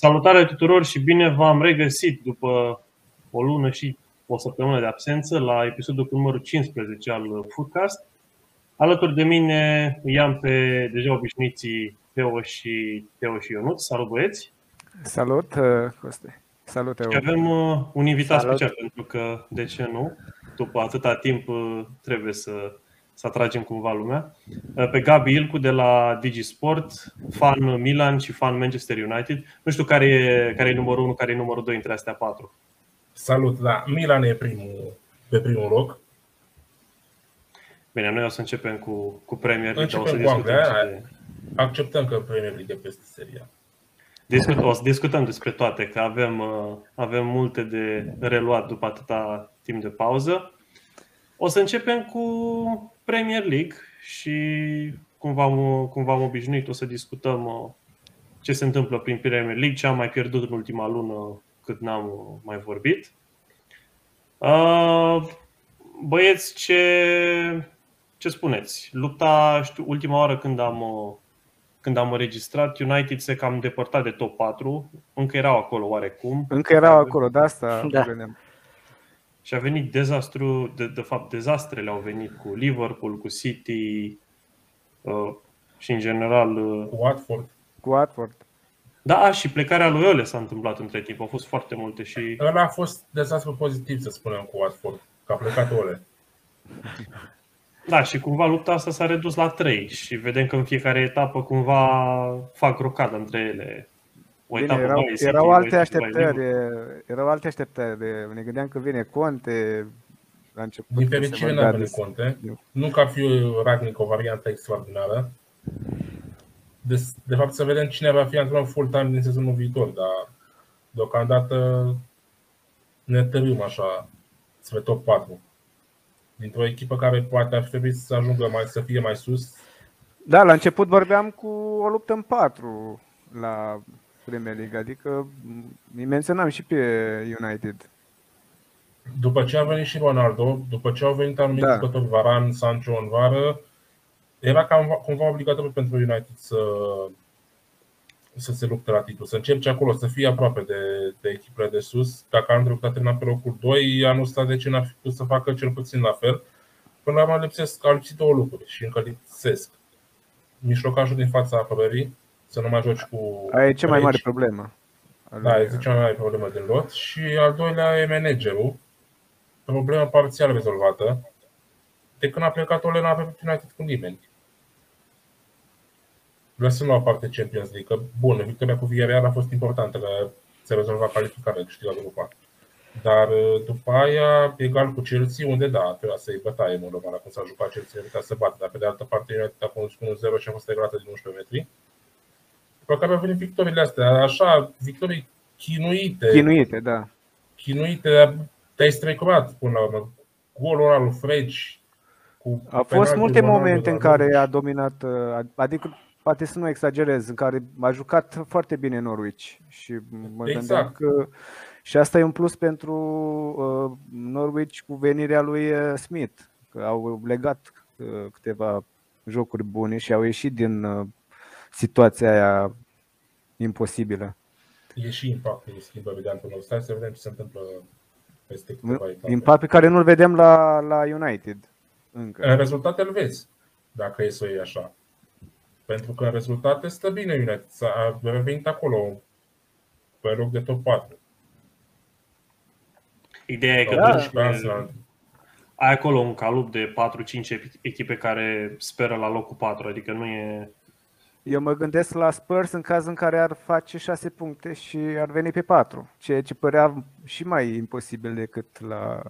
Salutare tuturor și bine v-am regăsit după o lună și o săptămână de absență la episodul cu numărul 15 al Foodcast. Alături de mine i-am pe deja obișnuiții Teo și Ionut. Salut băieți! Salut, Coste! Salut, Teo! Și avem un invitat special pentru că, de ce nu, după atâta timp trebuie să atragem cumva lumea, pe Gabi Ilcu de la DigiSport, fan Milan și fan Manchester United. Nu știu care e numărul 1, care e numărul 2 între astea patru. Salut, da, Milan e pe primul loc. Bine, noi o să începem cu Premier League. Începem cu Anglia, acceptăm că Premier League e peste seria. O să discutăm despre toate, că avem multe de reluat după atâta timp de pauză. O să începem cu Premier League și cum v-am obișnuit o să discutăm ce se întâmplă prin Premier League, ce am mai pierdut în ultima lună cât n-am mai vorbit. Băieți, ce spuneți? Lupta, știu, ultima oară când am înregistrat, United se cam depărtat de top 4, încă erau acolo oarecum. Încă erau acolo, de asta veneam. Și a venit dezastru, de fapt dezastrele au venit cu Liverpool, cu City și în general cu Watford. Da, și plecarea lui Ole s-a întâmplat între timp, au fost foarte multe și... Ăla a fost dezastru pozitiv, să spunem, cu Watford, că a plecat Ole. Da, și cumva lupta asta s-a redus la 3 și vedem că în fiecare etapă cumva fac rocada între ele. Erau alte așteptări. Ne gândeam că vine Conte la început. Din fericire n-a venit Conte. Nu că ar fi Rangnick o variantă extraordinară. De fapt să vedem cine va fi antrenor full-time din sezonul viitor, dar deocamdată ne tărim așa spre top 4. Dintr-o echipă care poate ar trebui să ajungă să fie mai sus. Da, la început vorbeam cu o luptă în 4 la Premier League, adică îi menționam și pe United. După ce a venit și Ronaldo, după ce au venit anumiți jucători, Varane, Sancho în vară, era cumva obligatoriu pentru United să se lupte la titlu, să încerce acolo, să fie aproape de echipele de sus. Dacă anul trecut a terminat pe locul 2, anul ăsta de ce n-a putut să facă cel puțin la fel? Până la urmă au lipsit două lucruri și încă lipsesc. Mijlocașul din fața apărării, să nu mai joci cu... Aia e cea mai mare problemă. Da, e cea mai mare problemă din lot. Și al doilea e managerul. Problema parțial rezolvată. De când a plecat Ole, n-a avut United cu nimeni. Lăsând la o parte Champions League, că bun, victoria cu Villarreal a fost importantă, că se rezolva calificarea, câștiga grupa. Dar după aia, egal cu Chelsea, unde da, trebuia să-i bătaie mult la cum s-a jucat Chelsea, trebuia să bată. Dar pe de altă parte, United a condus cu 1-0 și a fost egalată din 11 metri. După care au venit victoriile astea, așa, victorii chinuite. Chinuite, da. Chinuite, te-ai strecurat până la urmă. Golul ăla lui Fregi. Au fost multe momente în care a dominat, adică poate să nu exagerez, în care a jucat foarte bine Norwich. Și mă gândeam că și asta e un plus pentru Norwich cu venirea lui Smith. Că au legat câteva jocuri bune și au ieșit din... situația aia imposibilă. E și impactul schimbă de anul ăsta. Să vedem ce se întâmplă peste câteva etape. Impact pe care nu-l vedem la United încă. În rezultate îl vezi, dacă e să iei așa. Pentru că în rezultate stă bine United. S-a revenit acolo pe loc de top 4. Ideea e că ai acolo un calup de 4-5 echipe care speră la locul 4. Adică nu e... Eu mă gândesc la Spurs în cazul în care ar face 6 puncte și ar veni pe 4, ceea ce părea și mai imposibil decât la...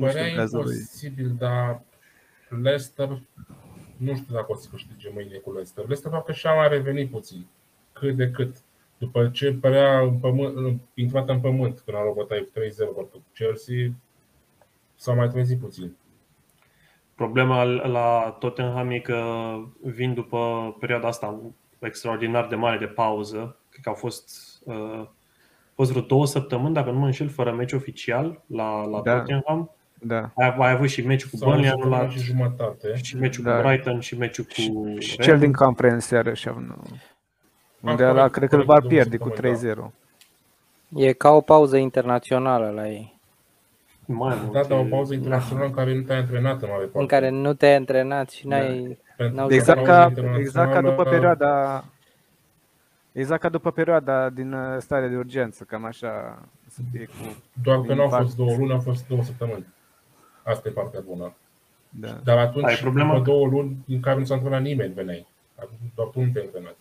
Părea imposibil, dar Leicester, nu știu dacă o să câștige mâine cu Leicester. Leicester poate și-a mai revenit puțin, cât de cât. După ce părea intrată în pământ când a luat bătaie cu 3-0 cu Chelsea, s-a mai trezit puțin. Problema la Tottenham e că vin după perioada asta extraordinar de mare de pauză. Cred că au fost vreo 2 săptămâni, dacă nu mă înșel, fără meci oficial la Tottenham. Da. Ai avut și meciul cu Burnley anulat, și meciul cu Brighton, și meciul cu... Și cel din Conference League. Unde ăla cred că îl va pierde cu 3-0. E ca o pauză internațională la ei. Da, o pauză internațională în care nu te-ai antrenat în mare parte. În care nu te-ai antrenat și n-ai... Exact ca după perioada... Exact ca după perioada din stare de urgență, cam așa să fie cu... Doar că nu au fost 2 luni, au fost 2 săptămâni. Asta e partea bună. Da. Dar atunci, ai problema... după 2 luni, în care nu s-a întâmplat nimeni, veneai. Doar tu nu te-ai întâlnat.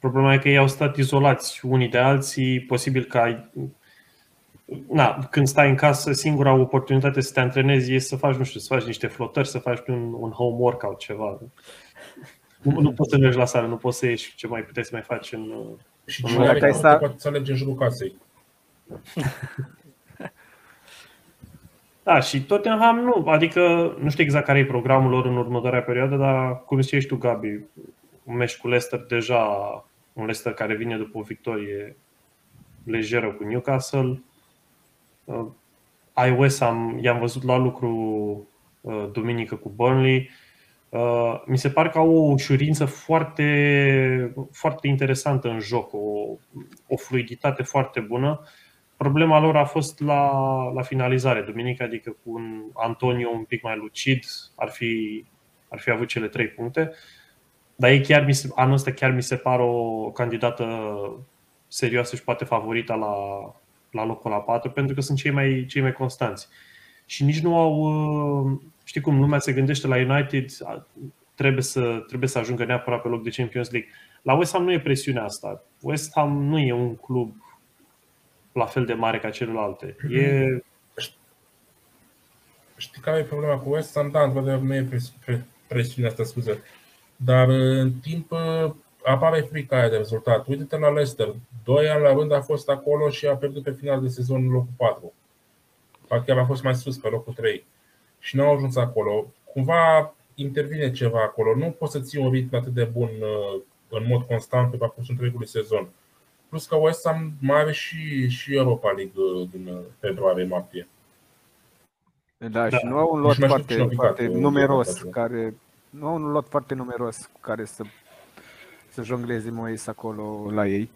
Problema e că ei au stat izolați unii de alții, posibil că ai... Na, când stai în casă, singura oportunitate să te antrenezi e să faci, nu știu, să faci niște flotări, să faci un home workout, ceva. Nu poți să mergi la sală, nu poți să ieși, ce mai puteți să mai faci în... Și dacă ai stat... poate să alergi în jurul casei. Da, și Tottenham nu, adică nu știu exact care e programul lor în următoarea perioadă, dar cum ziceai tu, Gabi, un meci cu Leicester deja, un Leicester care vine după o victorie lejeră cu Newcastle. West Ham, i-am văzut la lucru duminică cu Burnley. Mi se pare că au o ușurință foarte, foarte interesantă în joc, o fluiditate foarte bună. Problema lor a fost la finalizare duminică, adică cu un Antonio un pic mai lucid, ar fi avut cele 3 puncte. Dar ei anul ăsta chiar mi se pare o candidată serioasă și poate favorita la locul la 4, pentru că sunt cei mai constanți. Și nici nu au, știi cum lumea se gândește la United, trebuie să ajungă neapărat pe loc de Champions League. La West Ham nu e presiunea asta. West Ham nu e un club la fel de mare ca celelalte. E... Știi care e problema cu West Ham? Da, într-adevăr nu e presiunea asta, scuze. Dar în timp apare frica aia de rezultat. Uite-te la Leicester. 2 ani la rând a fost acolo și a pierdut pe final de sezon în locul 4. Chiar a fost mai sus, pe locul 3. Și nu au ajuns acolo. Cumva intervine ceva acolo. Nu poți să ții un ritm atât de bun în mod constant pe parcursul întregului sezon. Plus că West Ham mai are și Europa League din februarie-martie. Da, și nu au un lot foarte numeros care... Nu au un lot foarte numeros care să jongleze Moyes acolo la ei.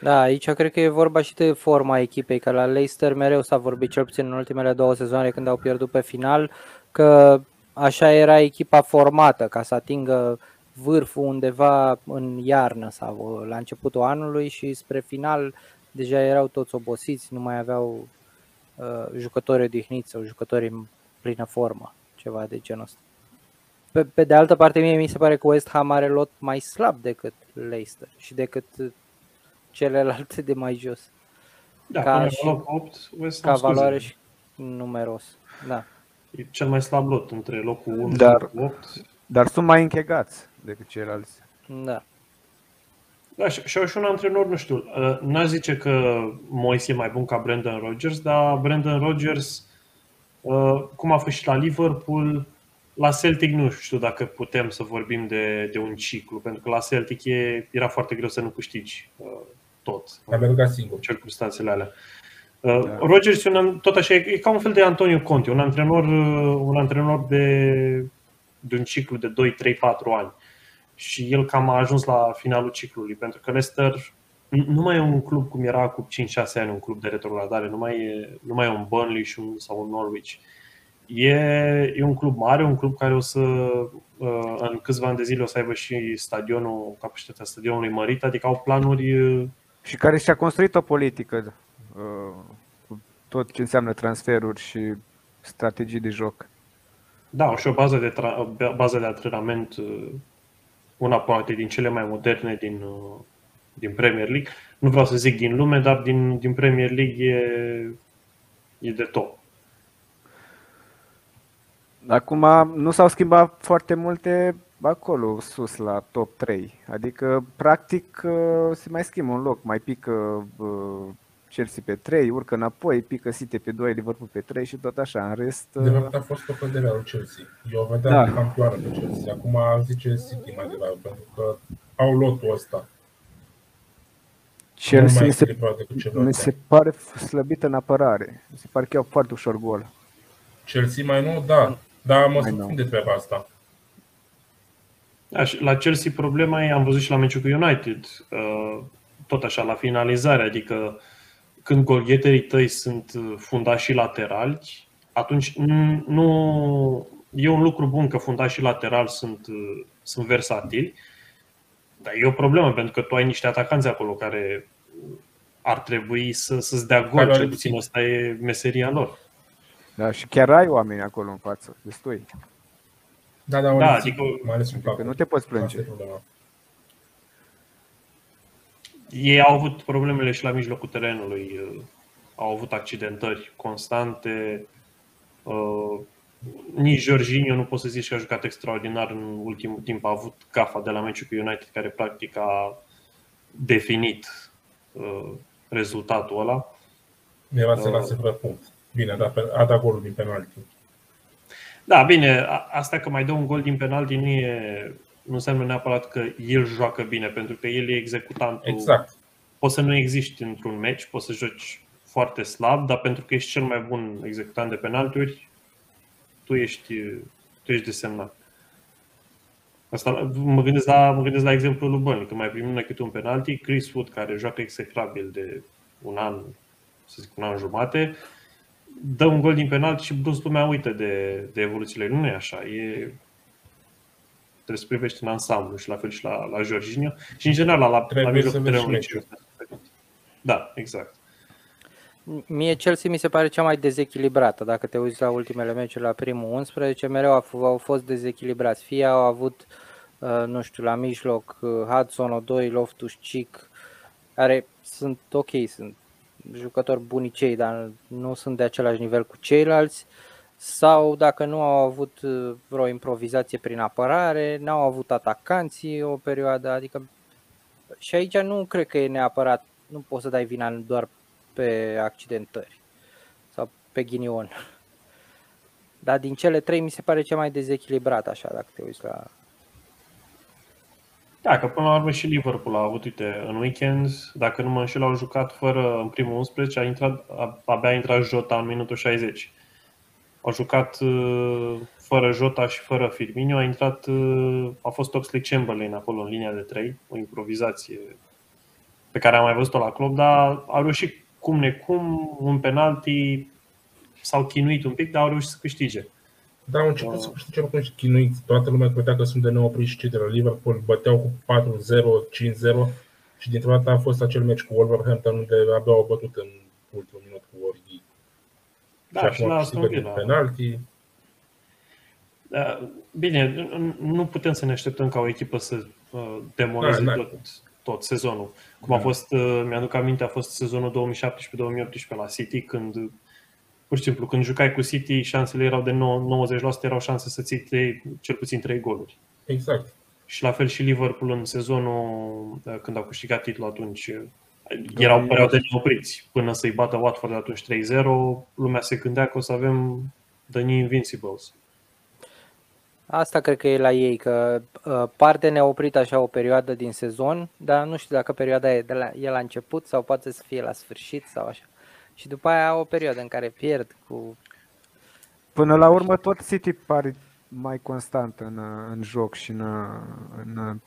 Da, aici cred că e vorba și de forma echipei, că la Leicester mereu s-a vorbit, cel puțin în ultimele 2 sezoane când au pierdut pe final, că așa era echipa formată ca să atingă vârful undeva în iarnă sau la începutul anului și spre final deja erau toți obosiți, nu mai aveau jucători odihniți sau jucători în plină formă, ceva de genul ăsta. Pe de altă parte, mie mi se pare că West Ham are lot mai slab decât Leicester și decât celelalte de mai jos. Da, ca și loc 8, West Ham, ca valoare și numeros. Da. E cel mai slab lot între locul 1 și 8. Dar sunt mai închegați decât ceilalți. Da. Da, și au și un antrenor, nu știu, n-aș zice că Moyes e mai bun ca Brendan Rodgers, dar Brendan Rodgers, cum a fost și la Liverpool, la Celtic nu știu dacă putem să vorbim de un ciclu, pentru că la Celtic era foarte greu să nu câștigi tot. Am rugat singur. Circumstanțele alea. Da. Rodgers tot așa, e ca un fel de Antonio Conte, un antrenor de un ciclu de 2, 3, 4 ani. Și el cam a ajuns la finalul ciclului, pentru că Leicester nu mai e un club cum era acum 5-6 ani, un club de retrogradare, nu mai e un Burnley sau un Norwich. E un club mare, un club care o să, în câțiva ani de zile o să aibă și stadionul, capacitatea stadionului mărită, adică au planuri. Și care și-a construit o politică cu tot ce înseamnă transferuri și strategii de joc. Da, au și o bază de antrenament, una poate din cele mai moderne din Premier League. Nu vreau să zic din lume, dar din Premier League e de top. Acum nu s-au schimbat foarte multe acolo sus la top 3, adică practic se mai schimbă un loc, mai pică Chelsea pe 3, urcă înapoi, pică City pe 2, Liverpool pe 3 și tot așa, în rest... De fapt a fost o cădere lui Chelsea, eu vedeam campioană pe Chelsea, acum zice City mai degrabă, pentru că au lotul ăsta. Chelsea mi se pare slăbită în apărare, mi se pare că iau foarte ușor gol. Chelsea mai nou, da. Dar mă surprinde treaba asta. La Chelsea problema e, am văzut și la meciul cu United, tot așa, la finalizare, adică când golgheterii tăi sunt fundașii laterali, atunci nu e un lucru bun că fundașii laterali sunt versatili, dar e o problemă pentru că tu ai niște atacanți acolo care ar trebui să-ți dea gol, cel puțin asta e meseria lor. Da, și chiar ai oameni acolo în față, destui. Da, adică, mai ales în placă. Nu te poți plânge. Ei au avut problemele și la mijlocul terenului, au avut accidentări constante. Nici Jorginho nu pot să zici că a jucat extraordinar în ultimul timp, a avut gafa de la meciul cu United care practic a definit rezultatul ăla. Era să lase fără punct. Bine, a dat golul din penalti. Da, bine, asta că mai dă un gol din penalti nu înseamnă neapărat că el joacă bine, pentru că el e executantul. Exact. Poți să nu existi într-un meci, poți să joci foarte slab, dar pentru că ești cel mai bun executant de penaltiuri, tu ești desemnat. Asta, mă gândesc la exemplul lui Burnley, că mai primim decât un penalti, Chris Wood, care joacă execrabil de un an jumate, dă un gol din penalti și brusc lumea uită de evoluțiile lui. Nu e așa, trebuie să privești în ansamblu și la fel și la Jorginho și în general la mijlocul terenului. Da, exact. Mie Chelsea mi se pare cea mai dezechilibrată. Dacă te uiți la ultimele meciuri, la primul 11, mereu au fost dezechilibrați. Fie au avut, nu știu, la mijloc Hudson, Odoi, Loftus-Cheek, care sunt ok, sunt jucători bunicei, dar nu sunt de același nivel cu ceilalți, sau dacă nu au avut vreo improvizație prin apărare, n-au avut atacanții o perioadă, adică și aici nu cred că e neapărat, nu poți să dai vina doar pe accidentări sau pe ghinion. Dar din cele trei mi se pare cea mai dezechilibrată așa, dacă te uiți la... Da, că până la urmă și Liverpool a avut, uite, în weekend, dacă nu mă înșel, au jucat fără în primul 11, abia a intrat Jota în minutul 60. Au jucat fără Jota și fără Firmino, a fost Oxlade-Chamberlain acolo în linia de 3, o improvizație pe care am mai văzut-o la club, dar au reușit cum necum, un penalti, s-au chinuit un pic, dar au reușit să câștige. Da, au început să câștige atunci chinuiți, toată lumea credea că sunt de neopriți și cei de la Liverpool, băteau cu 4-0, 5-0 și dintr-o dată a fost acel meci cu Wolverhampton unde abia au bătut în ultimul minut cu Origi. Da, și la penalti. Da, bine, nu putem să ne așteptăm ca o echipă să demoleze tot sezonul. Cum a fost, mi-aduc aminte, a fost sezonul 2017-2018 la City, când pur și simplu, când jucai cu City, șansele erau de 90%, erau șanse să ții cel puțin 3 goluri. Exact. Și la fel și Liverpool în sezonul când au câștigat titlul atunci, erau păreau de neopriți. Până să-i bată Watford atunci 3-0, lumea se gândea că o să avem The New Invincibles. Asta cred că e la ei, că par de neoprit așa o perioadă din sezon, dar nu știu dacă perioada e la început sau poate să fie la sfârșit sau așa. Și după aia o perioadă în care pierd cu... Până la urmă tot City pare mai constant în joc și în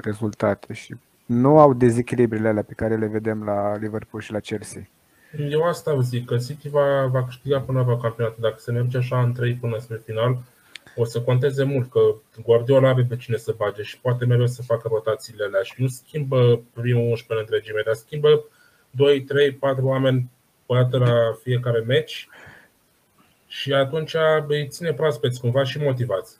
rezultate și nu au dezechilibrele alea pe care le vedem la Liverpool și la Chelsea. Eu asta zic, că City va câștiga până la campionat. Dacă se merge așa în 3 până spre final, o să conteze mult, că Guardiola are pe cine să bage și poate mereu să facă rotațiile alea și nu schimbă primul 11 în întregime, dar schimbă 2, 3, 4 oameni pe dată la fiecare meci și atunci îi ține proaspeți cumva și motivați.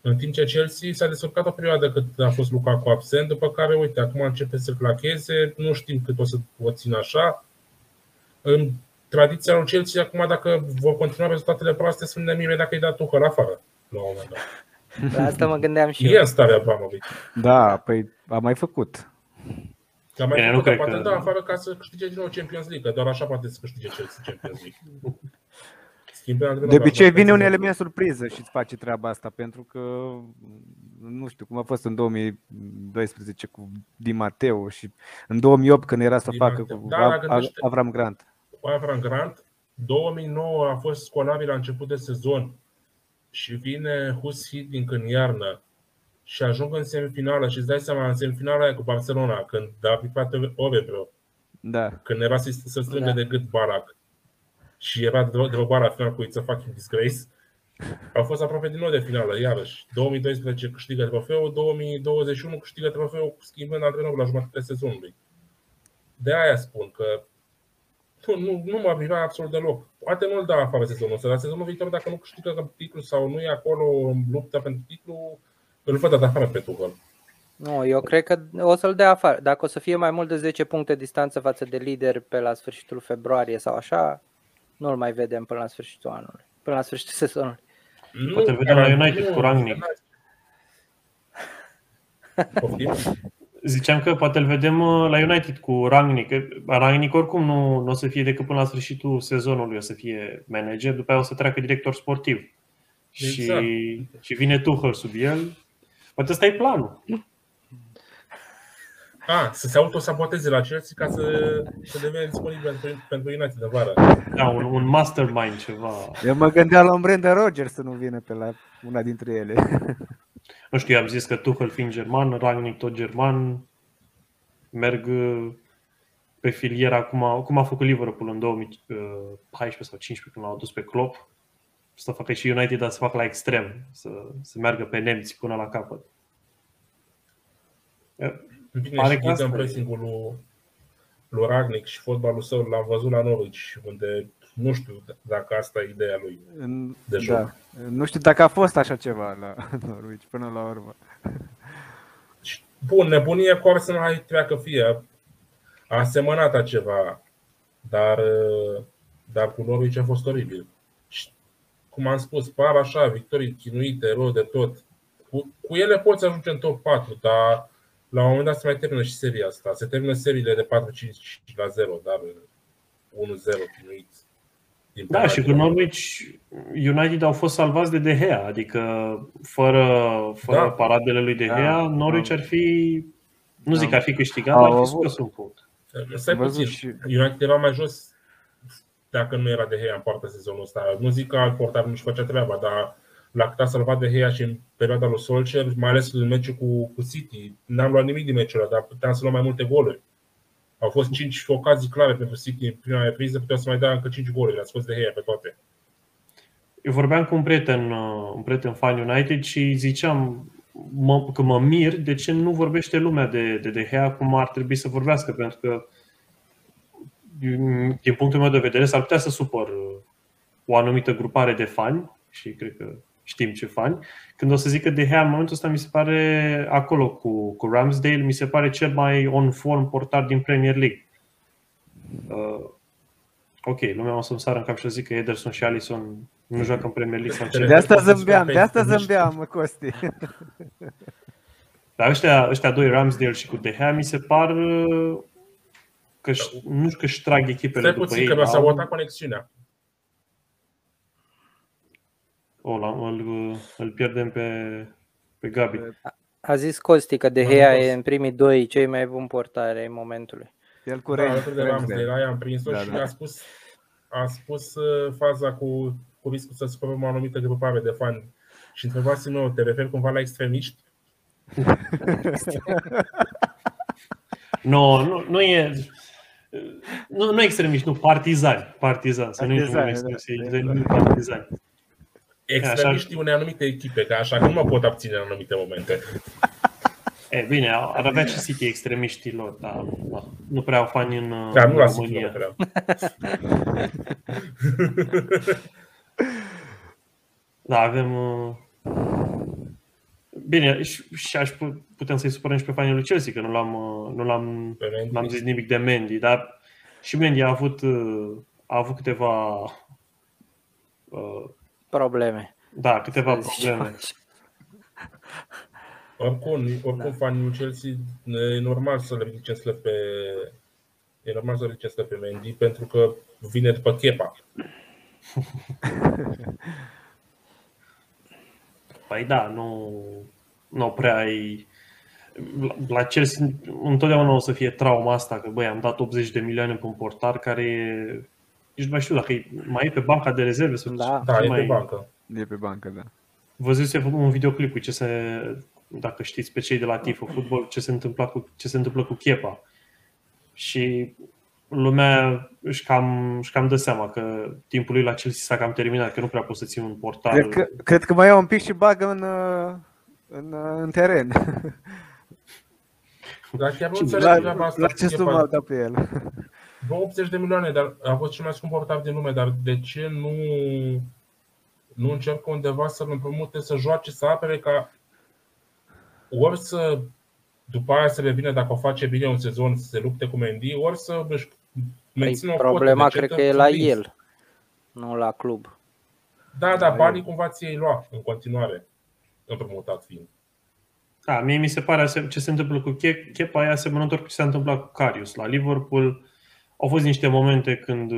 În timp ce Chelsea s-a descurcat o perioadă cât a fost Lukaku absent, după care, uite, acum începe să clacheze, nu știm cât o să o țin așa. În tradiția lui Chelsea, acum dacă vor continua rezultatele proaste, sunt nemire dacă îi da Tuchel afară la un moment dat. La asta mă gândeam și eu. E în starea Abramovic. Da, păi a mai făcut. Dar mai bine, poate da afară ca să câștige din nou Champions League, doar așa poate să câștige Chelsea Champions League. De obicei vine un element surpriză și îți face treaba asta, pentru că nu știu cum a fost în 2012 cu Di Matteo și în 2008 când era să facă cu Avram Grant. 2009 a fost Scolari la început de sezon și vine Husit din când iarnă și ajung în semifinală și îți dai seama, în semifinala aia cu Barcelona, când a picat Orebro, da, când era să strângă, da, de gât Barak și era drogarea final cu It's a Fucking Disgrace, au fost aproape din nou de finală, iarăși. 2012 câștigă trofeul, 2021 câștigă trofeul schimbând antrenorul la jumătatea sezonului. De aia spun că nu mă privea absolut deloc. Poate nu-l da afară sezonul ăsta, dar sezonul viitor, dacă nu câștigă titlul sau nu e acolo în lupta pentru titlu, îl văd dat afară pe Tuchel. Nu, eu cred că o să-l dea afară. Dacă o să fie mai mult de 10 puncte distanță față de lider pe la sfârșitul februarie sau așa, nu-l mai vedem până la sfârșitul anului, până la sfârșitul sezonului. Nu, poate vedem la United cu Rangnick. Ziceam că poate îl vedem la United cu Rangnick. Rangnick oricum nu o să fie decât până la sfârșitul sezonului, o să fie manager, după aia o să treacă director sportiv. Exact. Și vine Tuchel sub el. Poate ăsta e planul. Să se autosaboteze la Chelsea ca să devină disponibil pentru United de vară. Da, un mastermind ceva. Eu mă gândeam la Brendan Rodgers să nu vină pe la una dintre ele. Nu știu, am zis că Tuchel fiind german, Rangnick tot german, merg pe filier acum, cum a făcut Liverpool în 2014 sau 2015 când l-au dus pe Klopp, să facă și United, dar să facă la extrem, să meargă pe nemți până la capăt. Bine, pare și ghidăm pressing-ul lui Rangnick și fotbalul său l-am văzut la Norwich, unde nu știu dacă asta e ideea lui de joc. Da. Nu știu dacă a fost așa ceva la Norwich până la urmă. Bun, nebunie cu Arsenal hai treacă fie. A semănat a ceva, dar cu Norwich a fost oribil. Și, cum am spus, par așa, victorii chinuite, rău de tot. Cu ele poți ajunge în top 4, dar la un moment dat se mai termină și seria asta. Se termină seriile de 4-5 la 0, dar 1-0 chinuit. Da, și cu Norwich United au fost salvați de De Gea, adică fără paradele lui De Gea, Norwich ar fi, nu zic ar fi câștigat, dar ar fi scos un punct. Stai puțin, United era mai jos dacă nu era De Gea în poartă sezonul ăsta. Nu zic că alt portar nu-și făcea treaba, dar la cât a salvat De Gea și în perioada lui Solskjaer, mai ales în meciul cu City, n-am luat nimic din meciul ăla, dar puteam să luăm mai multe goluri. Au fost 5 ocazii clare pentru City în prima repriză, puteam să mai dea încă 5 goluri, le-a scos De Gea pe toate. Eu vorbeam cu un prieten fan United și ziceam că mă mir de ce nu vorbește lumea de De Gea cum ar trebui să vorbească, pentru că din punctul meu de vedere s-ar putea să supăr o anumită grupare de fani și cred că știm ce fani, când o să zic că De Gea în momentul ăsta mi se pare, acolo cu Ramsdale, mi se pare cel mai on-form portar din Premier League. Ok, lumea o să-mi sară în cap și o zic că Ederson și Alisson nu joacă în Premier League. De asta zâmbeam, Costi. Dar ăștia doi, Ramsdale și cu De Gea, mi se par că nu știu că își trag echipele după ei. Stai puțin că mi-a sabotat conexiunea. Îl pierdem pe Gabi. A zis Costi că De Gea e în primii doi cei mai buni portari ai momentului. El cu Ramsdale, aia am prins-o și a spus faza cu riscul să supărăm o anumită grupare de fani. Și întrebați-mă, te referi cumva la extremiști? Nu e... Nu extremiști, nu, partizani. Să nu uităm extremiști, partizani. Extremiștii unei anumite echipe, că așa nu mă pot abține în anumite momente. E bine, ar avea și City extremiștilor, dar nu prea au fani în România. Da, avem... Bine, și putem să-i supărăm și pe fanii lui Chelsea, că nu l-am zis nimic de Mendy, dar și Mendy a avut câteva... probleme. Da, câteva probleme. Oricum fanii lui Chelsea e normal să le ridice în slăb pe Mendy, pentru că vine după Kepa. Păi da, nu prea ai... La Chelsea întotdeauna o să fie trauma asta, că am dat 80 de milioane pe un portar care e... Nici nu mai știu dacă mai e pe banca de rezerve sau nu. Da, e pe bancă. Văzuse un videoclip cu ce se, dacă știți pe cei de la Tifo Football, ce se întâmplă cu Chepa. Și lumea își cam dă seama că timpul lui la Chelsea s-a cam terminat, că nu prea poți să ții un portar. Cred că mai iau un pic și bagă în teren. Dar chiar nu înțeleg treaba asta. La ce sumă a dat pe el? 80 de milioane, dar a fost cel mai scump portar din lume, dar de ce nu încerc undeva să-l împrumute, să joace, să apere, ca ori să după aia să revină, dacă o face bine un sezon, să se lupte cu Mendy, ori să își mențină o cotă. Problema cred că e la el, nu la club. Da, dar banii cumva ți-i lua în continuare, împrumutat fiind. Da, mie mi se pare ce se întâmplă cu Chepa e asemănător cu ce s-a întâmplat cu Karius la Liverpool. Au fost niște momente când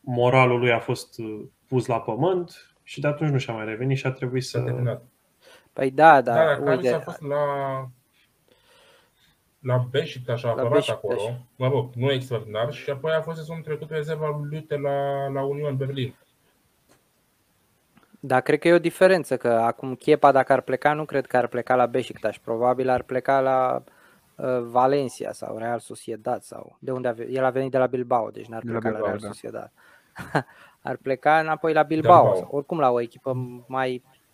moralul lui a fost pus la pământ și de atunci nu și-a mai revenit și a trebuit să... Păi da, dar Karius a fost la Beşiktaş, a apărat acolo, mă rog, nu extraordinar, și apoi a fost sezonul trecut rezerva lui Lütte la Union Berlin. Dar cred că e o diferență, că acum Chepa, dacă ar pleca, nu cred că ar pleca la Beşiktaş, probabil ar pleca la Valencia sau Real Sociedad sau de unde el a venit de la Bilbao, deci n-ar pleca la Real Sociedad. Da. Ar pleca înapoi la Bilbao, sau, oricum la o echipă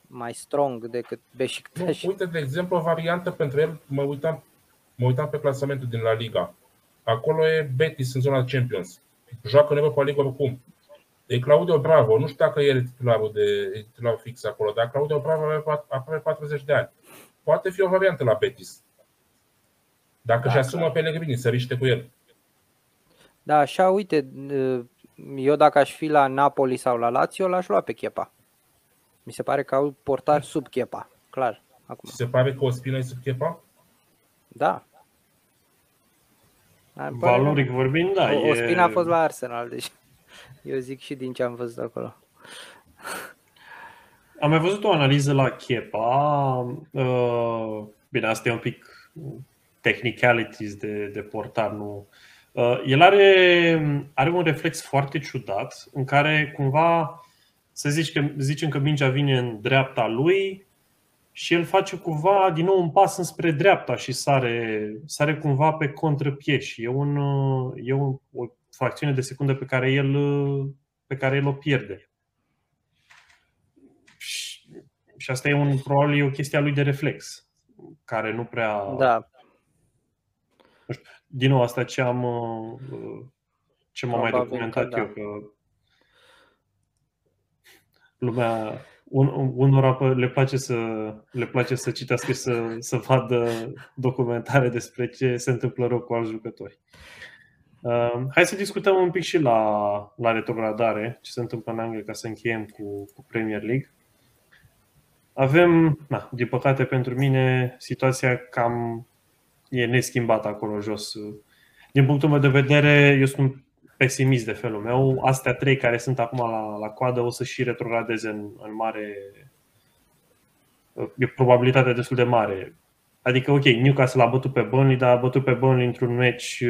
mai strong decât Beşiktaş. Uite, de exemplu, o variantă pentru el, mă uitam pe clasamentul din La Liga. Acolo e Betis în zona Champions. Joacă în Europa League oricum. E Claudio Bravo, nu știu dacă el e titularul fix acolo, dar Claudio Bravo are aproape 40 de ani. Poate fi o variantă la Betis. Dacă și asumă Pellegrini, să riște cu el. Da, așa, uite, eu dacă aș fi la Napoli sau la Lazio, l-aș lua pe Chepa. Mi se pare că au portar sub Chepa, clar. Acum. Se pare că Ospina e sub Chepa? Da. Valoric vorbind, da. Ospina a fost la Arsenal, deci eu zic și din ce am văzut acolo. Am mai văzut o analiză la Chepa. Bine, asta e un pic technicalities de portar. Nu. El are un reflex foarte ciudat în care cumva zicem că mingea vine în dreapta lui și el face cumva din nou un pas înspre dreapta și sare cumva pe contrapie și o fracțiune de secundă pe care el o pierde. Și asta e probabil o chestie a lui de reflex, care nu prea... Da. Nu știu, din nou asta ce m-am mai documentat eu, că lumea... Unora le place să citească și să vadă documentare despre ce se întâmplă rău cu alți jucători. Hai să discutăm un pic și la retrogradare, ce se întâmplă în Anglia, ca să încheiem cu Premier League. Avem, din păcate pentru mine, situația cam e neschimbată acolo jos. Din punctul meu de vedere, eu sunt pesimist de felul meu. Astea trei care sunt acum la coadă o să și retrogradeze în mare. E probabilitatea destul de mare. Adică, ok, Newcastle a bătut pe Burnley, dar a bătut pe Burnley într-un meci.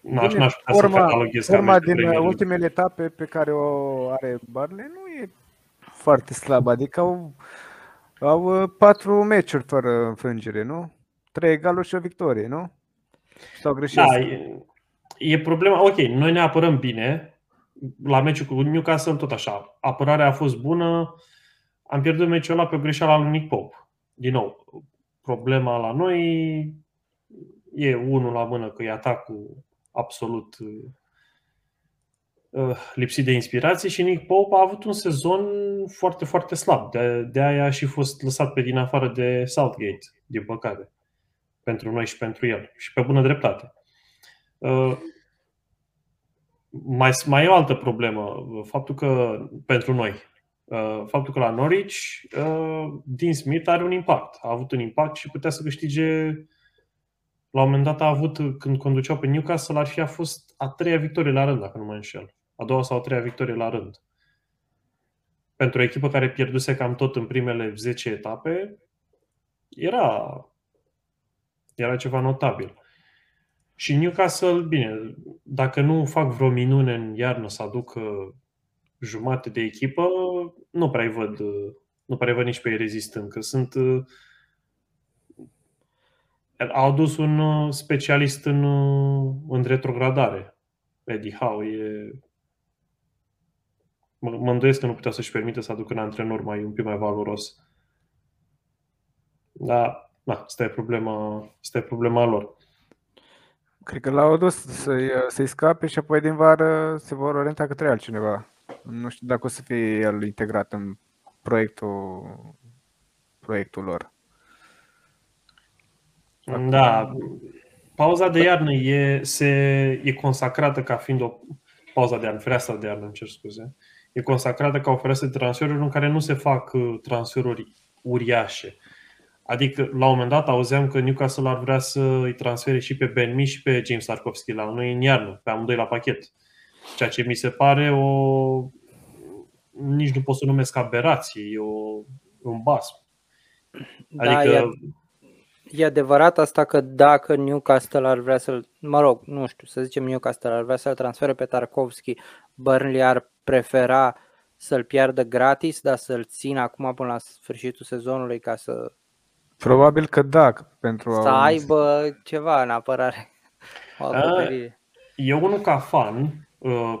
N-aș putea să cataloghez. Forma din ultimele etape pe care o are Burnley nu e foarte slabă. Adică au 4 meciuri fără înfrângere, nu? 3 egaluri și o victorie, nu? Sau greșesc? Da, e problema. Ok, noi ne apărăm bine. La meciul cu Newcastle tot așa. Apărarea a fost bună. Am pierdut meciul ăla pe greșeala lui Nick Pope. Din nou, problema la noi e unul la mână că e atacul absolut lipsit de inspirație și Nick Pope a avut un sezon foarte, foarte slab. De aia a și fost lăsat pe din afară de Southgate, din păcate. Pentru noi și pentru el. Și pe bună dreptate. Mai e o altă problemă. Faptul că pentru noi. Faptul că la Norwich Dean Smith are un impact. A avut un impact și putea să câștige. La un moment dat a avut, când conduceau pe Newcastle, a fost a 3-a victorie la rând, dacă nu mă înșel. A 2-a sau a 3-a victorie la rând. Pentru o echipă care pierduse cam tot în primele 10 etape, era ceva notabil. Și Newcastle, bine, dacă nu fac vreo minune în iarnă să aducă jumate de echipă, nu prea-i văd nici pe ei rezistând, că sunt au adus un specialist în retrogradare. Eddie Howe mă îndoiesc că nu putea să-și permită să aducă un antrenor un pic mai valoros. Dar asta e problema lor. Cred că l-au adus să-i scape și apoi din vară se vor orienta către altcineva. Nu știu dacă o să fie el integrat în proiectul lor. Da, pauza de iarnă e consacrată ca fiind o pauză de iarnă, fereastra de iarnă, îmi cer scuze. E consacrată ca o fereastră de transferuri în care nu se fac transferuri uriașe. Adică, la un moment dat, auzeam că Newcastle ar vrea să îi transfere și pe Ben Mee și pe James Tarkowski la noi în iarnă, pe amândoi la pachet. Ceea ce mi se pare nici nu pot să numesc aberație, un basm. Adică... Da, e adevărat asta că dacă Newcastle ar vrea să-l, Newcastle ar vrea să-l transfere pe Tarkowski, Burnley ar prefera să-l piardă gratis, dar să-l țină acum până la sfârșitul sezonului ca să... Probabil că da, să aibă ceva în apărare. Eu unul ca fan,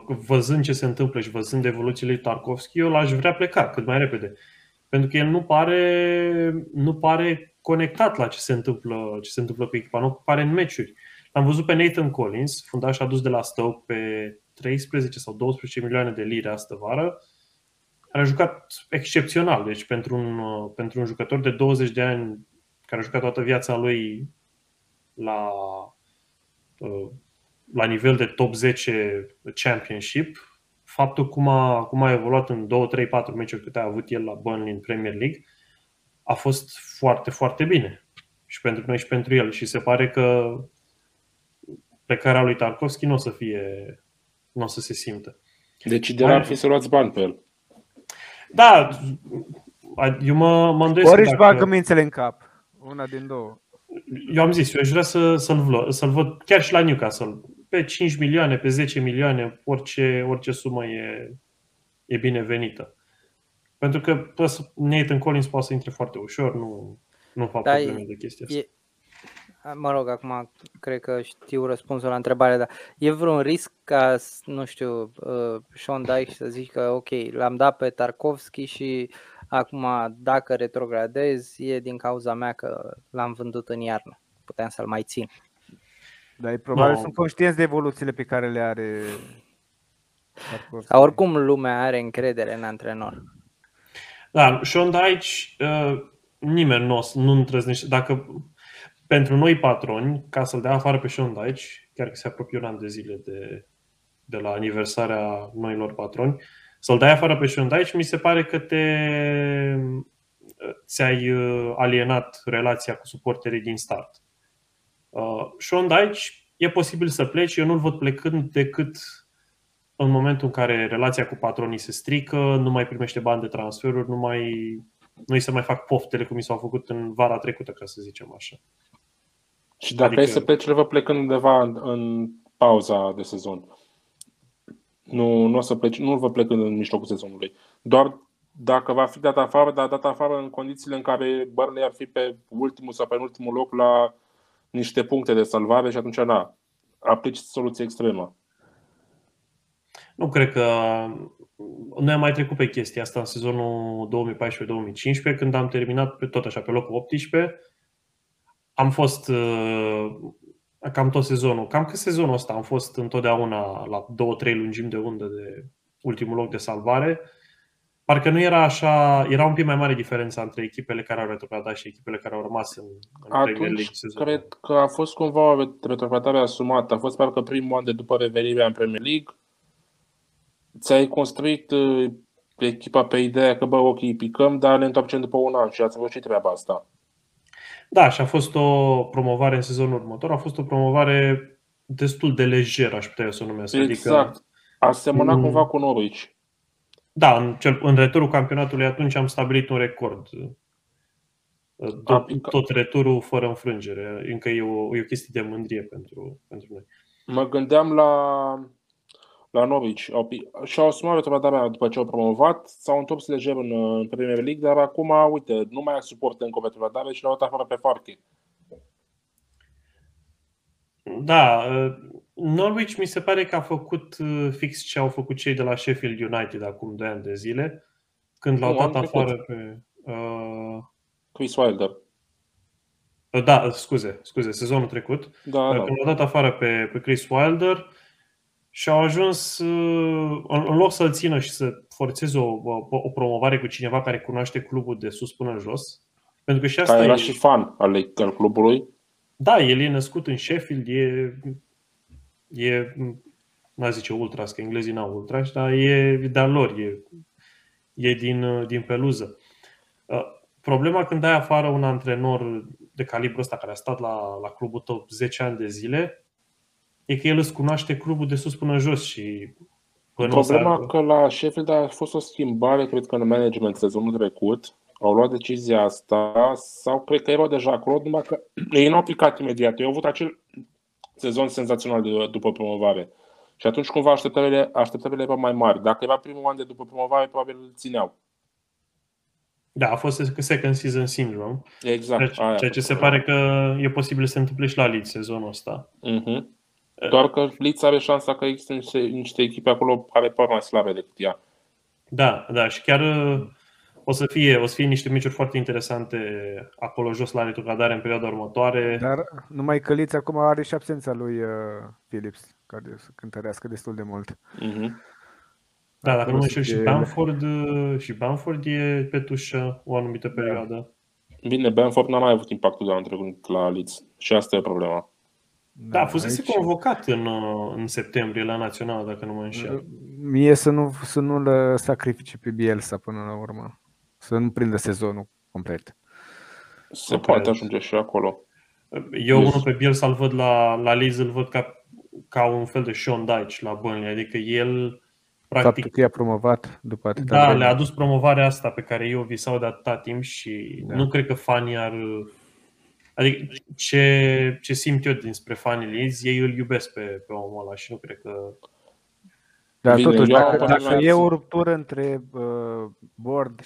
văzând ce se întâmplă și văzând evoluțiile lui Tarkowski, eu l-aș vrea pleca cât mai repede. Pentru că el nu pare conectat la ce se întâmplă cu echipa, nu pare în meciuri. L-am văzut pe Nathan Collins, fundaș adus de la Stoke pe 13 sau 12 milioane de lire astă vară. A jucat excepțional, deci pentru un jucător de 20 de ani care a jucat toată viața lui la nivel de top 10 championship, faptul cum a evoluat în 2, 3, 4 meciuri câte a avut el la Burnley în Premier League a fost foarte, foarte bine și pentru noi și pentru el și se pare că plecarea lui Tarkowski nu o să se simtă. Deci ideea ar fi să luați bani pe el. Da, eu mă îndoiesc. Ori își bagă mințele în cap, una din două. Eu am zis, eu aș vrea să-l văd chiar și la Newcastle, pe 5 milioane, pe 10 milioane, orice sumă e binevenită. Pentru că Nathan Collins poate să intre foarte ușor, nu fac probleme de chestia asta. Acum cred că știu răspunsul la întrebare, dar e vreun risc ca, nu știu, Sean Dyche să zică, ok, l-am dat pe Tarkowski și acum dacă retrogradez e din cauza mea că l-am vândut în iarnă, puteam să-l mai țin. Dar probabil sunt conștienți de evoluțiile pe care le are Tarkowski. Dar oricum lumea are încredere în antrenor. Da, Sean Dyche, nimeni nu îndrăznește, dacă... Pentru noi patroni, ca să-l dea afară pe Sean Dyche, chiar că se apropie un an de zile de la aniversarea noilor patroni, să-l dai afară pe Sean Dyche, mi se pare că ți-ai alienat relația cu suporterii din start. Sean Dyche e posibil să pleci, eu nu-l văd plecând decât în momentul în care relația cu patronii se strică, nu mai primește bani de transferuri, nu-i se mai fac poftele cum i s-au făcut în vara trecută, ca să zicem așa. Și dacă să pleci, le vă plecând undeva în pauza de sezon. Nu o să pleci, nu vă plecând în mijlocul sezonului. Doar dacă va fi dat afară, dar dat afară în condițiile în care Burnley ar fi pe ultimul sau pe penultimul loc la niște puncte de salvare și atunci aplici soluție extremă. Nu cred că noi am mai trecut pe chestia asta în sezonul 2014-2015, când am terminat pe tot așa pe locul 18. Am fost cam tot sezonul, cam cât sezonul ăsta am fost întotdeauna la 2-3 lungimi de undă de ultimul loc de salvare. Parcă nu era așa, era un pic mai mare diferența între echipele care au retrogradat și echipele care au rămas în Premier League sezonul. Cred că a fost cumva o retrogradare asumată, a fost parcă primul an de după revenirea în Premier League. Ți-ai construit echipa pe ideea că picăm, dar ne întoarcem după un an și ați văzut și treaba asta. Da, și a fost o promovare în sezonul următor, a fost o promovare destul de lejeră, aș putea să o numesc. Exact, adică, a semănat cumva cu Norwich. Da, în returul campionatului atunci am stabilit un record. Tot returul fără înfrângere, încă e o chestie de mândrie pentru noi. Mă gândeam la la Norwich. Și-au asumat retrogradarea după ce au promovat, s-au întors lejer în Premier League, dar acum, uite, nu mai suportă încă o retrogradare și l-au dat afară pe Farke. Da, Norwich mi se pare că a făcut fix ce au făcut cei de la Sheffield United acum 2 ani de zile, când l-au dat afară pe Chris Wilder. Da, scuze, sezonul trecut. Da, când l-au dat afară pe Chris Wilder și au ajuns, în loc să-l țină și să forțeze o promovare cu cineva care cunoaște clubul de sus până jos, pentru că și asta era și fan al clubului. Da, el e născut în Sheffield, e n-a zice ultras, că englezii n-au ultras, dar e de-al lor, e din peluză. Problema când dai afară un antrenor de calibru ăsta care a stat la clubul tău 10 ani de zile, e că el îți cunoaște clubul de sus până jos și problema că la Sheffield a fost o schimbare, cred că în management sezonul trecut. Au luat decizia asta sau cred că erau deja acolo, numai că ei n-au aplicat imediat. Ei au avut acel sezon senzațional după promovare și atunci cumva așteptările erau mai mari. Dacă era primul an de după promovare, probabil îl țineau. Da, a fost second season syndrome. Exact. Ceea ce se pare că e posibil să se întâmple și la Leeds sezonul ăsta. Doar că Leeds are șansa că există niște echipe acolo care par mai slabe decât ea. Da, și chiar o să fie niște meciuri foarte interesante acolo jos la retrogradare în perioada următoare. Dar numai că Leeds acum are și absența lui Phillips, care să cântărească destul de mult. Da, dacă nu mă știu, și Bamford e pe tușă o anumită perioadă. Bine, Bamford n-a mai avut impactul de anul trecut la Leeds și asta e problema. Da, a fost convocat în septembrie la Național, dacă nu mă înșel. Mie să nu-l sacrifice pe Bielsa până la urmă. Să nu prindă sezonul complet. Se poate ajunge și acolo. Eu unul pe Bielsa îl văd la Leeds, îl văd ca un fel de Sean Dyche la Burnley. Adică el practic, faptul că i-a promovat după atâta. Da, le-a adus promovarea asta pe care eu visau de atâta timp și nu cred că fanii ar... Adică ce simt eu dinspre fanii Leeds, ei îl iubesc pe omul ăla și nu cred că... Dar bine, totuși, dacă e o ruptură între Board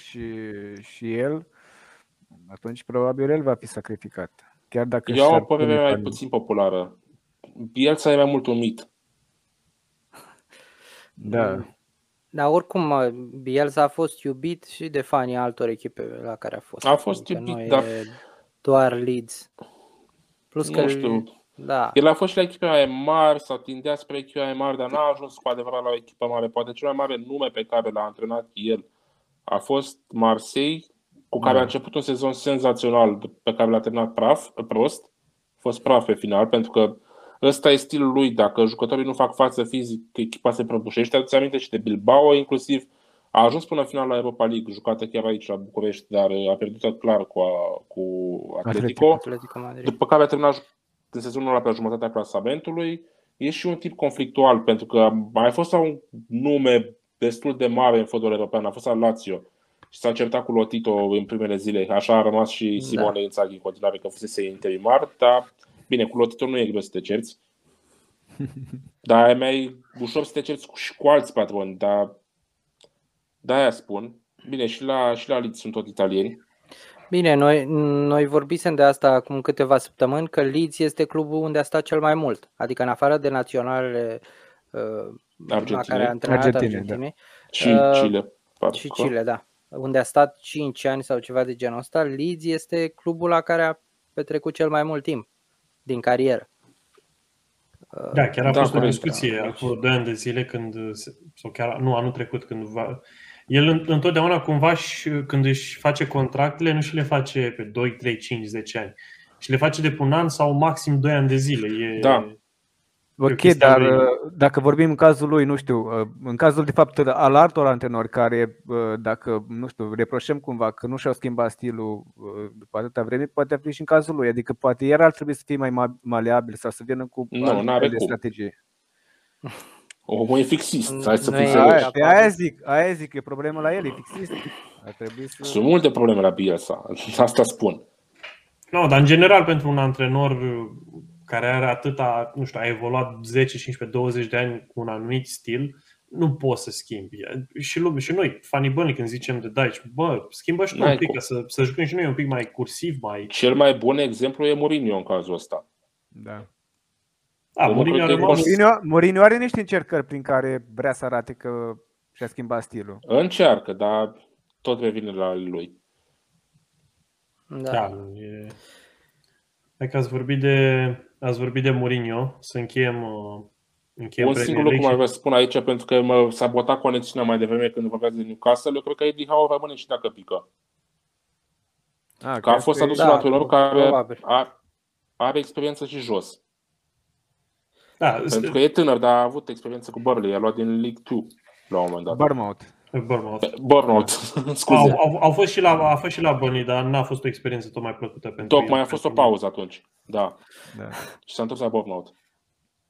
și el, atunci probabil el va fi sacrificat. Chiar dacă eu o părere mai puțin populară. Bielsa e mai mult un mit. Da. Dar oricum Bielsa a fost iubit și de fanii altor echipe la care a fost. A fost iubit, dar... doar Leeds. Plus că nu știu. Da. El a fost și la echipe mai mari, s-a tindea spre echipe mai mari, dar n-a ajuns cu adevărat la o echipă mare. Poate cel mai mare nume pe care l-a antrenat el a fost Marseille, cu care a început un sezon senzațional pe care l-a terminat prost. A fost praf pe final, pentru că ăsta e stilul lui. Dacă jucătorii nu fac față fizic, echipa se prăbușește. Aduți aminte și de Bilbao, inclusiv a ajuns până final la Europa League, jucată chiar aici la București, dar a pierdut clar cu Atletico Madrid. După care a terminat în sezonul ăla pe jumătatea clasamentului. E și un tip conflictual, pentru că a mai fost un nume destul de mare în fotbal european, a fost la Lazio și s-a certat cu Lotito în primele zile. Așa a rămas și Simone Inzaghi în continuare, că fusese interimar, dar bine, cu Lotito nu e greu să te cerți. Dar e mai ușor să te cerți și cu alți patroni, dar de-aia spun. Bine, și la Leeds sunt tot italieni. Bine, noi vorbisem de asta acum câteva săptămâni, că Leeds este clubul unde a stat cel mai mult. Adică în afară de naționalele care a antrenat Argentinei. Și Chile, da. Unde a stat 5 ani sau ceva de genul ăsta, Leeds este clubul la care a petrecut cel mai mult timp din carieră. Da, chiar a fost o discuție acum 2 ani de zile anul trecut când el întotdeauna cumva și când își face contractele, nu și le face pe 2, 3, 5, 10 ani. Și le face de pe un an sau maxim 2 ani de zile. Ok, dar dacă vorbim în cazul lui, nu știu, în cazul de fapt al altor antrenori care, dacă, nu știu, reproșăm cumva că nu și-au schimbat stilul după atâta vreme, poate fi și în cazul lui, adică poate iar ar trebui să fie mai maleabil sau să vină cu alte strategii. Omul e fixist. Aia zic, e problemă la el, e fixist. Sunt multe probleme la Bielsa, asta spun. Dar în general pentru un antrenor care are atâta, nu știu, a evoluat 10, 15, 20 de ani cu un anumit stil, nu poți să schimbi. Și lumea, și noi, fanii bănii, când zicem de Daici, bă, schimbă și tu un pic, să jucăm și noi un pic mai cursiv, mai... Cel mai bun exemplu e Mourinho în cazul ăsta. Da. Mourinho are niște încercări prin care vrea să arate că și-a schimbat stilul. Încearcă, dar tot revine la lui. Da. Dacă ați vorbit de Mourinho, să încheiem un singur lucru mai vreau să spun aici, pentru că mă sabota conexiunea mai devreme când vorbeați de Newcastle. Eu cred că Eddie Howe rămâne și dacă pică. Că a fost adus un antrenor care are experiență și jos. Da, pentru că e tânăr, dar a avut experiență cu Burnley, a luat din League 2 la un moment dat. Burnout. Scuze. A fost și la Burnley, dar n-a fost o experiență tot mai plăcută pentru el. Tocmai a fost o pauză atunci. Da. Și s-a întors la Burnout.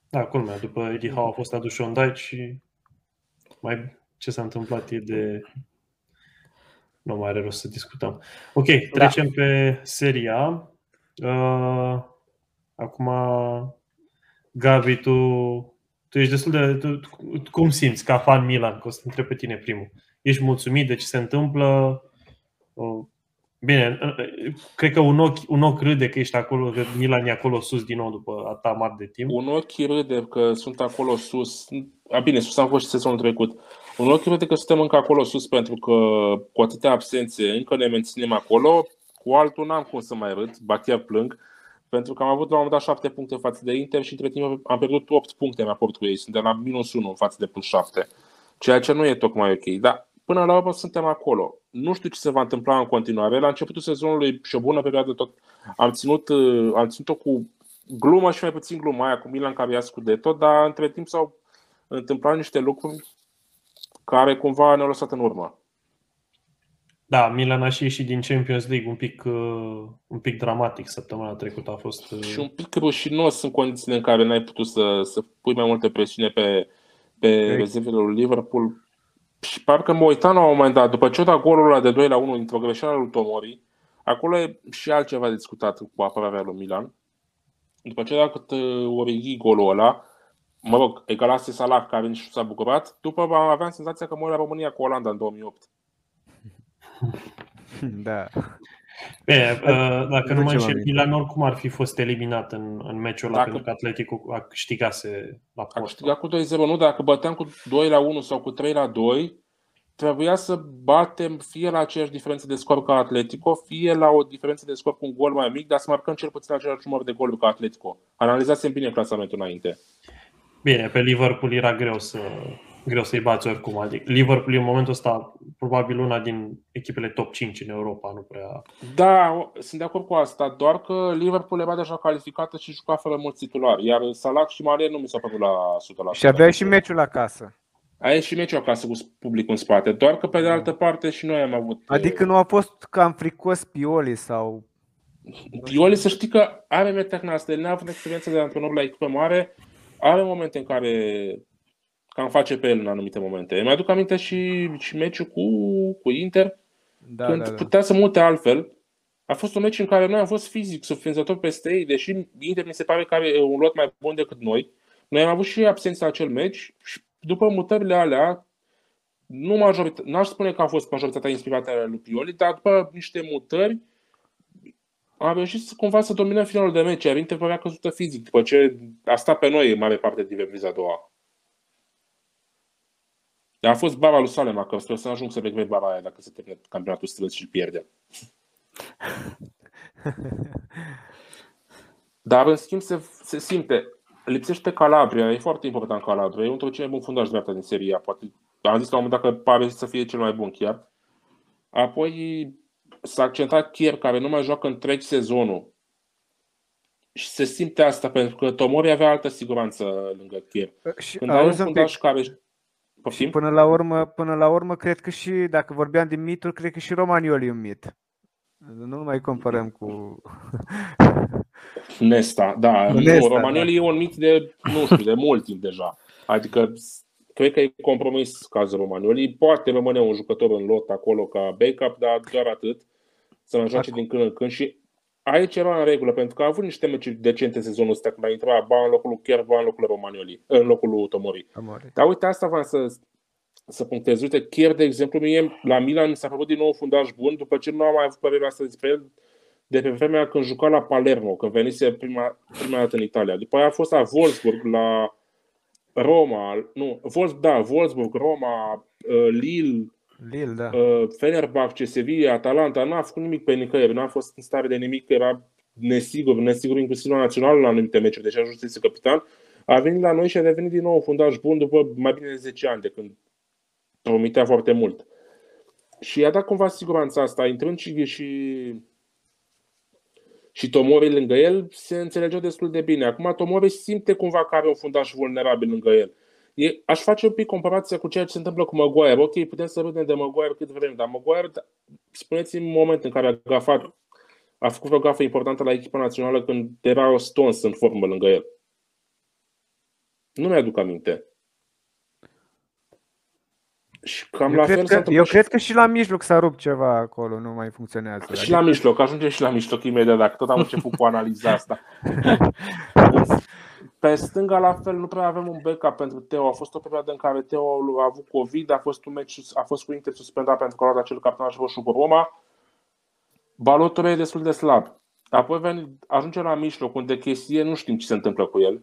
Da, culmea, după Eddie Howe a fost adus și Ondai și mai ce s-a întâmplat e de... Nu mai are rost să discutăm. Ok, trecem pe seria. Acum... Gabi, tu ești destul de... Tu, cum simți ca fan Milan? Că o să întreb pe tine primul. Ești mulțumit de ce se întâmplă? Bine, cred că un ochi râde că ești acolo, că Milan e acolo sus din nou după atâta mare de timp. Un ochi râde că sunt acolo sus. Bine, sus am fost și sezonul trecut. Un ochi râde că suntem încă acolo sus pentru că cu atâtea absențe încă ne menținem acolo. Cu altul n-am cum să mai râd, ba chiar plâng. Pentru că am avut la un moment dat 7 puncte față de Inter și între timp am pierdut 8 puncte în raport cu ei. Suntem la -1 față de +7, ceea ce nu e tocmai ok. Dar până la urmă suntem acolo. Nu știu ce se va întâmpla în continuare. La începutul sezonului și o bună perioadă tot am ținut-o cu glumă și mai puțin glumă aia cu Milan care ia scudetto, dar între timp s-au întâmplat niște lucruri care cumva ne-au lăsat în urmă. Da, Milan a ieșit din Champions League un pic dramatic săptămâna trecută a fost. Și un pic rușinos în condițiile în care n-ai putut să pui mai multă presiune pe rezervele lui Liverpool. Și parcă mă uitam la un moment dat, după ce o dat golul ăla de 2-1 dintr-o greșeală lui Tomori, acolo e și altceva discutat cu apărarea lui Milan. După ce a dat Origi golul ăla, mă rog, egalase Salah care nici nu s-a bucurat, după aveam senzația că mă uit la România cu Olanda în 2008. Da. Bine, dacă nu mă înșel, Milan oricum ar fi fost eliminat în meciul ăla pentru că Atletico a câștigase la Porto. A câștigat cu 2-0, nu, dacă băteam cu 2-1 sau cu 3-2, trebuia să batem fie la aceeași diferență de scor ca Atletico, fie la o diferență de scor cu un gol mai mic, dar să marcăm cel puțin același număr de goluri ca Atletico. Analizasem bine clasamentul înainte. Bine, pe Liverpool era greu să-i bați oricum. Adică Liverpool în momentul ăsta probabil una din echipele top 5 în Europa, nu prea... Da, sunt de acord cu asta, doar că Liverpool era deja calificată și juca fără mulți titulari, iar Salah și Mane nu mi s-a părut la 100%. Și avea și meciul acasă. Ai și meciul acasă cu publicul în spate, doar că pe de altă parte și noi am avut... Adică nu a fost cam fricos Pioli sau... Pioli să știi că are meterna asta, el n-a avut experiență de antrenor la echipă mare, are momente în care... Cam face pe el în anumite momente. Îmi aduc aminte și meciul cu Inter, când putea să mute altfel. A fost un meci în care noi am fost fizic surprinzător peste ei, deși Inter mi se pare că are un lot mai bun decât noi. Noi am avut și absența acel meci și după mutările alea, n-aș spune că a fost majoritatea inspirată ale lui Pioli, dar după niște mutări am reușit cumva să dominăm finalul de meci, iar Inter părea căzută fizic, după ce a stat pe noi în mare parte din repriza a doua. A fost bara lui Salema, că sper să ajung să regret bara aia dacă se termină campionatul strâns și îl pierde. Dar în schimb se simte. Lipsește Calabria, e foarte important Calabria. E unul cel mai bun fundaș dreapta din seria. Poate, am zis la un moment dat că pare să fie cel mai bun chiar. Apoi s-a accentat Kier, care nu mai joacă întreg sezonul. Și se simte asta, pentru că Tomori avea altă siguranță lângă Kier. Când ai un fundaș care... Și până la urmă, cred că și, dacă vorbeam de mituri, cred că și Romagnoli e un mit. Nu mai comparăm cu... Nesta, da. Nesta, Romagnoli e un mit de, nu știu, de mult timp deja. Adică, cred că e compromis cazul Romagnoli. Poate rămâne un jucător în lot acolo ca backup, dar doar atât. Să mai joace din când în când și Aici era în regulă, pentru că a avut niște meciuri decente sezonul ăsta, când a intrat ba în locul lui Cherva, în locul lui Romagnoli, în locul lui Tomori. Dar uite, asta vreau să punctez. Uite, Chier, de exemplu, mie la Milan mi s-a făcut din nou un fundaj bun, după ce nu am mai avut părerea asta despre el de pe vremea când juca la Palermo, când venise prima dată în Italia. După aia a fost la Wolfsburg, la Roma, nu, Wolfsburg, Roma, Lille, da. Fenerbahce, Sevilla, Atalanta, n-a făcut nimic pe nicăieri, n-a fost în stare de nimic, era nesigur inclusiv la național la anumite meciuri, deși ajunsese capitan. A venit la noi și a devenit din nou un fundaj bun după mai bine de 10 ani de când promitea foarte mult. Și i-a dat cumva siguranța asta, intrând și Tomori lângă el, se înțelegea destul de bine. Acum Tomori simte cumva că are un fundaș vulnerabil lângă el. Aș face un pic comparația cu ceea ce se întâmplă cu Maguire. Ok, putem să râdem de Maguire cât vrem, dar Maguire, spuneți-mi un moment în care a făcut o gafă importantă la echipa națională când era Stones în formă lângă el. Nu mi-aduc aminte. Și cam la fel s-a întâmplat. Eu cred că și la mijloc s-a rupt ceva acolo, nu mai funcționează. Și la mijloc, ajungem și la mijloc imediat, dacă tot am început cu analiza asta. Pe stânga, la fel, nu prea avem un backup pentru Teo. A fost o perioadă în care Teo a avut COVID, a fost cu Inter suspendat pentru că a luat acel cartonaș roșu cu Roma. Balotelli e destul de slab. Apoi ajunge la mijloc, unde Kessie nu știm ce se întâmplă cu el.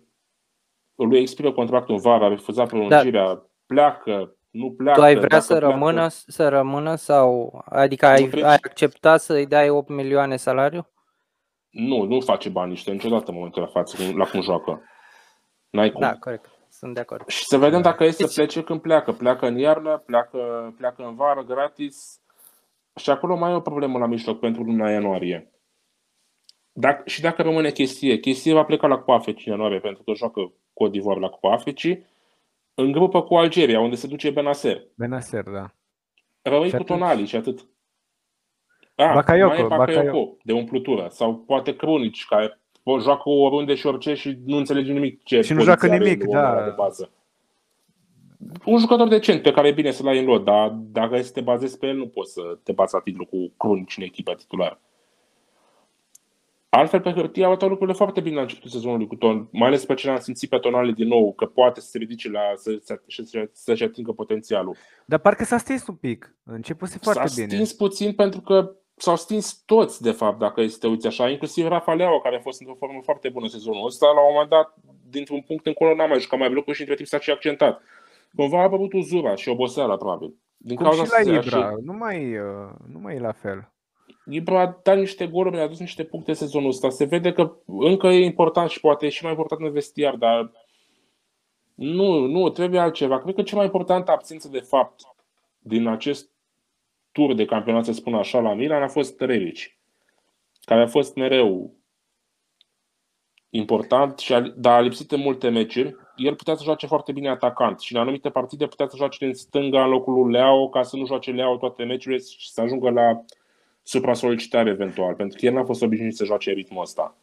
Lui expiră contractul în vară, a refuzat prelungirea, pleacă. Nu pleacă, tu ai vrea să rămână sau adică ai acceptat să-i dai 8 milioane salariu? Nu face bani niște niciodată în momentul la față, la cum joacă. N-ai cum. Da, corect. Sunt de acord. Și să vedem dacă este să plece când pleacă. Pleacă în iarnă, pleacă în vară, gratis. Și acolo mai e o problemă la mijloc pentru luna ianuarie. Și dacă rămâne Kessie va pleca la Cupa Africii în ianuarie, pentru că joacă Côte d'Ivoire la Cupa Africii. În grupă cu Algeria, unde se duce Benacer. Benacer, da. Rămâi cu Tonali și atât. Bakayoko, mai e Bakayoko de umplutură. Sau poate Krunic, care joacă oriunde și orice și nu înțelege nimic ce poziție. Și nu joacă nimic, da. De bază. Un jucător decent pe care e bine să-l ai în lot, dar dacă să te bazezi pe el, nu poți să te bați la titlu cu Krunic în echipa titulară. Altfel, pe hârtie au dat lucrurile foarte bine la începutul sezonului cu Ton, mai ales pe ce l-am simțit pe Tonali din nou, că poate să se ridice să-și atingă potențialul. Dar parcă s-a stins un pic, începuse foarte bine. S-a stins puțin pentru că s-au stins toți, de fapt, dacă este uiți așa, inclusiv Rafa Leao, care a fost într-o formă foarte bună sezonul ăsta, la un moment dat, dintr-un punct încolo n-a mai jucat mai blocul și între timp s-a și accentat. Cumva a apărut uzura și oboseala, probabil. Din cauza și la Ibra, nu mai e la fel. Ibra a dat niște goluri, a adus niște puncte sezonul ăsta. Se vede că încă e important și poate e și mai important în vestiar, dar nu, trebuie altceva. Cred că cea mai importantă absență de fapt din acest tur de campionat, să spun așa, la Milan a fost Rebić, care a fost mereu important, dar a lipsit în multe meciuri. El putea să joace foarte bine atacant și în anumite partide putea să joace din stânga în locul lui Leao, ca să nu joace Leao toate meciurile și să ajungă la supra-solicitare eventual, pentru că el n-a fost obișnuit să joace ritmul ăsta.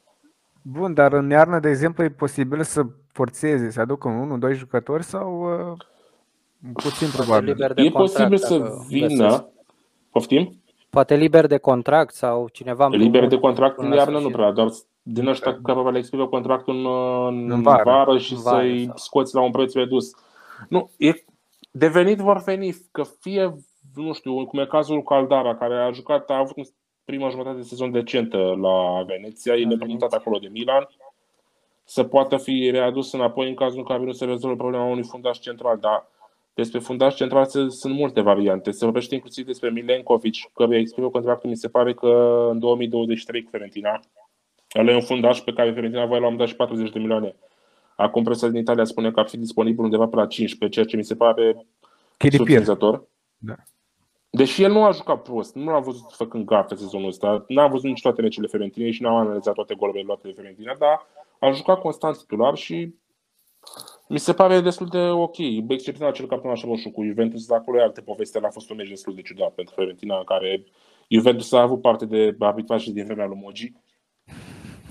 Bun, dar în iarnă, de exemplu, e posibil să forțeze, să aducă 1-2 jucători sau puțin probabil? E posibil să vină. Poftim? Poate liber de contract sau cineva. Liber de contract în iarnă nu prea, dar din ăștia care le expiră contractul în vară și să-i scoți la un preț redus. Nu, devenit vor veni, că fie nu știu, cum e cazul lui Caldara, care a avut prima jumătate de sezon decentă la Veneția, el e premutat acolo de Milan, să poată fi readus înapoi în cazul în care nu se rezolvă problema unui fundaș central. Dar despre fundaș central sunt multe variante. Se vorbește inclusiv despre Milenkovic, care expiră contractul, mi se pare că în 2023 cu Fiorentina. El e un fundaș pe care Fiorentina va l-am dat și 40 de milioane. Acum presa din Italia spune că ar fi disponibil undeva pe la 15, ceea ce mi se pare surprinzător. Da. Deși el nu a jucat prost, nu l-am văzut făcând gafe sezonul ăsta, n-am văzut nici toate meciurile Fiorentinei și n-am analizat toate golurile luate de Fiorentina, dar a jucat constant titular și mi se pare destul de ok. Excepția acel cartonaș roșu cu Juventus, acolo e altă poveste, a fost un meci destul de ciudat pentru Fiorentina, în care Juventus a avut parte de arbitraje din vremea lui Mogi,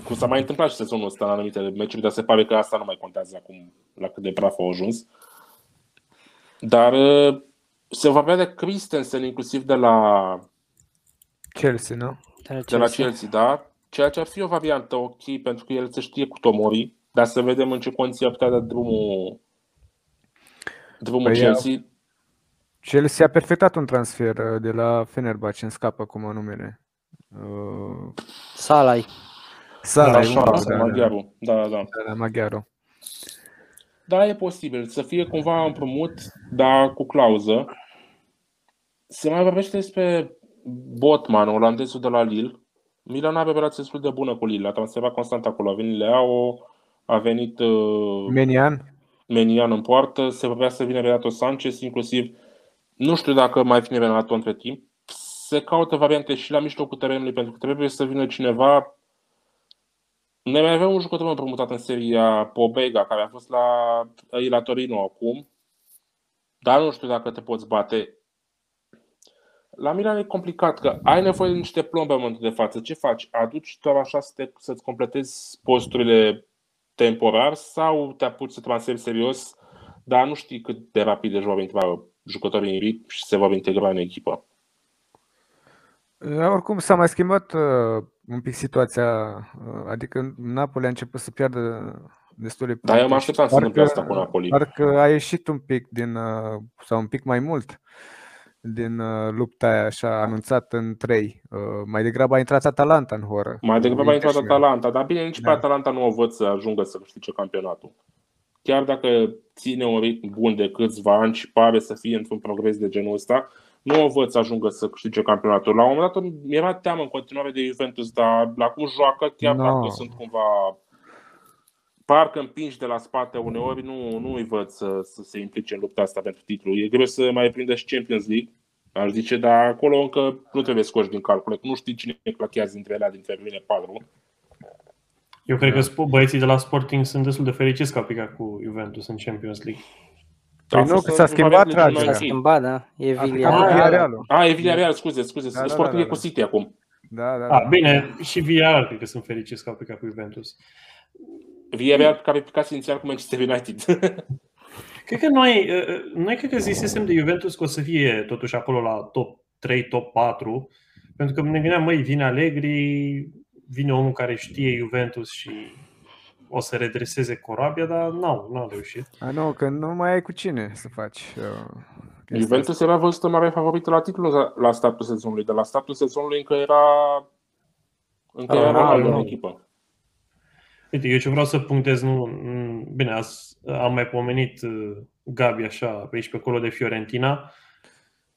cum s-a mai întâmplat și sezonul ăsta în anumite meciuri, dar se pare că asta nu mai contează acum la cât de praf au ajuns. Dar se vorbea de Christensen, inclusiv de la Chelsea, da? Ceea ce ar fi o variantă ok, pentru că el se știe cu Tomori, dar să vedem în ce condiții a putea da drumul Chelsea. Chelsea a perfectat un transfer de la Fenerbahce, îmi scapă acum numele. Salai, maghiarul. Da, e posibil să fie cumva împrumut, dar cu clauză. Se mai vorbește despre Botman, olandezul de la Lille. Milan a revelat destul de bună cu Lille, a transferat constant acolo, a venit Leao, a venit Menian în poartă, se vorbea să vină Renato Sanchez, inclusiv nu știu dacă mai vine Renato între timp. Se caută variante și la mijlocul terenului, pentru că trebuie să vină cineva. Ne mai avem un jucător împrumutat în seria, Pobega, care a fost la Torino acum, dar nu știu dacă te poți bate. La Milan e complicat, că ai nevoie de niște plombe în momentul de față. Ce faci? Aduci doar așa să-ți completezi posturile temporar sau te apuci să transferi serios, dar nu știi cât de rapid își vor intra jucătorii în ritm și se vor integra în echipă. Oricum s-a mai schimbat un pic situația, adică Napoli a început să piardă destul de puncte. Dar eu mă așteptam să întâmple asta cu Napoli. Parcă a ieșit un pic din, sau un pic mai mult din lupta aia așa anunțată în 3. Mai degrabă a intrat Atalanta în horă. Dar bine, nici pe Atalanta nu o văd să ajungă să câștige campionatul. Chiar dacă ține un ritm bun de câțiva ani și pare să fie într-un progres de genul ăsta, nu o văd să ajungă să câștige campionatul. La un moment dat mi-era teamă în continuare de Juventus, dar la cum joacă chiar dacă sunt cumva parcă împinși de la spate uneori, nu îi văd să se implice în lupta asta pentru titlu. E greu să mai prindă și Champions League, aș zice, dar acolo încă nu trebuie scoși din calcul. Nu știi cine clachează între ele, dintre mine, patru. Eu cred că băieții de la Sporting sunt destul de fericiți că a picat cu Juventus în Champions League. Păi nu, că s-a schimbat tragerea. E Villarreal. E Villarreal, scuze. Sporting e cu City acum. Da. Bine, și Villarreal cred că sunt fericiți că a picat cu Juventus. Villarreal care picat inițial cu Manchester United. Cred că noi cred că zisesem de Juventus că o să fie totuși acolo la top 3, top 4, pentru că ne gândeam, vine Allegri, vine omul care știe Juventus și o să redreseze corabia, dar n-au reușit. Că nu mai ai cu cine să faci. Juventus era văzută mare favorită la titlul la startul sezonului, dar la startul sezonului încă era Ronaldo în echipă. Uite, eu ce vreau să punctez, bine, am mai pomenit Gabi așa pe aici pe acolo de Fiorentina,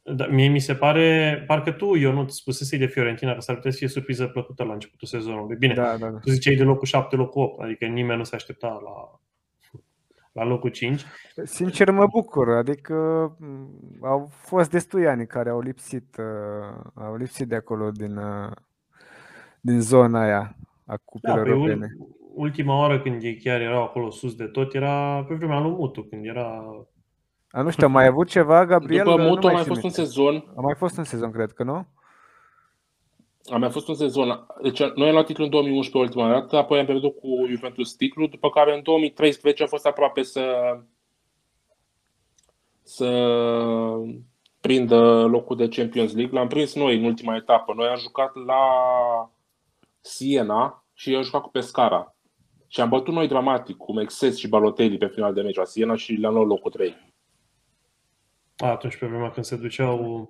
dar mie mi se pare, parcă tu, Ionut, spusesei de Fiorentina că s-ar putea să fie surpriză plăcută la începutul sezonului. Bine, da. Tu ziceai de locul 7, locul 8, adică nimeni nu se aștepta la locul 5. Sincer mă bucur, adică au fost destui ani care au lipsit de acolo din zona aia a cupelor europene. Ultima oară când ei chiar erau acolo sus de tot era pe vremea lui Mutu, când era... Nu știu, mai avut ceva, Gabriel? După Mutu a mai fost un sezon. A mai fost un sezon, cred că, nu? A mai fost un sezon. Deci noi am luat titlul în 2011 ultima dată, apoi am pierdut cu Juventus titlul, după care în 2013 a fost aproape să prindă locul de Champions League. L-am prins noi în ultima etapă. Noi am jucat la Siena și eu am jucat cu Pescara. Și am bătut noi dramatic cu Mexes și Balotelli pe final de meci la Siena și le-am luat locul 3. Atunci pe vremea când se duceau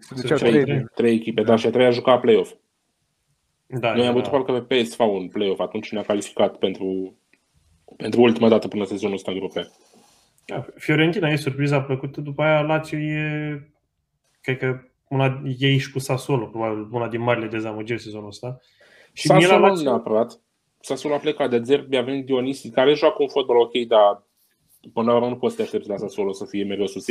3 echipe, da. Dar și a treia juca play-off. Noi am bătut parcă pe PSV în play-off atunci și ne-a calificat pentru ultima dată până sezonul ăsta în grupe. Fiorentina e surpriza plăcută, după aia Lazio e, cred că ei și cu Sassuolo, probabil una din marile dezamăgiri sezonul ăsta. Și Sassuolo nu neapărat. Sassuolo a plecat de Zerbi, a venit Dionisi, care joacă un fotbal ok, dar până la urmă nu poți să te aștepți la Sassuolo să fie mereu sus.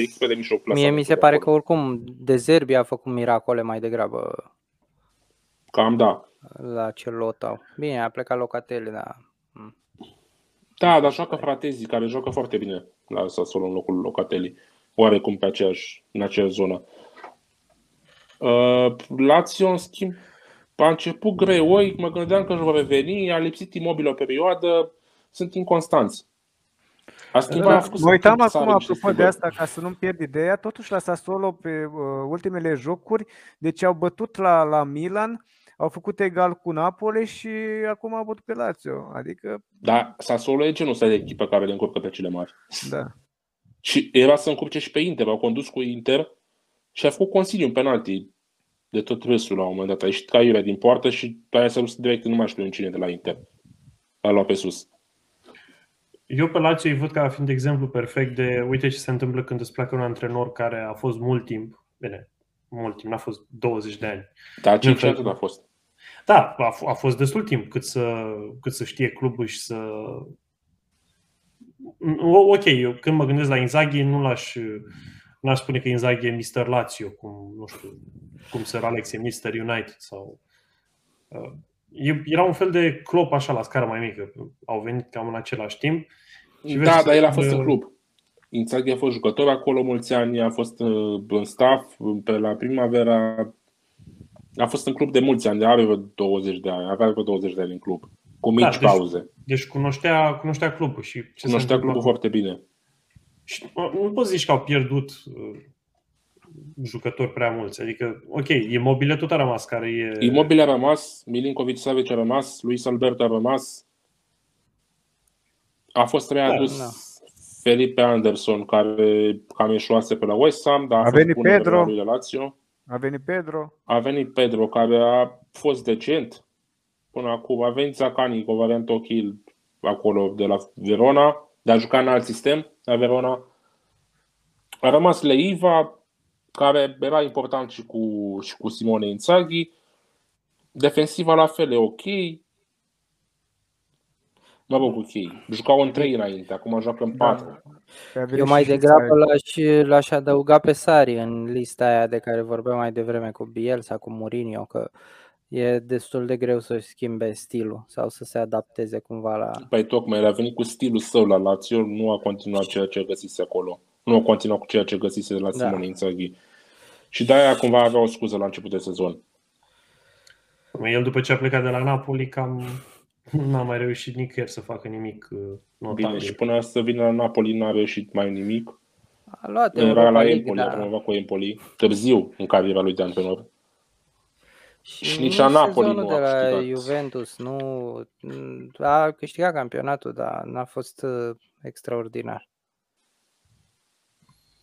Mie mi se pare că oricum de Zerbi a făcut miracole mai degrabă. Cam da. La Celotau. Bine, a plecat Locatelli, dar... Da, dar joacă Fratezi, care joacă foarte bine la Sassuolo în locul Locatelli. Oarecum pe în aceeași zonă. Lazio, în schimb, a început greoi, mă gândeam că își vor reveni, a lipsit Immobile o perioadă, sunt inconstanți. Mă uitam acum, apropo de asta, ca să nu-mi pierd ideea, totuși la Sassuolo pe ultimele jocuri, deci au bătut la Milan, au făcut egal cu Napoli și acum au bătut pe Lazio. Adică... Da, Sassuolo e genul ăsta de echipă care le încurcă pe cele mari. Da. Și era să încurce și pe Inter, au condus cu Inter și a făcut Consiliu în penalti de tot râsul la un moment dat. A ieșit caiurea din poartă și aia s-a dus direct, nu mai știu în cine de la Inter. A luat pe sus. Eu pe Lazio îi văd ca fiind exemplu perfect de uite ce se întâmplă când îți pleacă un antrenor care a fost mult timp, bine, mult timp, n-a fost 20 de ani. Dar 5 ani a fost. Da, a fost destul timp cât să știe clubul și să... Ok, eu când mă gândesc la Inzaghi, n-aș spune că Inzaghi e Mr. Lazio, cum, nu știu, cum Sir Alex e Mr. United sau... Era un fel de Klopp așa la scară mai mică. Au venit cam în același timp. Și da, dar el a fost în club. Inzaghi a fost jucător acolo mulți ani, a fost în staff pe la Primavera. A fost în club de mulți ani, are vreo 20 de ani, avea vreo 20 de ani în club, cu mici pauze. Deci cunoștea clubul și ce cunoștea clubul foarte bine. Și nu poți zici că au pierdut jucători prea mulți. Adică, ok, Immobile tot a rămas care e... Immobile a rămas, Milinković-Savić a rămas, Luis Alberto a rămas. A fost readus Felipe Anderson, care cam eșuase pe la West Ham, dar a fost venit Pedro. A venit Pedro, care a fost decent până acum. A venit Zacani cu o variantă O'Kill acolo de la Verona, dar a jucat în alt sistem la Verona. A rămas Leiva, care era important și cu Simone Inzaghi. Defensiva la fel e ok. Mă rog, ok. Jucau în 3 înainte, acum joacă în 4. Eu mai degrabă l-aș adăuga pe Sarri în lista aia de care vorbeam mai devreme cu Bielsa, cu Mourinho, că e destul de greu să-și schimbe stilul sau să se adapteze cumva la... Păi tocmai, el a venit cu stilul său la Lazio, nu a continuat ceea ce găsise acolo. Nu a continuat cu ceea ce găsise de la Simone Inzaghi. Și de-aia cumva avea o scuză la început de sezon. El după ce a plecat de la Napoli cam... Nu a mai reușit nicăieri să facă nimic notabil. Bine, și până să vină la Napoli n-a reușit mai nimic. A luat Europa la Empoli, a promovat cu Empoli, târziu în cariera lui de antrenor. Și nici la Napoli nu a câștigat. De la Juventus nu a câștigat campionatul, dar n-a fost extraordinar.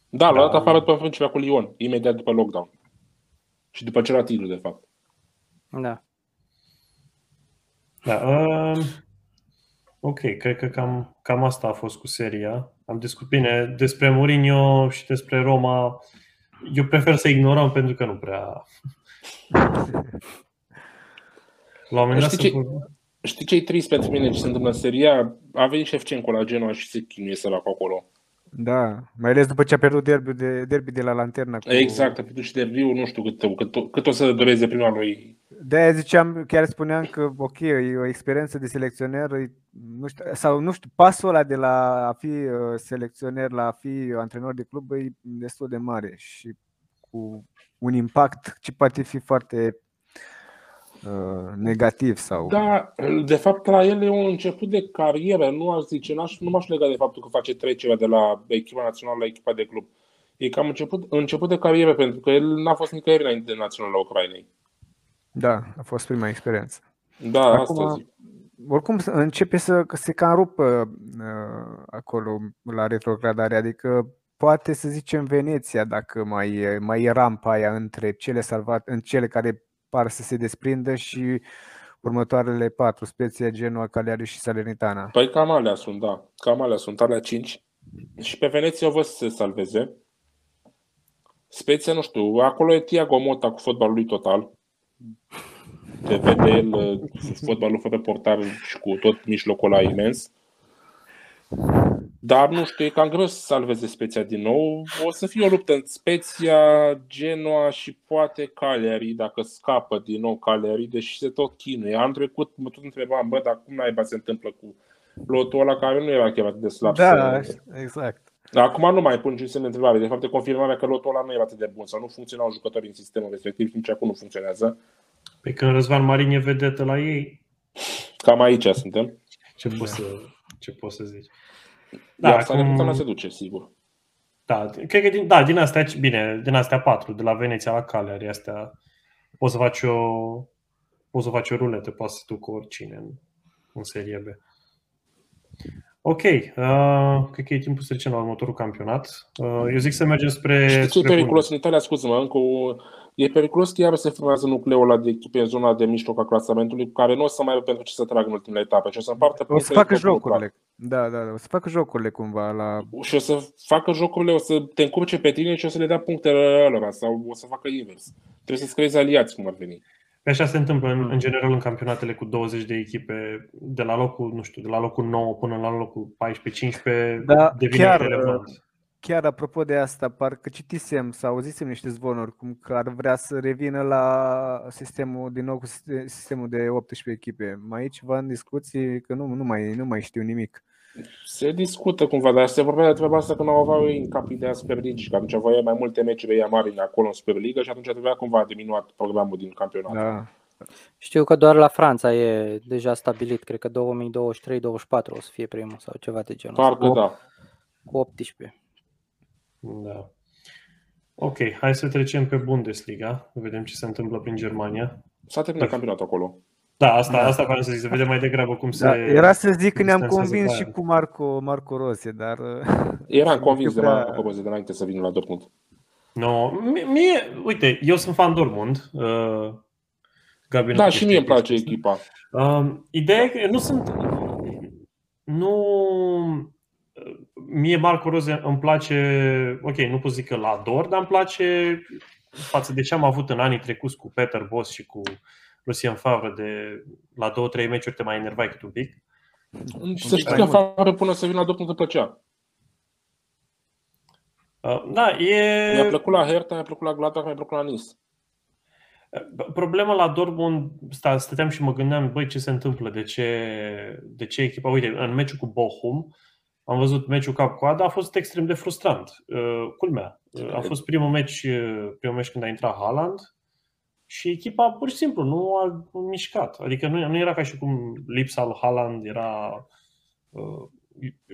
Da, l-a dat afară după începerea cu Lyon, imediat după lockdown. Și după ce era titlul, de fapt. Da. Da, ok, cred că cam asta a fost cu seria. Am discutat bine despre Mourinho și despre Roma. Eu prefer să ignorăm pentru că nu prea... Știi ce e trist pentru mine ce se întâmplă în seria? A venit Șefcenco la Genoa și se chinuie săracul acolo. Da, mai ales după ce a pierdut derby de la Lanterna. Cu... Exact, a pierdut și derbiul, nu știu cât o să dureze prima lui. De-aia ziceam, chiar spuneam că ok, e o experiență de selecționer, nu știu, pasul ăla de la a fi selecționer la a fi antrenor de club e destul de mare și cu un impact ce poate fi foarte negativ sau... Da, de fapt la el e un început de carieră, nu m-aș lega de faptul că face trecerea de la echipa națională la echipa de club. E cam început de carieră pentru că el n-a fost nicăieri înainte de naționala Ucrainei. Da, a fost prima experiență. Da, acum, asta zic. Oricum începe să se cam rupă acolo la retrogradare, adică poate să zicem Veneția dacă mai e rampa aia între cele salvate, în cele care par să se desprindă și următoarele 4, Spezia, Genoa, Cagliari și Salernitana. Păi cam alea sunt, da. Cam alea sunt, alea 5. Și pe Veneția o văd să se salveze. Spezia, nu știu, acolo e Thiago Motta cu fotbalul lui total. Te vede el, fotbalul fără portar și cu tot mijlocul ăla imens. Dar nu știu, e cam greu să salveze Spezia din nou. O să fie o luptă în Spezia, Genoa și poate Cagliari, dacă scapă din nou Cagliari, deși se tot chinuie. Anul trecut mă tot întrebam, dar cum naiba se întâmplă cu lotul ăla care nu era chiar atât de slab? Da, exact. Dar acum nu mai pun niciun semn de întrebare. De fapt e confirmarea că lotul ăla nu era atât de bun sau nu funcționau jucătorii în sistemul respectiv și nici acum nu funcționează. Pe când Răzvan Marin e vedetă la ei. Cam aici suntem. Ce poți să zici? Da, asta acum... se duce, sigur. Da, cred că din astea, bine, din astea 4, de la Veneția la Cagliari, astea poți să faci o poți să faci o ruletă, poți să tu cu oricine în Serie B. Ok, cred că e timpul să trecem la următorul campionat. Eu zic să mergem spre... Știi ce e periculos în Italia? Scuze-mă, încă o... E periculos că iară se formează nucleul ăla de echipe în zona de mijloc a clasamentului, cu care nu o să mai aibă pentru ce să tragă în ultimele etape. Și o să împartă o să facă jocurile. Da, o să facă jocurile cumva la... Și o să facă jocurile, o să te încurce pe tine și o să le dea punctele ăla sau o să facă invers. Trebuie să-ți creezi aliați, cum ar veni. Așa se întâmplă în general în campionatele cu 20 de echipe, de la locul, nu știu, de la locul 9 până la locul 14-15, da, devine relevant. Chiar apropo de asta, parcă citisem sau auzisem niște zvonuri cum că ar vrea să revină la sistemul din nou cu sistemul de 18 echipe. Mai aici ceva în discuții că nu mai știu nimic. Se discută cumva, dar se vorbea de treaba asta când au avut ei în cap ideea Superligii, că atunci voia mai multe meciuri ea mari acolo în Superliga și atunci trebuia cumva diminuat programul din campionat. Da. Știu că doar la Franța e deja stabilit, cred că 2023-2024 o să fie primul sau ceva de genul. Parcă da. Cu 18. Da. Ok, hai să trecem pe Bundesliga, vedem ce se întâmplă prin Germania. S-a terminat campionatul acolo. Da, asta vreau să zic, să vedem mai degrabă cum se... Da, era să zic că ne-am convins și cu Marco Rose, dar... Eram convins de Marco Rose de înainte să vină la Dortmund. No, mie, uite, eu sunt fan Dortmund. Gabi, da, și mie îmi place echipa. Ideea e că mie Marco Rose îmi place, ok, nu pot zic că l-ador, dar îmi place față de ce am avut în anii trecuți cu Peter Bosz și cu Lucien Favre, de la 2-3 meciuri te mai enervai cât un pic. Să știi că Favre până să vină la Dortmund îmi plăcea. Da, mi-a plăcut la Hertha, mi-a plăcut la Gladbach, mi-a plăcut la Nice. Problema la Dortmund, stăteam și mă gândeam, băi, ce se întâmplă, de ce echipa, uite, în meciul cu Bochum, am văzut meciul cap-coadă, a fost extrem de frustrant. Culmea. A fost primul meci când a intrat Haaland și echipa pur și simplu nu a mișcat. Adică nu era ca și cum lipsa lui Haaland era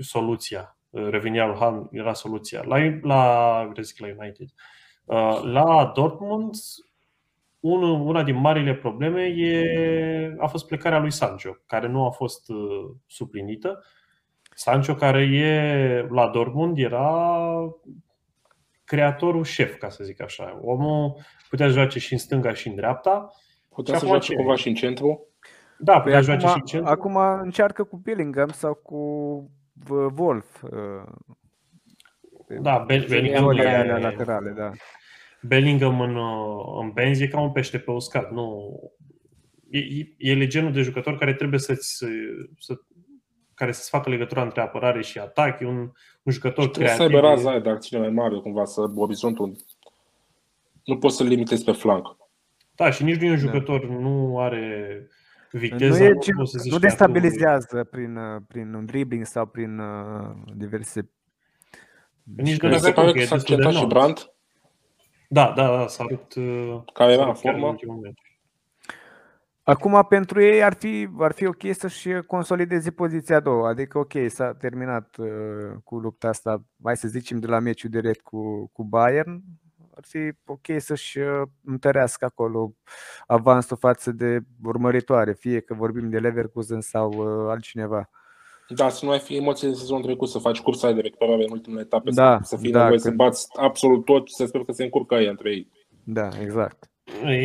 soluția. Revenirea lui Haaland era soluția. La United. La Dortmund, una din marile probleme a fost plecarea lui Sancho, care nu a fost suplinită. Sancho, care e la Dortmund, era creatorul șef, ca să zic așa. Omul putea joace și în stânga și în dreapta. Putea să joace cumva și în centru. Da, putea joace și în centru. Acum încearcă cu Bellingham sau cu Wolf. Da, Bellingham în benzi e ca un pește pe uscat. El e genul de jucător care trebuie să-ți facă legătura între apărare și atac, e un jucător și creativ. Trebuie să aibă raza aia de acțiune mai mare, cumva, să orizontul. Nu poți să-l limitezi pe flanc. Da, și nici nu e un jucător, nu are viteză. Nu destabilizează prin un dribbling sau prin diverse... Nici nu se pare că s-a acceptat și Brandt. Da, s-a rupt. Care era în formă. Acum pentru ei ar fi ok să-și consolideze poziția a doua, adică ok, s-a terminat cu lupta asta, hai să zicem de la meciul direct cu Bayern, ar fi ok să-și întărească acolo avansul față de urmăritoare, fie că vorbim de Leverkusen sau altcineva. Da, să nu ai fi emoții de sezonul trecut, să faci cursa de recuperare în ultimele etape, să fii nevoie să bați absolut tot și să sper că se încurcă aia între ei. Da, exact.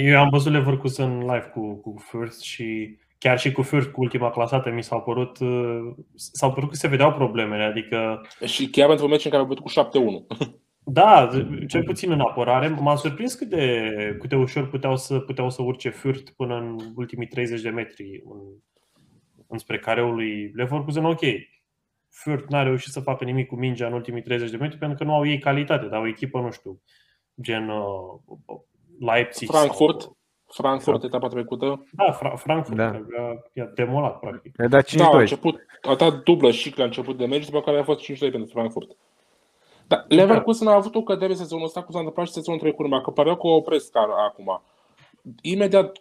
Eu am văzut Leverkusen în live cu Fürth și chiar și cu Fürth, cu ultima clasată, mi s-au părut că se vedeau problemele, adică... Și chiar pentru meci în care au bătut cu 7-1. Da, cel puțin în apărare. M-a surprins cât de ușor puteau să urce Fürth până în ultimii 30 de metri înspre careul lui Leverkusen. Ok, Fürth n-a reușit să facă nimic cu mingea în ultimii 30 de metri pentru că nu au ei calitate, dar o echipă, nu știu, gen... Leipzig, Frankfurt etapa trecută. Da, Frankfurt i-a demolat practic. A dat dublă și la început de meci, după care a fost 5-2 pentru Frankfurt. Dar Leverkusen a avut o cădere sezonul ăsta, cum s-a întâmplat și sezonul trecut, că părea că o opresc acum. Imediat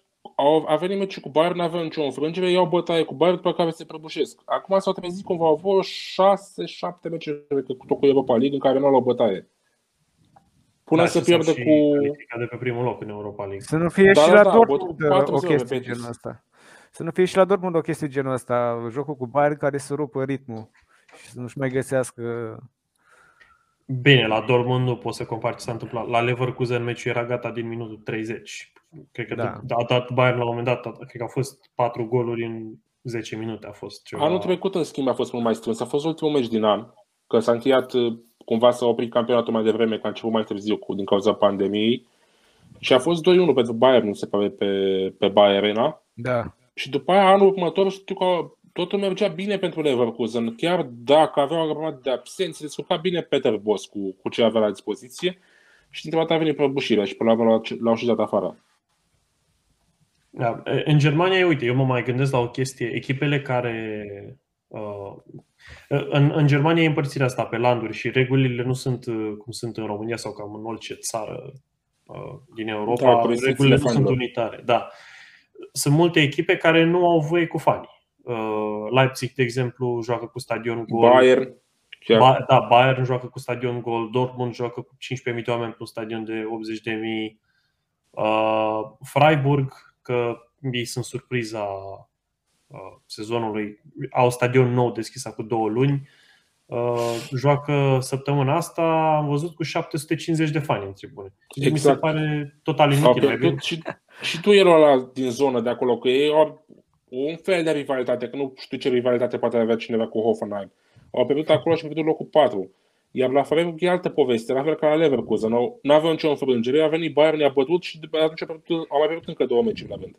a venit meciul cu Bayern, nu aveau nicio înfrângere, iau bătaie cu Bayern, după care se prăbușesc. Acum s-au trezit cumva, au avut 6-7 meciuri cu Europa League în care nu au luat bătaie. Până să pierdă cu de pe primul loc în Europa League. Să nu fie și la Dortmund o chestie genul ăsta. Să nu fie și la Dortmund o chestie genul ăsta, jocul cu Bayern care să rupă ritmul și să nu-și mai găsească. Bine, la Dortmund nu poți să compari ce s-a întâmplat. La Leverkusen meciul era gata din minutul 30. Cred că a dat Bayern la un moment dat, cred că a fost 4 goluri în 10 minute a fost ceva. Anul trecut în schimb a fost mult mai strâns. A fost ultimul meci din an, când s-a încheiat cumva s-a oprit campionatul mai devreme, că a început mai târziu din cauza pandemiei. Și a fost 2-1 pentru Bayern, nu se pare pe Bayern Arena. Da. Și după aia anul următor știu că totul mergea bine pentru Leverkusen, chiar dacă avea o grămadă de absențe, descurca bine Peter Bosz cu ce avea la dispoziție și dintr-o dată a venit prăbușirea și pe la urmă l-au și dat afară. Da. În Germania, uite, eu mă mai gândesc la o chestie, echipele care... În Germania e împărțirea asta pe landuri și regulile nu sunt cum sunt în România sau cam în orice țară din Europa, da, regulile nu sunt unitare. Da. Sunt multe echipe care nu au voie cu fanii. Leipzig, de exemplu, joacă cu stadion gol. Bayern. Da, Bayern joacă cu stadion gol. Dortmund joacă cu 15.000 de oameni pe un stadion de 80.000. Freiburg, că ei sunt surpriza sezonului, au stadion nou deschis acum 2 luni. Joacă săptămâna asta, am văzut, cu 750 de fani în tribune. Exact. Mi se pare total inutil. Și tu erau ăla din zonă de acolo, că ei au un fel de rivalitate, că nu știu ce rivalitate poate avea cineva cu Hoffenheim. Au pierdut acolo și au pierdut locul 4. Iar la Freiburg e altă poveste, la fel ca la Leverkusen. N-aveau nicio înfrângere, a venit Bayern, i-a bătut și atunci au mai pierdut încă 2 meciuri la rând.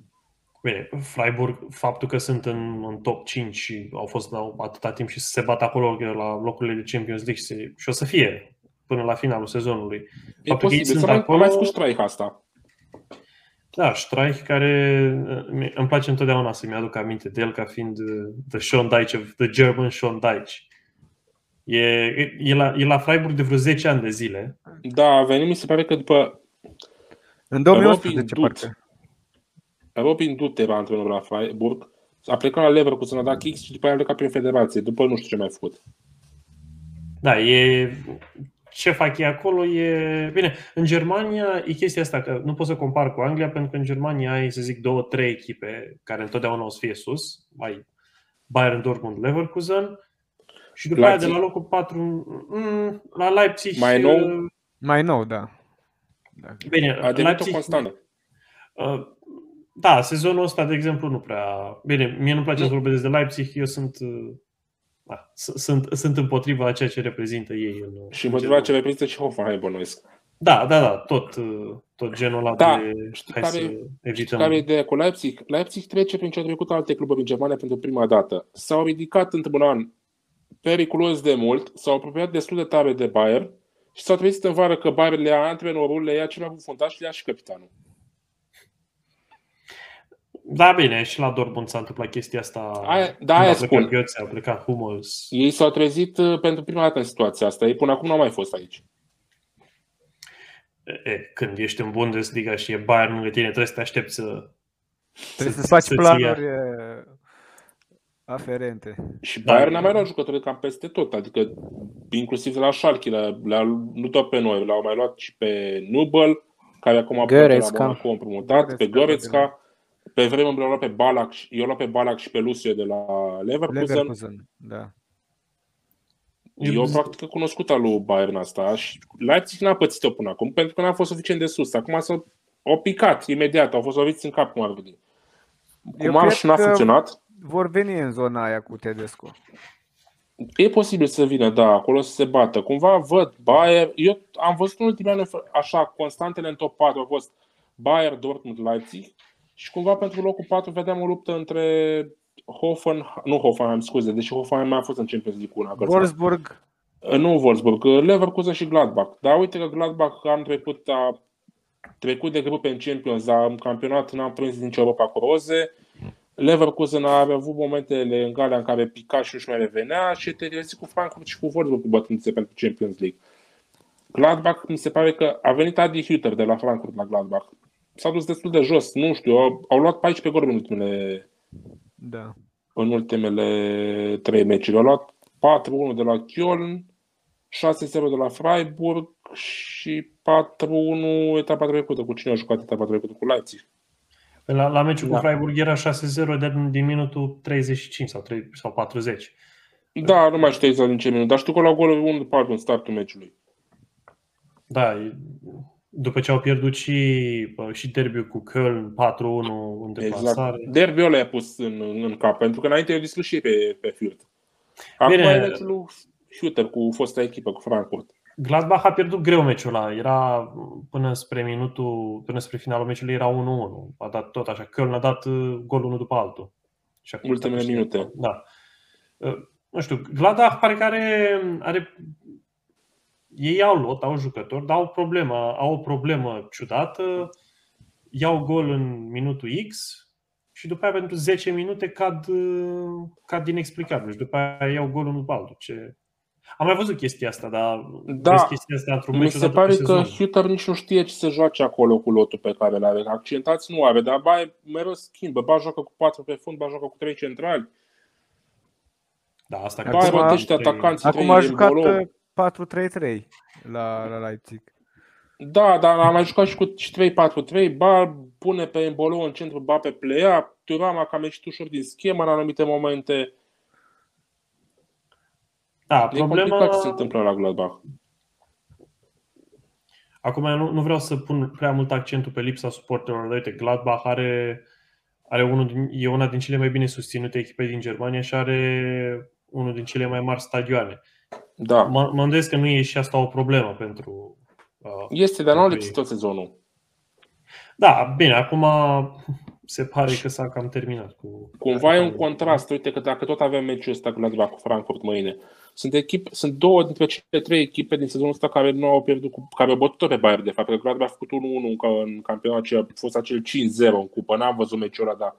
Bine, Freiburg, faptul că sunt în top 5 și au fost la atâta timp și se bat acolo la locurile de Champions League și o să fie până la finalul sezonului. E posibil, s-a mai scos Streich asta. Da, Streich, care îmi place întotdeauna să-mi aduc aminte de el ca fiind the Sean Dyche, the German Sean Dyche. E la Freiburg de vreo 10 ani de zile. Da, a venit, mi se pare că după... În 2018, parcă. Robin Dutt era antrenorul la Freiburg, a plecat la Leverkusen, a dat kicks și după aia a plecat prin federație, după nu știu ce mai făcut. Da, ce fac ei acolo e... Bine, în Germania e chestia asta, că nu pot să compar cu Anglia, pentru că în Germania ai, să zic, 2-3 echipe care întotdeauna o să fie sus. Ai Bayern, Dortmund, Leverkusen și după aia de la locul 4 la Leipzig... Mai nou, da. Bine, a devenit o constantă. Da, sezonul ăsta, de exemplu, nu prea... Bine, mie nu-mi place să vorbesc de Leipzig, eu sunt împotriva a ceea ce reprezintă ei. Și împotriva ce reprezintă și Hoffenheim, bănuiesc. Da, tot genul ăla de... Hai să evităm. Care e ideea cu Leipzig? Leipzig trece prin ce a trecut alte cluburi în Germania pentru prima dată. S-au ridicat într-un an periculos de mult, s-au apropiat destul de tare de Bayern și s-au trezit în vară că Bayern le ia antrenorul, le ia cel mai bun fundaș și le ia și capitanul. Da, bine, și la Dortmund s-a întâmplat chestia asta. Aia spun. Gheoțe, a plecat Hummels. Ei s-au trezit pentru prima dată în situația asta. Ei până acum n-au mai fost aici. Când ești în Bundesliga și e Bayern lângă tine, trebuie să te aștepți să... Trebuie să faci planuri aferente. Și Bayern a mai luat jucători cam peste tot. Adică, inclusiv de la Schalke, nu doar pe noi. L-au mai luat și pe Nubel, care acum a împrumutat, pe Goretzka. Pe vreme îmi luat pe Ballack, eu luat pe Ballack și pe Lucio de la Leverkusen. Da. Eu practic cunoscut al lui Bayern asta și Leipzig n-a pățit-o până acum pentru că n-a fost suficient de sus. Acum s-a picat imediat, au fost loviți în cap cum ar veni. Marș n-a funcționat. Vor veni în zona aia cu Tedesco. E posibil să vină, da, acolo să se bată. Cumva văd Bayern, eu am văzut în ultimii ani așa, constantele în top 4 au fost Bayern, Dortmund, Leipzig. Și cumva pentru locul 4 vedeam o luptă între Hoffenheim, deși Hoffenheim mai a fost în Champions League una. Wolfsburg? Nu Wolfsburg, Leverkusen și Gladbach. Dar uite că Gladbach a trecut de grupe în Champions, dar în campionat n-a prins nicio Europa cu roze. Leverkusen a avut momentele în Galea în care pica și nu-și mai revenea și te găsi cu Frankfurt și cu Wolfsburg bătându-se pentru Champions League. Gladbach, mi se pare că a venit Adi Hütter de la Frankfurt la Gladbach. S-a dus destul de jos, nu știu, au luat 14 goluri în ultimele, da. În ultimele 3 meciuri. Au luat 4-1 de la Köln, 6-0 de la Freiburg și 4-1 etapa trecută. Cu cine a jucat etapa trecută? Cu Leipzig. La meciul cu Freiburg era 6-0 din minutul 35 sau 40. Da, nu mai știu exact din ce minut, dar știu că la golul 1 după în startul meciului. Da, după ce au pierdut și derbiul cu Köln 4-1 în deplasare. Exact. Derbiul ăla i-a pus în cap, pentru că înainte i-a distrus și pe Fürth. Acum e meciul lui Hütter cu fosta echipă, cu Frankfurt. Gladbach a pierdut greu meciul ăla. Era până spre finalul meciului era 1-1. A dat tot așa, Köln a dat gol unul după altul. Și acum ultimele minute. Da. Nu știu, Gladbach pare că are ei au lot, au jucători, dar au o problemă ciudată. Iau gol în minutul X și după aia pentru 10 minute cad inexplicabil. Și după aia iau gol unul după altul. Am mai văzut chestia asta, dar chestia asta într-un meci. Mi se pare că Hütter nici nu știe ce se joace acolo cu lotul pe care l-are. Accentați nu are, dar mereu schimbă. Ba joacă cu 4 pe fund, ba joacă cu 3 centrali. Da, asta acum a jucat 4-3-3 la Leipzig. Da, dar am mai jucat și cu 3-4-3. Ba pune pe Embolo în centru, ba pe Plea. Thuram a ieșit ușor din schemă în anumite momente. Da, problema ce se întâmplă la Gladbach. Acum nu vreau să pun prea mult accentul pe lipsa suporterilor, dar uite, Gladbach e una din cele mai bine susținute echipe din Germania și are unul din cele mai mari stadioane. Da. Mă îndoiesc că nu e și asta o problemă pentru... Este, dar nu lipsi tot sezonul. Da, bine, acum se pare că s-a cam terminat. Cumva e un contrast. Uite că dacă tot avem meciul ăsta cu Frankfurt mâine, sunt două dintre cele trei echipe din sezonul ăsta care nu au pierdut, care au bătut pe Bayern, de fapt. Că Gladbach a făcut 1-1 în campionat și a fost acel 5-0 în cupă. N-am văzut meciul ăla, dar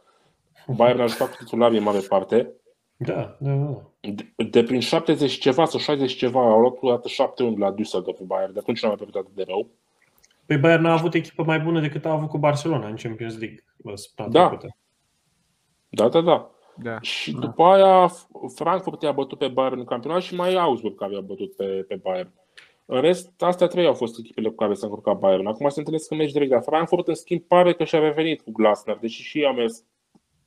Bayern a jucat cu titularii în mare parte. Da. De prin 70 ceva sau 60 ceva au luat o dată 7-1 la Düsseldorf pe Bayern. De atunci nu am mai pierdut atât de rău. Păi Bayern a avut echipă mai bună decât a avut cu Barcelona în Champions League. Da. Și după aia Frankfurt i-a bătut pe Bayern în campionat și mai Augsburg care i-a bătut pe Bayern. În rest, astea trei au fost echipele cu care s-a încurcat Bayern. Acum se întâlnesc în meci direct la Frankfurt, în schimb pare că și-a revenit cu Glasner, deși și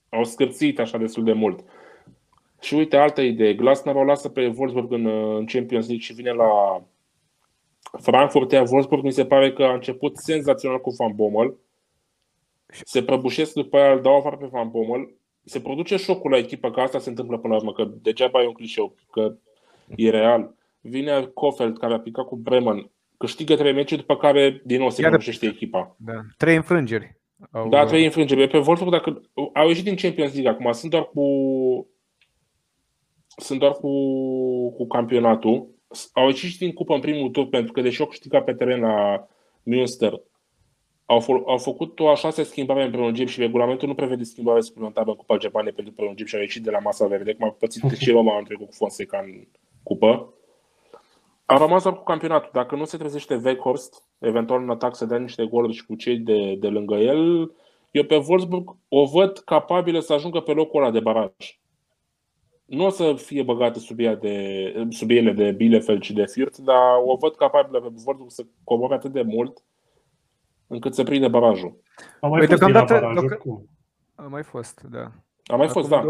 au scârțit așa destul de mult. Și uite, altă idee, Glasner o lasă pe Wolfsburg în Champions League și vine la Frankfurt, iar Wolfsburg mi se pare că a început senzațional cu Van Bommel. Se prăbușesc, după aia îl dau afară pe Van Bommel. Se produce șocul la echipă, că asta se întâmplă până la urmă, că degeaba e un clișeu, că e real. Vine Kofeld, care a picat cu Bremen, câștigă 3 meciuri, după care din nou se prăbușește echipa. Da, 3 înfrângeri. Da, 3 înfrângeri. Pe Wolfsburg, dacă au ieșit din Champions League acum, sunt doar cu campionatul. Au ieșit și din cupă în primul tur, pentru că deși au câștigat pe teren la Münster, au făcut o a 6-a schimbare în prelungim și regulamentul nu prevede schimbare suplimentară în Cupa Germaniei pentru prelungim și au ieșit de la masa verde, cum a pățit și Roma în trecut cu Fonseca în cupă. A rămas doar cu campionatul. Dacă nu se trezește Weghorst, eventual în atac să dea niște goluri și cu cei de lângă el, eu pe Wolfsburg o văd capabilă să ajungă pe locul ăla de baraj. Nu o să fie băgată sub ele de Bielefeld și de Fürth, dar o văd capabilă pe Wolfsburg să coboare atât de mult încât să prinde barajul. A mai fost, da.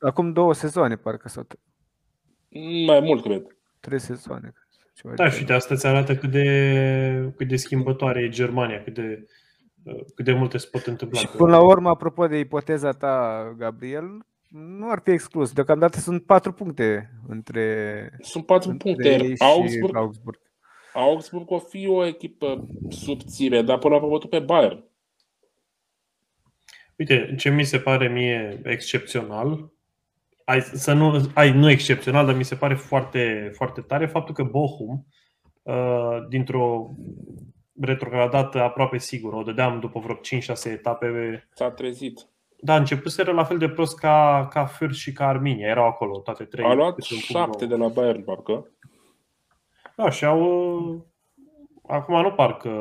Acum 2 sezoane, parcă. Mai mult, cred. 3 sezoane. Da, și de asta îți arată cât de schimbătoare e Germania, cât de multe se pot întâmpla. Și până la urmă, apropo de ipoteza ta, Gabriel, nu ar fi exclus. Deocamdată sunt 4 puncte între ei și Augsburg. Augsburg o fi o echipă subțire, dar până la bătut pe Bayern. Uite, ce mi se pare mie excepțional, nu excepțional, dar mi se pare foarte, foarte tare faptul că Bochum, dintr-o retrogradată aproape sigură, o dădeam după vreo 5-6 etape, s-a trezit. Da, începuseră la fel de prost ca Fürth și ca Arminia, erau acolo toate 3. A luat 7 de la Bayern, parcă. Da, și acum nu parcă...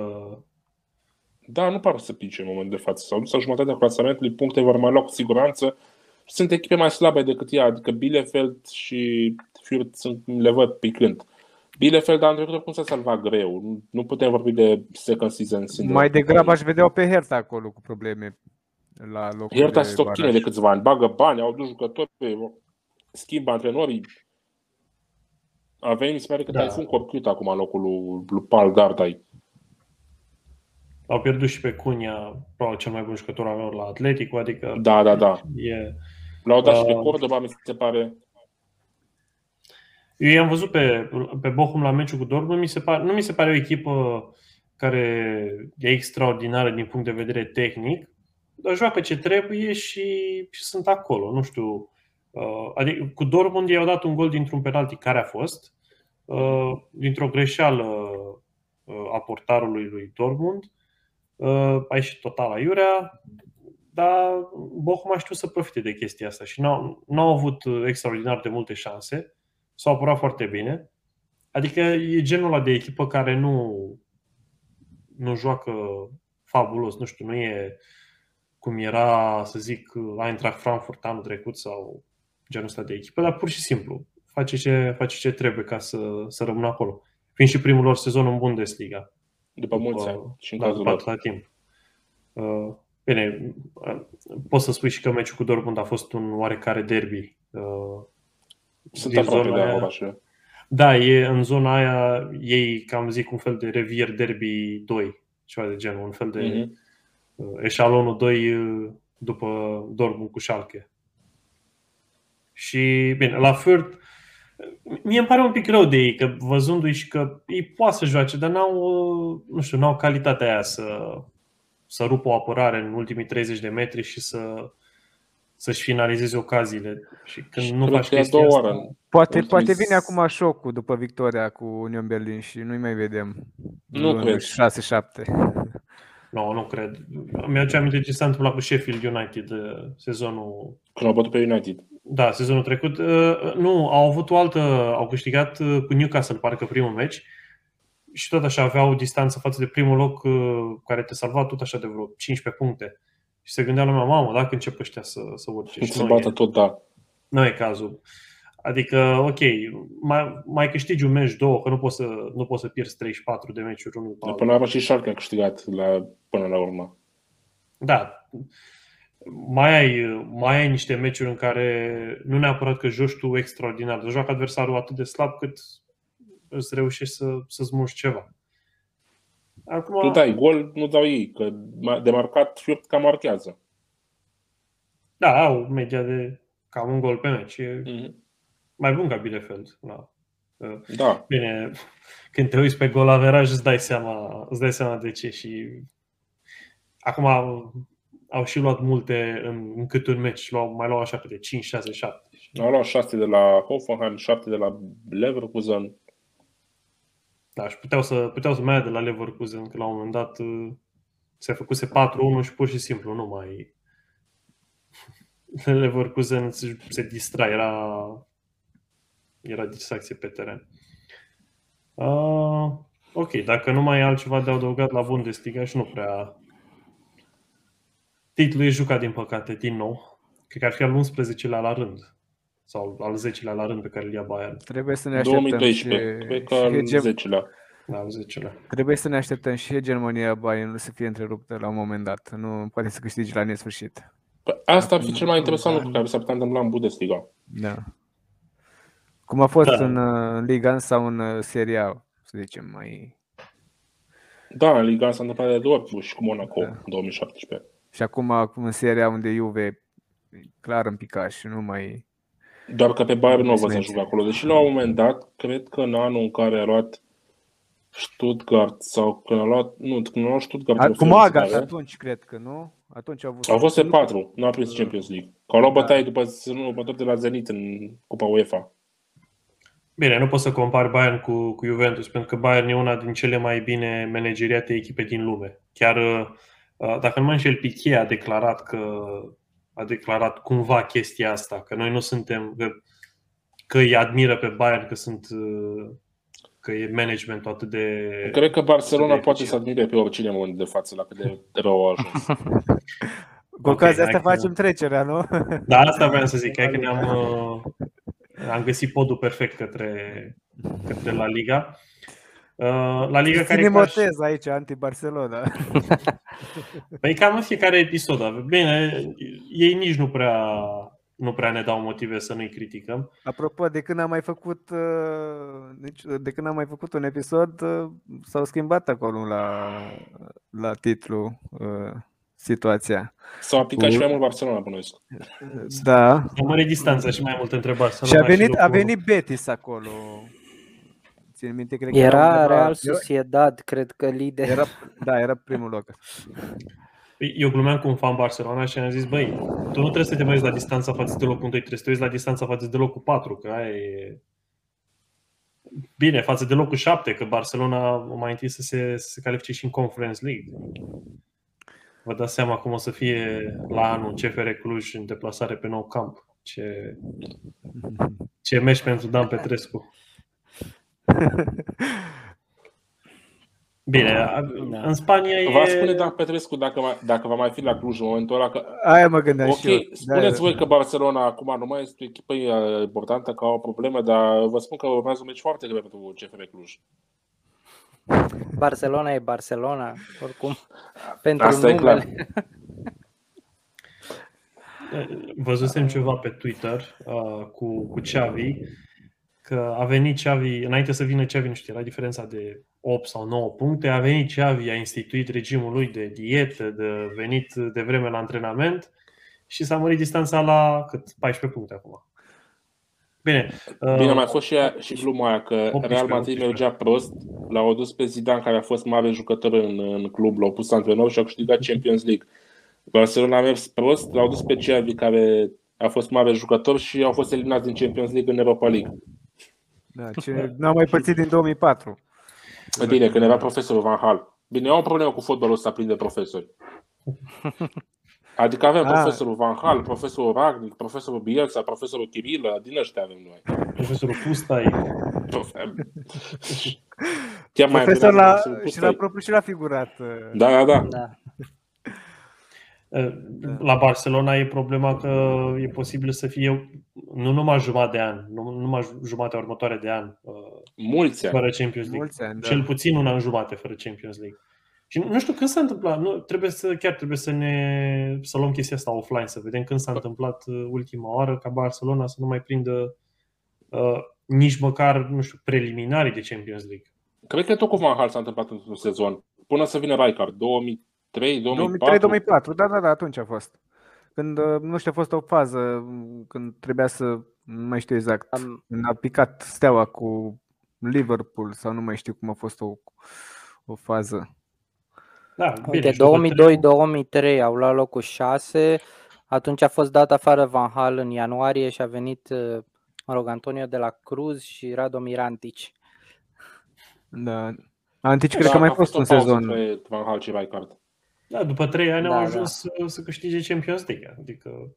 Da, nu par să pice în momentul de față. S-au dus la jumătatea clasamentului, puncte vor mai lua cu siguranță. Sunt echipe mai slabe decât ea, adică Bielefeld și Fürth le văd picând. Bielefeld a întrecut cum s-a salvat greu. Nu putem vorbi de second season syndrome. Mai degrabă aș vedea pe Hertha acolo cu probleme la locul. Hertha se obține de câțiva ani, bagă bani, au dus jucători, schimbă antrenorii. A venit, mi se pare că Taifun Korkut acum în locul lui Pal Dardai. Au pierdut și pe Cunha, probabil cel mai bun jucător al lor la Atletico, adică da. E... L-au dat și pe Cordoba, mi se pare. Eu i-am văzut pe Bochum la meciul cu Dortmund, nu mi se pare o echipă care e extraordinară din punct de vedere tehnic, dar joacă ce trebuie și sunt acolo, nu știu. Adică cu Dortmund i-au dat un gol dintr-un penalti care a fost, dintr-o greșeală a portarului lui Dortmund, a ieșit total aiurea, dar Bochum a știut să profite de chestia asta și n-au avut extraordinar de multe șanse. S-au apurat foarte bine. Adică e genul ăla de echipă care nu joacă fabulos. Nu știu, nu e cum era, să zic, Eintracht Frankfurt anul trecut sau genul ăsta de echipă, dar pur și simplu face ce trebuie ca să rămână acolo. Fiind și primul lor sezon în Bundesliga. După mulți ani și în cazul lor. La timp. Bine, poți să spui și că meciul cu Dortmund a fost un oarecare derby. Sunt aproape de aia. Da, e în zona aia, ei cam zic un fel de Revier Derby 2, ceva de genul, un fel de eșalonul 2 după Dortmund cu Schalke. Și bine, la Fürth mie îmi pare un pic rău de ei, că văzându-i și că ei poate să joace, dar n-au calitatea aia să rupă o apărare în ultimii 30 de metri și să-și finalizeze ocaziile. Și când și nu faci chestia asta... Poate vine acum șocul după victoria cu Union Berlin și nu-i mai vedem. Nu cred. 6-7. Nu cred. Mi-aduce aminte ce s-a întâmplat cu Sheffield United sezonul... Când au bătut pe United. Da, sezonul trecut. Nu, au avut o altă... Au câștigat cu Newcastle, parcă, primul meci. Și tot așa aveau distanță față de primul loc care te salva tot așa de vreo 15 puncte. Și se gândea lumea, mamă, dacă încep ăștia să urce. Și se bată tot, da. Nu e cazul. Adică, ok, mai câștigi un meci, două, că nu poți să pierzi 34 de meciuri unul pe altul. Până la urmă și Schalke a câștigat până la urmă. Da. Mai ai niște meciuri în care nu neapărat că joci tu extraordinar, dar joacă adversarul atât de slab cât îți reușești să-ți muști ceva. Acum... Tu dai gol, nu dau ei, că de marcat Fürth cam marchează. Da, au media de cam un gol pe meci. Mai bun ca Bielefeld. Da. Bine, când te uiți pe gol averaj îți dai seama de ce. Și acum au și luat multe în câte un meci. Mai luau așa câte 5, 6, 7. Au luat 6 de la Hoffenheim, 7 de la Leverkusen. Da, și puteau să mai ia de la Leverkusen, că la un moment dat se făcuse 4-1 și pur și simplu nu mai... Leverkusen se distra, era distracție pe teren. Ok, dacă nu mai e altceva de adăugat la Bundesliga și nu prea... Titlul e jucat, din păcate, din nou. Cred că ar fi al 11-lea la rând. Sau al 10-lea la rând pe care îl ia Bayern. Trebuie să ne așteptăm 2012, cred că al 10-lea. Trebuie să ne așteptăm și Germania Bayern să fie întreruptă la un moment dat. Nu poate să câștigi la nesfârșit. Asta ar fi cel mai interesant lucru care s-ar putea întâmpla în Bundesliga. Da. Cum a fost în Liga 1 sau în Serie A, să zicem mai... Da, în Liga 1 s-a întâmplat de două ori și cu Monaco în 2017. Și acum în Serie A unde Juve clar împica și nu mai... Doar că pe Bayern nu văd să jucă acolo. Deși la un moment dat, cred că în anul în care a luat Stuttgart sau când a luat... Nu, când a luat Stuttgart... Cu Magath atunci, cred că, nu? Atunci au fost pe 4, nu a prins Champions League. Că au luat bătaie după sezonul următor de la Zenit în Cupa UEFA. Bine, nu poți să compari Bayern cu Juventus, pentru că Bayern e una din cele mai bine manageriate echipe din lume. Chiar dacă nu mă înșel, Piqué a declarat că... A declarat cumva chestia asta, că noi nu suntem, că îi admiră pe Bayern că e managementul atât de... Cred că Barcelona poate să admire pe oricine în momentul de față, la cât de rău a ajuns. Cu ocazia asta facem trecerea, nu? Da, asta vreau să zic, hai că ne-am găsit podul perfect către către La Liga. La Liga care motez aici, anti-Barcelona. Păi cam în fiecare episod. Bine, ei nici nu prea ne dau motive să nu-i criticăm. Apropo, de când am mai făcut un episod, s-au schimbat acolo la titlu situația. S-au aplicat și mai mult Barcelona, bănuiesc. Da. O mare distanță și mai mult între Barcelona. Și a venit Betis acolo. Țin minte, cred că era Real Sociedad, cred că lider. Era primul loc. Eu glumeam cu un fan Barcelona și am zis, băi, tu nu trebuie să te mai uiți la distanța față de locul 2, trebuie să te uiți la distanța față de locul 4, că aia e... Bine, față de locul 7, că Barcelona mai întâi să se califice și în Conference League. Vă dați seama cum o să fie la anul CFR Cluj în deplasare pe Nou Camp. Ce meci pentru Dan Petrescu. Bine, în Spania e... V-a spune Dan Petrescu dacă va mai fi la Cluj în momentul ăla că... Aia mă gândeam și eu. Spuneți voi că Barcelona acum nu mai este o echipă importantă, că au probleme, dar vă spun că urmează un meci foarte greu pentru CFR Cluj. Barcelona e Barcelona, oricum, pentru asta numele. E clar. Văzusem ceva pe Twitter cu Xavi, că a venit Xavi, înainte să vină Xavi, nu știu, era diferența de 8 sau 9 puncte, a venit Xavi, a instituit regimul lui de dietă, de venit de vreme la antrenament și s-a mărit distanța la cât? 14 puncte acum. Bine, a mai fost și gluma aia că Real Madrid mergea prost, l-au adus pe Zidane, care a fost mare jucător în club, l-au pus antrenor și a câștigat Champions League. Barcelona a mers prost, l-au adus pe Xavi, care a fost mare jucător și au fost eliminați din Champions League în Europa League. Da, n-au mai pățit din 2004. Bine, când era profesorul Van Hal. Bine, eu am o problemă cu fotbalul ăsta plin de profesori. Adică avem profesorul Van Hal, profesorul Ragnic, profesorul Bielsa, profesorul Chirilă, din ăștia avem noi. Profesorul Pustai. Profesor și l-a figurat. Da. La Barcelona e problema că e posibil să fie nu numai jumătate de an, nu numai jumătatea următoare de an fără Champions League. Mulți ani, da. Cel puțin un an jumate fără Champions League. Și nu știu când s-a întâmplat, trebuie să luăm chestia asta offline, să vedem când s-a întâmplat ultima oară ca Barcelona să nu mai prindă nici măcar, nu știu, preliminarii de Champions League. Cred că tot cu Van Hal s-a întâmplat într-un sezon, până să vină Rijkaard, 2003-2004, da, atunci a fost. Când, nu știu, a fost o fază când trebuia să, nu mai știu exact, a picat Steaua cu Liverpool sau nu mai știu cum a fost o fază. Da, bine, de 2002-2003 au luat locul 6, atunci a fost dat afară Van Hal în ianuarie și a venit, Antonio de la Cruz și Radomir Antic. Da. Antic cred că mai fost un sezon. Van Hal și Rijkaard. Da, după 3 ani au ajuns să câștige Champions League. Adică,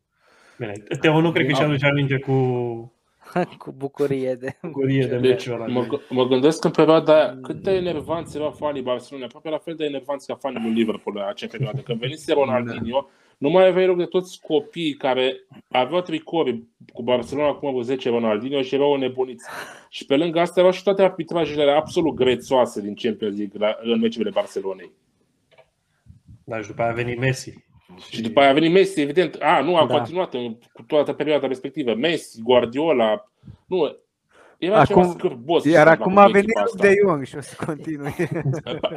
bine, Teo nu cred că și-aduce aminte cu bucurie de meciul ăla. Mă gândesc în perioada aia cât de enervanți erau fanii Barcelona, aproape la fel de enervanți ca fanii lui Liverpool în acea perioadă. Când venise Ronaldinho, nu mai aveai loc de toți copiii care aveau tricouri cu Barcelona acum vreo 10 Ronaldinho și erau nebuniți. Și pe lângă asta erau și toate arbitrajele absolut grețoase din Champions League în meciurile Barcelonei. Da, și după aia a venit Messi. Și după aia a venit Messi, evident. A continuat cu toată perioada respectivă. Messi, Guardiola. Nu, era acum, ceva scârbos. Iar acum a venit De Jong și o să continue.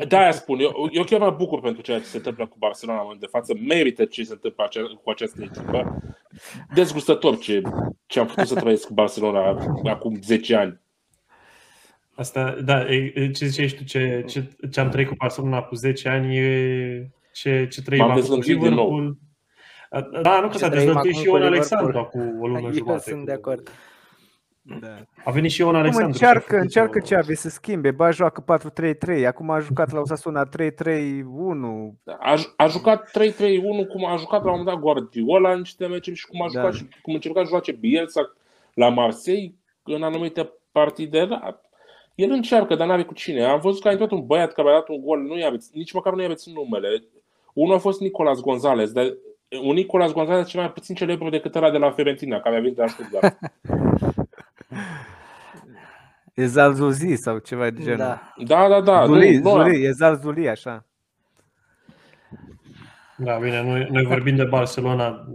De-aia spun. Eu chiar mă bucur pentru ceea ce se întâmplă cu Barcelona în momentul de față. Merită ce se întâmplă cu această echipă. Dezgustător ce am putut să trăiesc cu Barcelona acum 10 ani. Asta, da, ce ziceai tu, ce am trăit cu Barcelona cu 10 ani e... Ce trăim acum cu Liverpool. Da, nu că s-a dezvăluit și Ion Alexandru cu o lună jumătate. Sunt de acord. Da. A venit și Ion Alexandru. Încearcă Xavi să schimbe. Ba joacă 4-3-3. Acum a jucat la Osasuna 3-3-1. A jucat 3-3-1 cum a jucat la un moment dat Guardiola în niște meciuri și cum a jucat și cum încerca să joace Bielsa la Marseille în anumite partide. El încearcă, dar n-are cu cine. Am văzut că a intrat un băiat care a dat un gol, nici măcar nu i-a reținut numele. Unul a fost Nicolas Gonzalez, dar un Nicolas Gonzalez cel mai puțin celebru decât ăla de la Fiorentina, care a venit de la Stuttgart. E Zalzuzi sau ceva de genul. Da. Zuli, e Zalzuzi, așa. Da, bine, noi vorbim de Barcelona,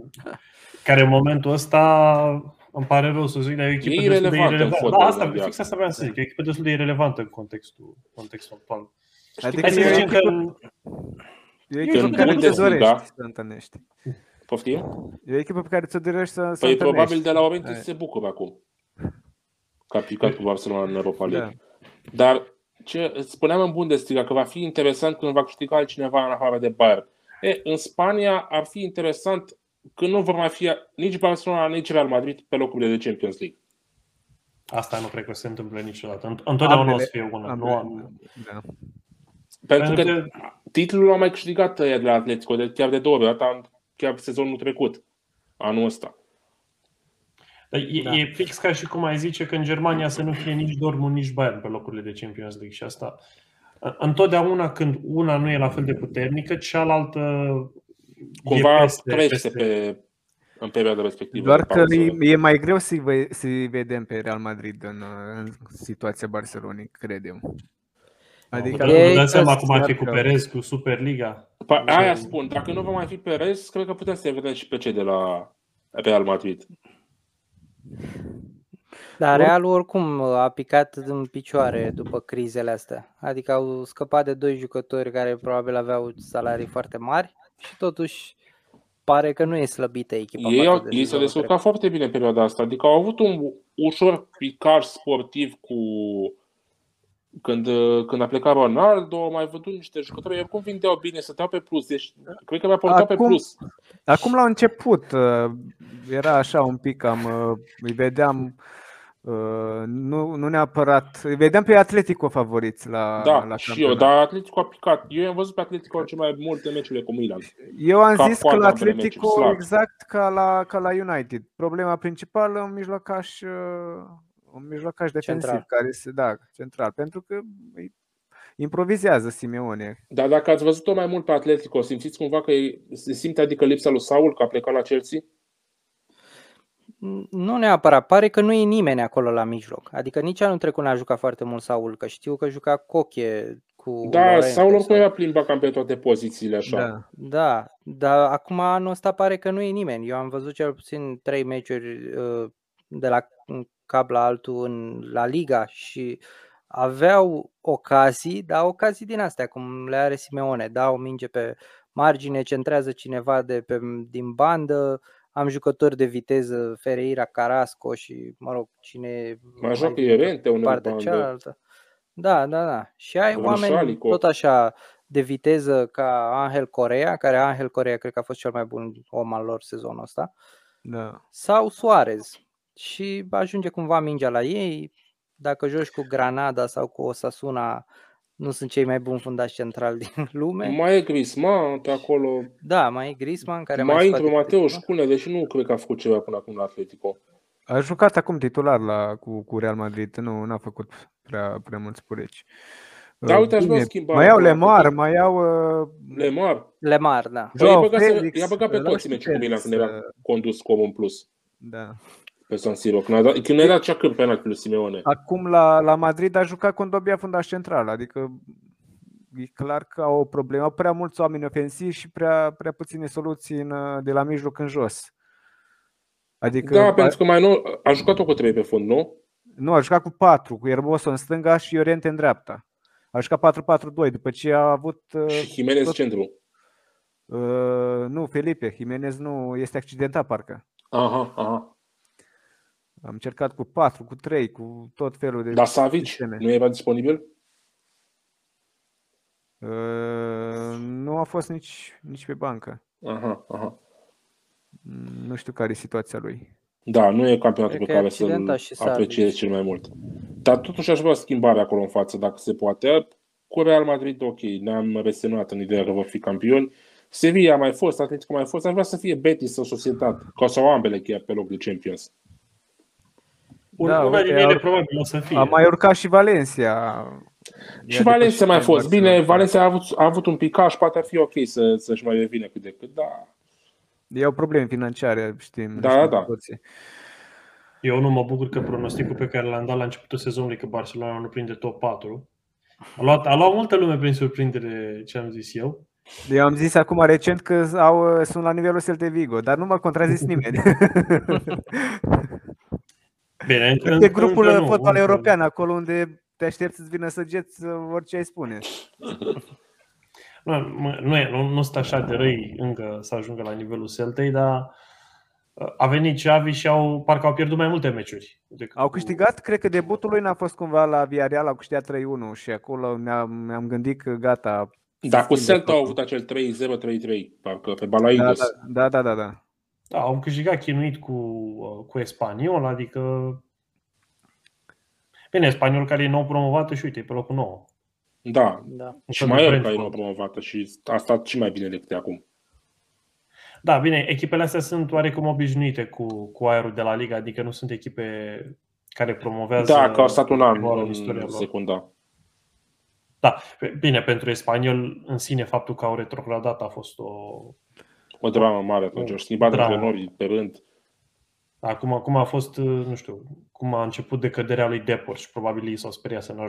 care în momentul ăsta... Îmi pare rău să zic, dar e o echipă destul de irelevantă. Da, asta, fix asta vreau să zic, e o echipă destul de irelevantă în contextul actual. Adică e o echipă care te dorești să te întâlnești. Poftim? E o echipă pe care ți-o dorești să te întâlnești. Păi probabil de la momentul se bucură acum. Că a picat cu Barcelona în Europa League. Dar spuneam în Bundesliga că va fi interesant când va câștiga altcineva în afară de Bayern. În Spania ar fi interesant când nu vor mai fi nici Barcelona, nici Real Madrid pe locurile de Champions League. Asta nu cred că se întâmplă niciodată. Întotdeauna o să fie una. Da. Pentru că titlul l-au mai câștigat ăia de la Atletico, chiar de două ori, chiar sezonul trecut, anul ăsta. E fix ca și cum ai zice că în Germania să nu fie nici Dortmund, nici Bayern pe locurile de Champions League și asta. Întotdeauna când una nu e la fel de puternică, cealaltă cumva trece în perioada respectivă. Doar că e mai greu să-i vedem pe Real Madrid în situația Barcelonei, cred eu. Adică nu dăm seama cum ar fi cu Perez, cu Superliga. Aia spun, dacă nu va mai fi Perez, cred că putem să-i vedem și pe cei de la Real Madrid. Dar Realul oricum a picat în picioare după crizele astea. Adică au scăpat de doi jucători care probabil aveau salarii foarte mari. Și totuși pare că nu e slăbită echipa. Ei s-au descurcat foarte bine în perioada asta. Adică au avut un ușor picaj sportiv cu când a plecat Ronaldo, au mai văzut niște jucători. Oricum vindeau bine, stăteau pe plus. Deci cred că mi-a portat pe plus. Acum la început era așa un pic, îi vedeam nu neapărat. Îi vedeam pe Atletico favoriți la campionat. Și eu, dar Atletico a picat. Eu am văzut pe Atletico cel mai multe meciurile cu Milan. Eu am zis că la Atletico exact ca la United. Problema principală un mijlocaș defensiv care se central, pentru că improvizează Simeone. Dar dacă ați văzut-o mai mult pe Atletico, simțiți cumva că se simte adică lipsa lui Saul că a plecat la Chelsea? Nu neapărat, pare că nu e nimeni acolo la mijloc. Adică nici anul trecut n-a jucat foarte mult Saul, că știu că juca Coche cu Lorente, Saul oricum era plimba cam pe toate pozițiile așa. Da, dar acum anul ăsta pare că nu e nimeni. Eu am văzut cel puțin 3 meciuri de la cap la altul în La Liga și aveau ocazii, dar ocazii din astea, cum le are Simeone. O minge pe margine, centrează cineva din bandă. Am jucători de viteză, Ferreira, Carrasco și, cine... Mai joacă Llorente unul pe cealaltă. Da. Și ai oameni tot așa de viteză ca Angel Correa, cred că a fost cel mai bun om al lor sezonul ăsta. Da. Sau Suarez. Și ajunge cumva mingea la ei. Dacă joci cu Granada sau cu Osasuna, nu sunt cei mai buni fundași centrali din lume. Mai e Griezmann pe acolo. Da, mai e Griezmann care mai intră Mateo Cunha, deși nu cred că a făcut ceva până acum la Atletico. A jucat acum titular cu Real Madrid, nu a făcut prea mulți pureci. Da, uite, aș vrea schimbarea. Mai au Lemar, Lemar, da. I-a băgat pe toți meciul cu Milan când era condus cu om în plus. Da. Pe San Siro, când era cea campionat lui Simeone. Acum la Madrid a jucat Condobia fundaș central, adică e clar că au o problemă. Au prea mulți oameni ofensivi și prea puține soluții de la mijloc în jos. Adică pentru că mai nou a jucat-o cu 3 pe fund, nu? Nu, a jucat cu 4, cu Hermoso în stânga și Llorente în dreapta. A jucat 4-4-2, după ce a avut și Jimenez centru. Nu, Felipe, Jimenez nu este accidentat parcă. Aha. Am încercat cu 4, cu 3, cu tot felul de... Dar Savic nu era disponibil? Nu a fost nici pe bancă. Aha. Nu știu care e situația lui. Da, nu e campionatul pe care să-l apreciezi cel mai mult. Dar totuși aș vrea schimbarea acolo în față, dacă se poate. Cu Real Madrid, ok, ne-am resemnat în ideea că vor fi campioni. Sevilla a mai fost, Atletico mai fost. Aș vrea să fie Betis sau Sociedad, sau ambele chiar pe loc de Champions. Probabil o să fie. A mai urcat și Valencia. Și Valencia mai fost. Bine, Valencia a avut un picaj, poate ar fi ok să-și mai revine cât de cât, dar... E o problemă financiară, știm. Da. Eu nu mă bucur că pronosticul pe care l-am dat la începutul sezonului că Barcelona nu prinde top 4. A luat multă lume prin surprindere ce am zis eu. Eu am zis acum recent că sunt la nivelul Celta Vigo, dar nu m-a contrazis nimeni. Bine, de grupul fotbal european, acolo unde te aștepți să-ți vină săgeți orice ai spune. Nu sunt așa de răi încă să ajungă la nivelul Celtei, dar a venit Xavi și parcă au pierdut mai multe meciuri. Au câștigat, cred că debutul lui n-a fost cumva la Villarreal, au câștigat 3-1 și acolo mi-am gândit că gata. Dar cu Celta au avut acel 3-0-3-3, parcă pe Balaidos. Da. Da, au câștigat chinuit cu Espanyol, adică... Bine, Espanyol care e nou promovată și uite, e pe locul 9. Da. Și mai e nou promovată și a stat și mai bine decât acum. Da, bine, echipele astea sunt oarecum obișnuite cu aerul de la Liga, adică nu sunt echipe care promovează... Da, că au stat un an în secunda. Da, bine, pentru Espanyol în sine faptul că au retrogradat a fost o dramă mare atunci, au schimbat antrenori pe rând. Acum a fost, nu știu, cum a început decăderea lui Depor și probabil ei s-au speriat să nu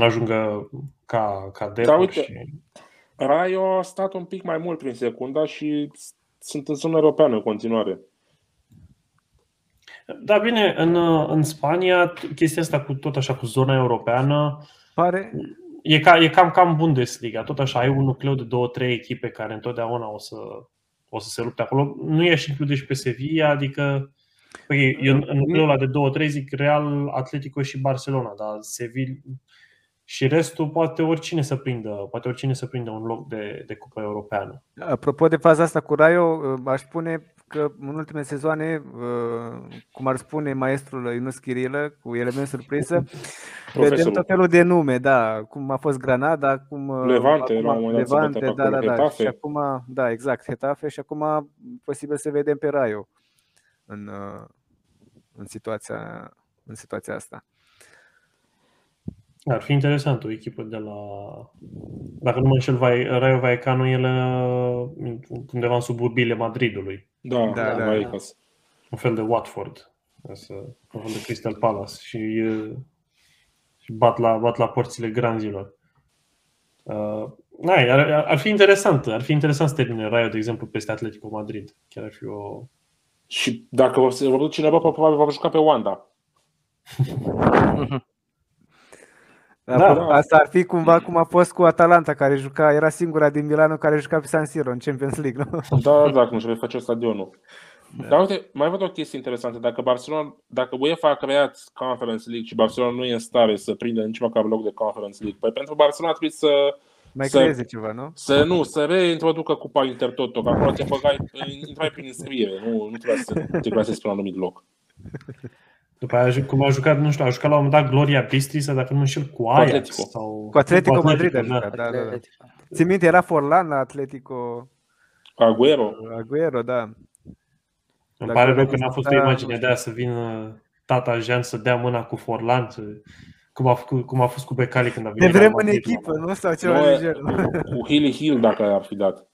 ajungă ca Depor. Da, uite, Rayo a stat un pic mai mult prin secunda și sunt în zona europeană în continuare. Da, bine, în Spania chestia asta cu zona europeană pare... e cam Bundesliga, tot așa, ai un nucleu de 2-3 echipe care întotdeauna o să se lupte acolo. Nu ești include și pe Sevilla, adică eu în nucleul ăla de 2-3 zic Real, Atletico și Barcelona, dar Sevilla și restul poate oricine să prindă un loc de Cupa Europeană. Apropo de faza asta cu Rayo, aș spune că în ultimele sezoane, cum ar spune maestrul Ionuț Chirilă, cu element surpriză, vedem tot felul de nume, da, cum a fost Granada, cum Levante, da, și acum, da, exact, Getafe și acum posibil să vedem pe Rayo în situația asta. Ar fi interesant o echipă de la... Dacă nu mă înșel, Rayo Vallecano e undeva în suburbiile Madridului. Da. Un fel de Watford, un fel de Crystal Palace și bat la porțile granzilor. Ar fi interesant să termine Rayo, de exemplu, peste Atletico Madrid. Chiar ar fi o... Și dacă o să vă cineva, probabil va juca pe Wanda. Da. Asta ar fi cumva cum a fost cu Atalanta, care juca, era singura din Milano care juca pe San Siro în Champions League, nu? Da, cum își refăcea stadionul. Da. Dar uite, mai văd o chestie interesantă. Dacă UEFA a creat Conference League și Barcelona nu e în stare să prindă nici măcar loc de Conference League, păi pentru Barcelona trebuie să... Mai creeze ceva, nu? Să reintroducă Cupa Intertoto, că acolo intrai prin înscriere, nu trebuia să-ți până anumit loc. După aia, cum a jucat, nu știu, a jucat la un moment dat Gloria Bistrița, dacă nu înșel, cu Ajax sau... Cu Atletico Madrid a jucat, da. Țin minte, era Forlan la Atletico... Agüero, da. Îmi pare rău că n-a fost o imagine de aia să vină tata Jean să dea mâna cu Forlan, cum a fost cu Becali când a venit. Ne vrem în echipă, nu? Sau ceva lejer. Cu Hilly Hill, dacă ar fi dat.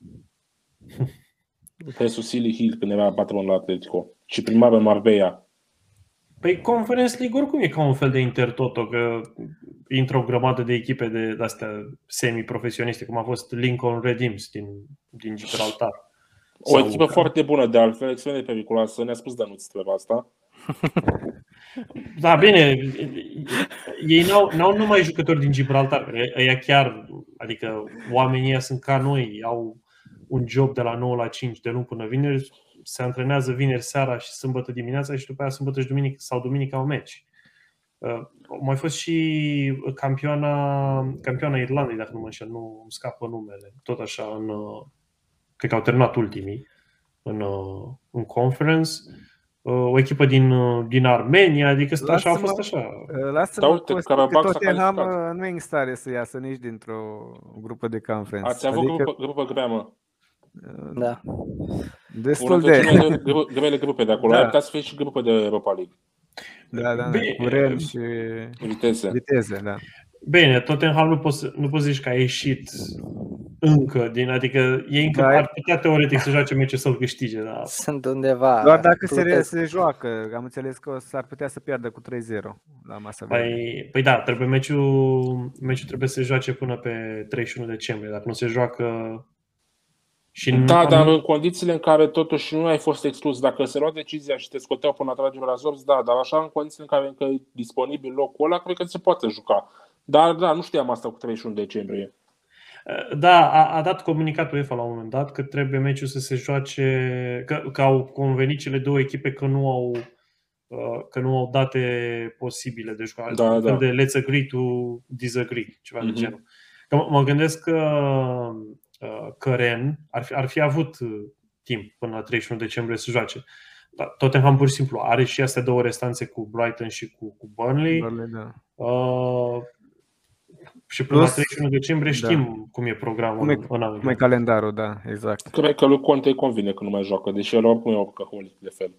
Jesus Hilly Hill, când era patron la Atletico. Și primar în Marbella. Păi Conference League oricum e ca un fel de Intertoto, că intră o grămadă de echipe de astea semi-profesioniste, cum a fost Lincoln Redims din Gibraltar. O echipă foarte bună, de altfel, extrem de periculoasă. Ne-a spus Danuț treaba asta. Da, bine, ei n-au numai jucători din Gibraltar. Ea chiar, adică oamenii ăia sunt ca noi, au un job de la 9 la 5 de luni până vineri. Se antrenează vineri seara și sâmbătă dimineața și după aia sâmbătă și duminică sau duminică au meci. Mai fost și campioana Irlandei, dacă nu mă înșel, nu îmi scapă numele. Tot așa, cred că au terminat ultimii în conference. O echipă din Armenia, adică așa a fost așa. Lasă-mă că Tottenham nu e în stare să iasă nici dintr-o grupă de conference. Ați avut grupă grea, mă. Da. Destul de grele grupe de acolo, da. Ar putea să fie și grupe de Europa League. Da, Real și Vitesse, da. Bine, Tottenham nu poți zici că a ieșit încă din, adică ei încă ar putea teoretic să joace meciul să-l câștige, dar sunt undeva. Doar dacă se joacă, am înțeles că s-ar putea să piardă cu 3-0 la masa. Păi da, trebuie meciul trebuie să se joace până pe 31 decembrie, dacă nu se joacă. Și da, dar în condițiile în care totuși nu ai fost exclus, dacă se lua decizia și te scoteau până atragerea la sorți, da, dar așa în condițiile în care încă e disponibil locul ăla, cred că se poate juca. Dar da, nu știam asta cu 31 decembrie. Da, a dat comunicatul UEFA la un moment dat că trebuie meciul să se joace, că au convenit cele două echipe că nu au date posibile, deci da. De let's agree to disagree, ceva de genul. Că mă gândesc că Rennes ar fi avut timp până la 31 decembrie să joace. Dar Tottenham pur și simplu are și astea două restanțe cu Brighton și cu Burnley da. Și până la 31 decembrie știm cum e programul, cum e calendarul, da, exact. Cred că lui Conte îi convine că nu mai joacă, deși el oricum e alcoholic de fel.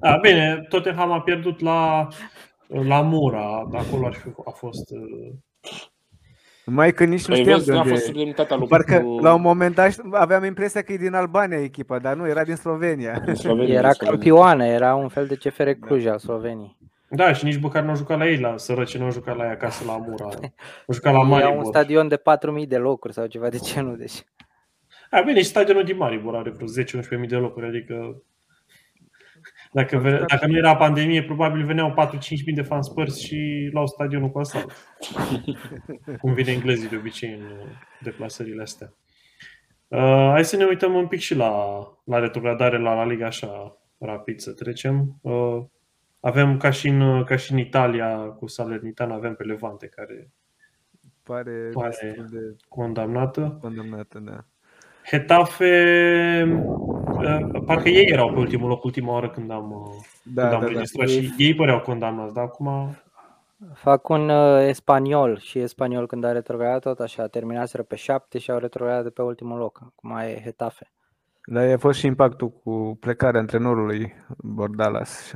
Da, bine, Tottenham a pierdut la Mura, acolo a fost. Mai că nici nu știam de unde. Parcă la un moment dat aveam impresia că e din Albania echipa, dar nu, era din Slovenia. Era campioană, era un fel de CFR Cluj al Sloveniei. Da, și nici măcar n-au jucat la ei, la sărăci, n-au jucat la ei acasă la Mura. Au jucat la Maribor. Era un stadion de 4.000 de locuri sau ceva de genul, deci. A, bine, și stadionul din Maribor are vreo 10-11.000 de locuri, adică dacă nu era pandemie, probabil veneau 4-5.000 de fanspărți și luau stadionul cu asta. Cum vine englezii de obicei în deplasările astea. Hai să ne uităm un pic și la retrogradare, la La Liga, așa rapid să trecem. Avem ca și în Italia cu Salernitana, avem pe Levante care pare de condamnată, da. Hetafe, parcă ei erau pe ultimul loc ultima oară când am registrat și ei păreau condamnați, dar acum fac un Espanyol când a retrogradat tot așa, terminaseră pe 7 și au retrogradat de pe ultimul loc. Acum e Hetafe. Dar a fost și impactul cu plecarea antrenorului Bordalas.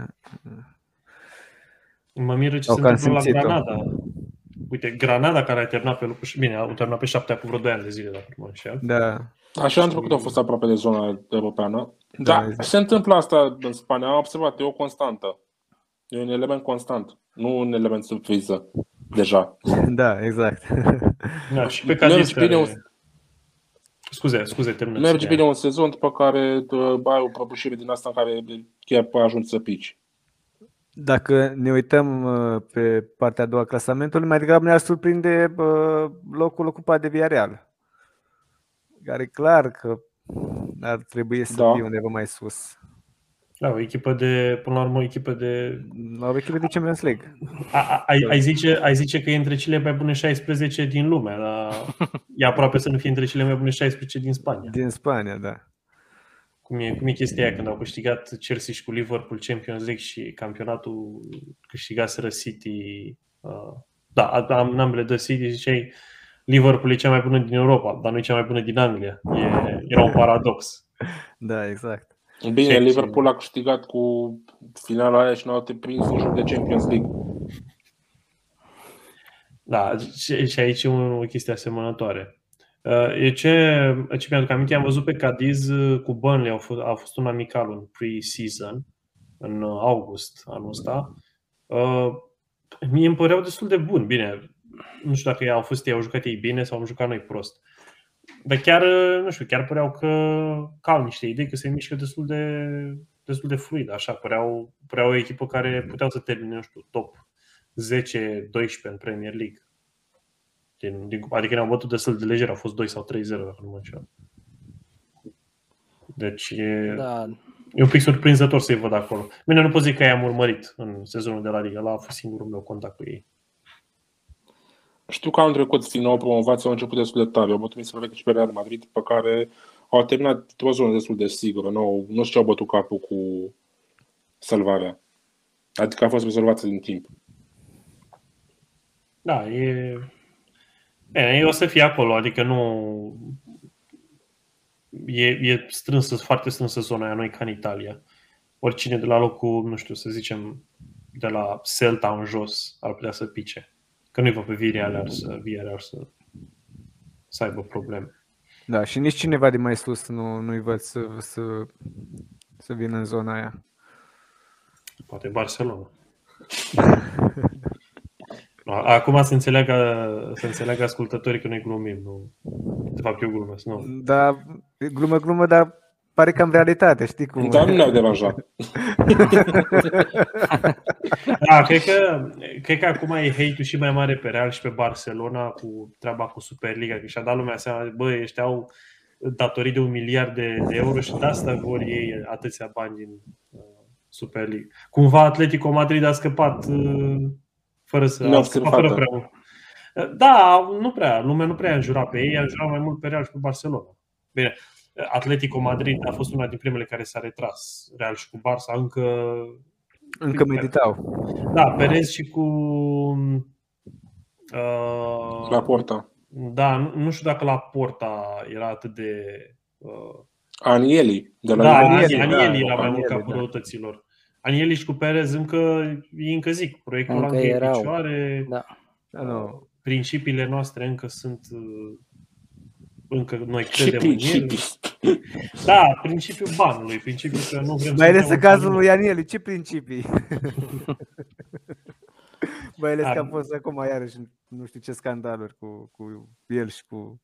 Mă miră ce se întâmplă la Granada. Uite, Granada care a terminat pe locul, bine, a terminat pe 7 acum vreo 2 ani de zile, dacă mă înșel. Da. Așa am trecut, au fost aproape de zona europeană. Da, exact. Se întâmplă asta în Spania, am observat, e o constantă. E un element constant, nu un element surpriză deja. Da, exact. Da, și pe Scuze, termină. Mergi bine un sezon după care ai o prăbușire din asta în care chiar ajungi să pici. Dacă ne uităm pe partea a doua clasamentului, mai degrabă ne-ar surprinde locul ocupat de Villarreal, care clar că ar trebui să fie undeva mai sus. Da, o echipă de, până la urmă, o echipă de Champions League. Ai zice că e între cele mai bune 16 din lume, dar e aproape să nu fie între cele mai bune 16 din Spania. Din Spania, da. Cum e chestia aia când au câștigat Chelsea și cu Liverpool Champions League și campionatul câștigaseră City. Da, am ambele de City, ziceai Liverpool e cea mai bună din Europa, dar nu e cea mai bună din Anglia. Era un paradox. Da, exact. Bine, Liverpool a câștigat cu finala aia și n-au prins în joc de Champions League. Da, și aici e o chestie asemănătoare. Ce mi-aduc aminte, am văzut pe Cadiz cu Burnley, a fost un amical în pre-season, în august anul ăsta. Mie îmi păreau destul de bun, bine, nu știu dacă au jucat ei bine sau am jucat noi prost. Dar chiar, nu știu, chiar păreau că au niște idei, că se mișcă destul de fluid, așa, păreau o echipă care puteau să termine, nu știu, top 10-12 în Premier League. Adică ne-au bătut destul de lejer, au fost 2 sau 3-0, dacă nu mă înșel. Deci e un pic surprinzător să-i văd acolo. Bine, nu pot zic că i-am urmărit în sezonul de La Liga, ăla a fost singurul meu contact cu ei. Știu că anul trecut, fiind nou promovați, au început destul de tare. Au bătut, mi se pare, și pe Real Madrid, pe care au terminat o zonă destul de sigură. Nu știu ce au bătut capul cu salvarea. Adică a fost rezolvată din timp. Da, e... Bine, o să fie acolo, adică nu... E strânsă, foarte strânsă zona aia, noi ca în Italia. Oricine de la locul, nu știu, să zicem, de la Celta în jos ar putea să pice. Că nu-i va pe VR-ar să aibă probleme. Da, și nici cineva de mai sus nu-i văd să vină în zona aia. Poate Barcelona. Acum să înțeleagă ascultătorii că noi glumim, nu. De fapt eu glumesc, nu. Da, glumă, dar pare cam realitate, știi cum. Dar nu ne-au deranjat. Da, cred că acum e hate-ul și mai mare pe Real și pe Barcelona cu treaba cu Superliga, că și-a dat lumea seama, bă, ăștia au datorii de 1 miliard de euro și de asta vor ei atâția bani din Superliga. Cumva Atletico Madrid a scăpat fără prea mult. Da, nu prea. Lumea nu prea a înjurat pe ei, a înjurat mai mult pe Real și pe Barcelona. Bine, Atletico Madrid a fost una din primele care s-a retras. Real și cu Barça încă meditau. Da, Perez și cu Laporta. Da, nu știu dacă Laporta era atât de Agnelli. Agnelli era mai mult capul răutăților. Agnelli și cu Perez încă zic, proiectul ăla încă e picioare. Da. Principiile noastre încă sunt, încă noi credem în ele. Da, principiul banului, principiul că nu vrem. Mai ales în cazul lui Agnelli, ce principii? Mai ales că a fost acum iarăși nu știu ce scandaluri cu el și cu...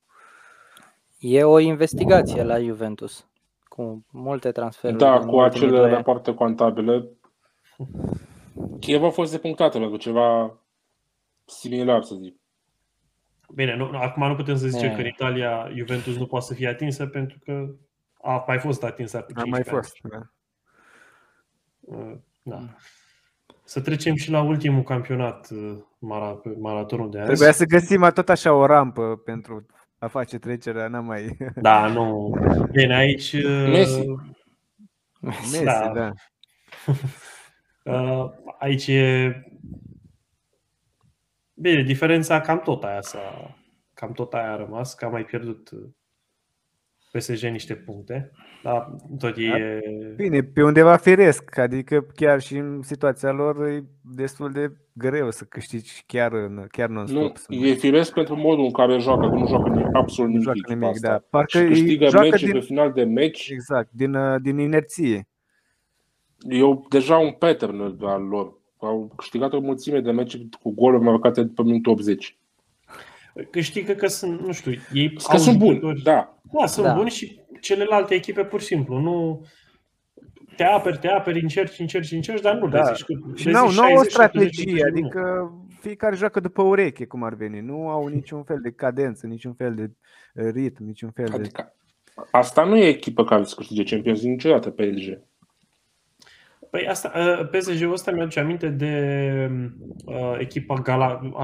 E o investigație la Juventus. Cu multe transferuri. Da, cu acele rapoarte contabile. Chieva a fost depunctată la ceva similar, să zic. Bine, acum nu putem să zicem că în Italia Juventus nu poate să fie atinsă pentru că a mai fost atinsă cu 15 ani. Da. Să trecem și la ultimul campionat, maratonul de azi. Trebuia să găsim tot așa o rampă pentru a face trecerea, n-am mai... Da, nu. Bine, aici... Messi, da. Aici e... Bine, diferența cam tot aia a rămas, că a mai pierdut PSG niște puncte, dar tot e... Bine, pe undeva firesc, adică chiar și în situația lor e destul de greu să câștigi chiar non-stop. Nu, e firesc pentru modul în care joacă, că nu joacă absolut nimic. Da. Parcă și câștigă meci pe final de meci. Exact, din inerție. E deja un pattern al lor. Au câștigat o mulțime de meciuri cu goluri marcate după minutul 80. Câștigă că sunt, nu știu, ei că sunt buni, da. Da, sunt buni și celelalte echipe pur și simplu, nu te aperi, încerci, dar nu găsești. Și n-au o strategie, adică fiecare joacă după ureche, cum ar veni. Nu au niciun fel de cadență, niciun fel de ritm, niciun fel de... Asta nu e echipă care să câștige Champions League niciodată pe PSG. Păi PSG-ul ăsta mi-aduce aminte de echipa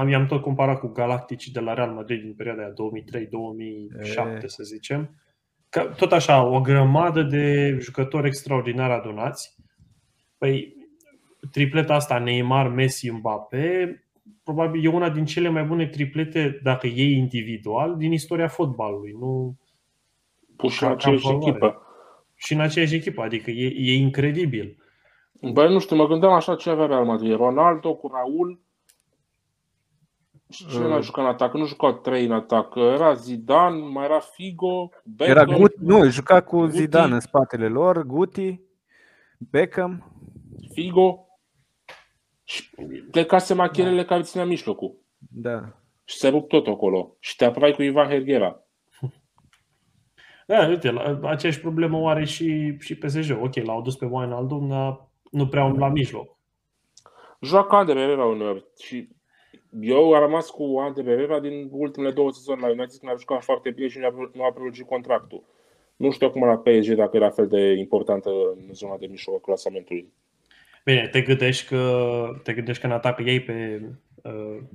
i-am tot comparat cu Galacticii de la Real Madrid din perioada aia 2003-2007, să zicem. Că, tot așa, o grămadă de jucători extraordinari adunați. Păi tripleta asta, Neymar, Messi, Mbappé, probabil e una din cele mai bune triplete, dacă ei individual, din istoria fotbalului. Nu puși în aceeași echipă. Și în aceeași echipă, adică e incredibil. Băi, nu știu, mă gândeam așa ce avea Real Madrid. Ronaldo cu Raul. Și cine n-a jucat în atac? Nu jucau 3 în atac. Era Zidane, mai era Figo, Beckham. Era Guti, nu, juca cu Guti. Zidane în spatele lor, Guti, Beckham, Figo. Și plecase machelele care ținea mijlocul. Da. Și se rup tot acolo. Și te aprai cu Ivan Herghera. Da, uite, aceeași problemă o are și PSG. Ok, l-au dus pe Wijnaldum, dar nu prea la mijloc. Joacă Ander Herrera uneori. Și eu am rămas cu Ander Herrera din ultimele 2 sezoane la United, când a jucat foarte bine și nu a prelungit contractul. Nu știu acum la PSG dacă e la fel de importantă în zona de mijloc a clasamentului. Bine, te gândești că în atac ei pe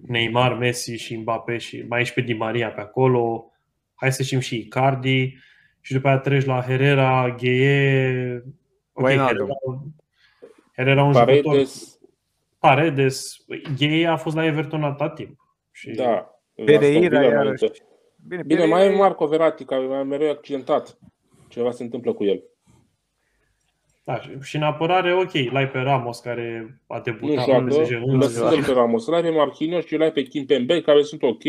Neymar, Messi și Mbappé și mai ești pe Di Maria pe acolo. Hai să știm și Icardi. Și după aia treci la Herrera, Gueye, Herrera un jucător, Paredes. Gueye a fost la Everton atât timp. Și da, Pereira iarăși. Bine, mai e Marco Verratti, care mai mereu accidentat. Ceva se întâmplă cu el. Da, și în apărare, ok, l-ai pe Ramos, care a debutat. Nu lăsăm pe Ramos, l-ai pe Marquinhos și l-ai pe Kimpembe, care sunt ok.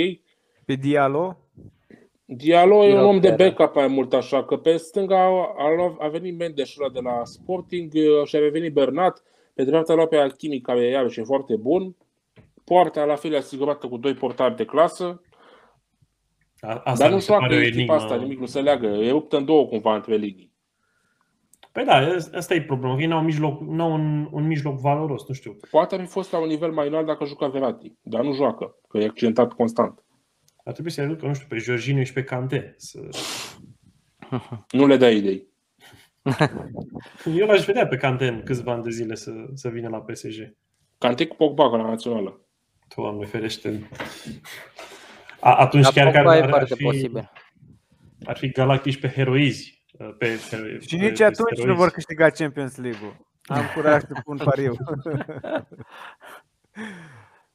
Pe Diallo? Diallo e un om de backup mai mult, așa că pe stânga a venit Mendeșura de la Sporting și a revenit Bernat. Pe dreapta a luat pe Alchimic, care iarăși e foarte bun. Poarta la fel e asigurată cu doi portari de clasă. Asta dar nu știu dacă echipa asta nimic nu se leagă. E ruptă în două cumva între linii. Păi da, asta e problema. Ei n-au un mijloc valoros, nu știu. Poate ar fi fost la un nivel mai înalt dacă juca Verratti, dar nu joacă, că e accidentat constant. Ar trebui să-i aducă, nu știu, pe Jorginho și pe Kanté. Nu le dai idei. Eu l-aș vedea pe Kanté în câțiva ani de zile să vină la PSG. Kanté cu Pogba la națională. Doamne ferește. Atunci la chiar Pogba care ar fi galactici pe heroizi. Și nici atunci heroizi. Nu vor câștiga Champions League-ul. Am curaj să pun pariu.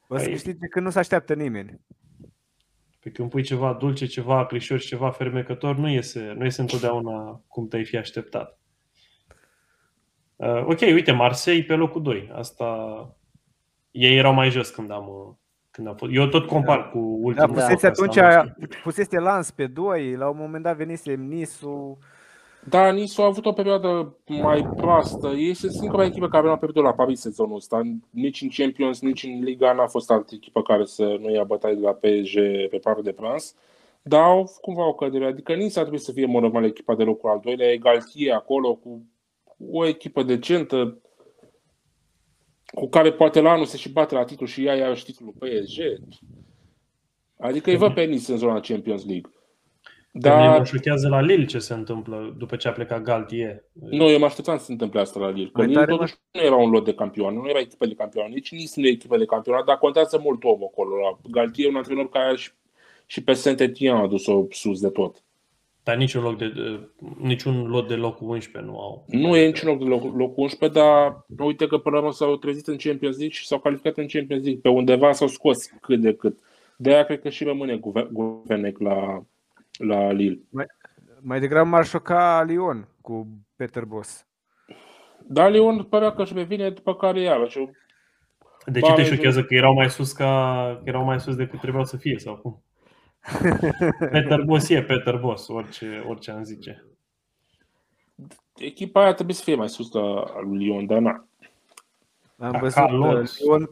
Vă să câștige că nu se așteaptă nimeni. Pe când pui ceva dulce, ceva acrișor și ceva fermecător, nu iese întotdeauna cum te-ai fi așteptat. Ok, uite, Marseille pe locul 2. Asta... Ei erau mai jos când am fost. Eu tot compar cu ultimul. Da, atunci puseste Lens pe 2, la un moment dat venise Nice-ul. Da, Nice-ul a avut o perioadă mai proastă. Ei sunt singura echipă care nu a pierdut la Paris sezonul ăsta. Nici în Champions, nici în Liga n-a fost altă echipă care să nu ia bătaie de la PSG pe Parc de France. Dar au cumva o cădere. Adică Nice ar trebui să fie, mă, normal, echipa de locul al doilea. Egaltie acolo cu o echipă decentă cu care poate la anul se și bate la titlu și ea iarăși titlul PSG. Adică îi văd pe Nice în zona Champions League. Dar mă șochează la Lille ce se întâmplă după ce a plecat Galtier. Nu, eu mă așteptam să se întâmple asta la Lille. Că Lille totuși nu era un lot de campioane, nu era echipă de campioane, nici Nice nu e echipă de campioane, dar contează mult om acolo. Galtier e un antrenor care și pe Saint-Étienne a dus-o sus de tot. Dar niciun lot de locul 11 nu au. Nu e niciun loc de locul 11, dar uite că până la urmă s-au trezit în Champions League și s-au calificat în Champions League. Pe undeva s-au scos cât de cât. De-aia cred că și rămâne Guvenec la Lille. Mai degrabă m-ar șoca Lyon cu Peter Bosz. Da, Lyon părea că își revine după care iarăși. De ce te șochează că erau mai sus decât trebuiau să fie sau cum? Peter Bosz e Peter Bosz, orice am zice. Echipa aia trebuie să fie mai sus la Lyon, dar na.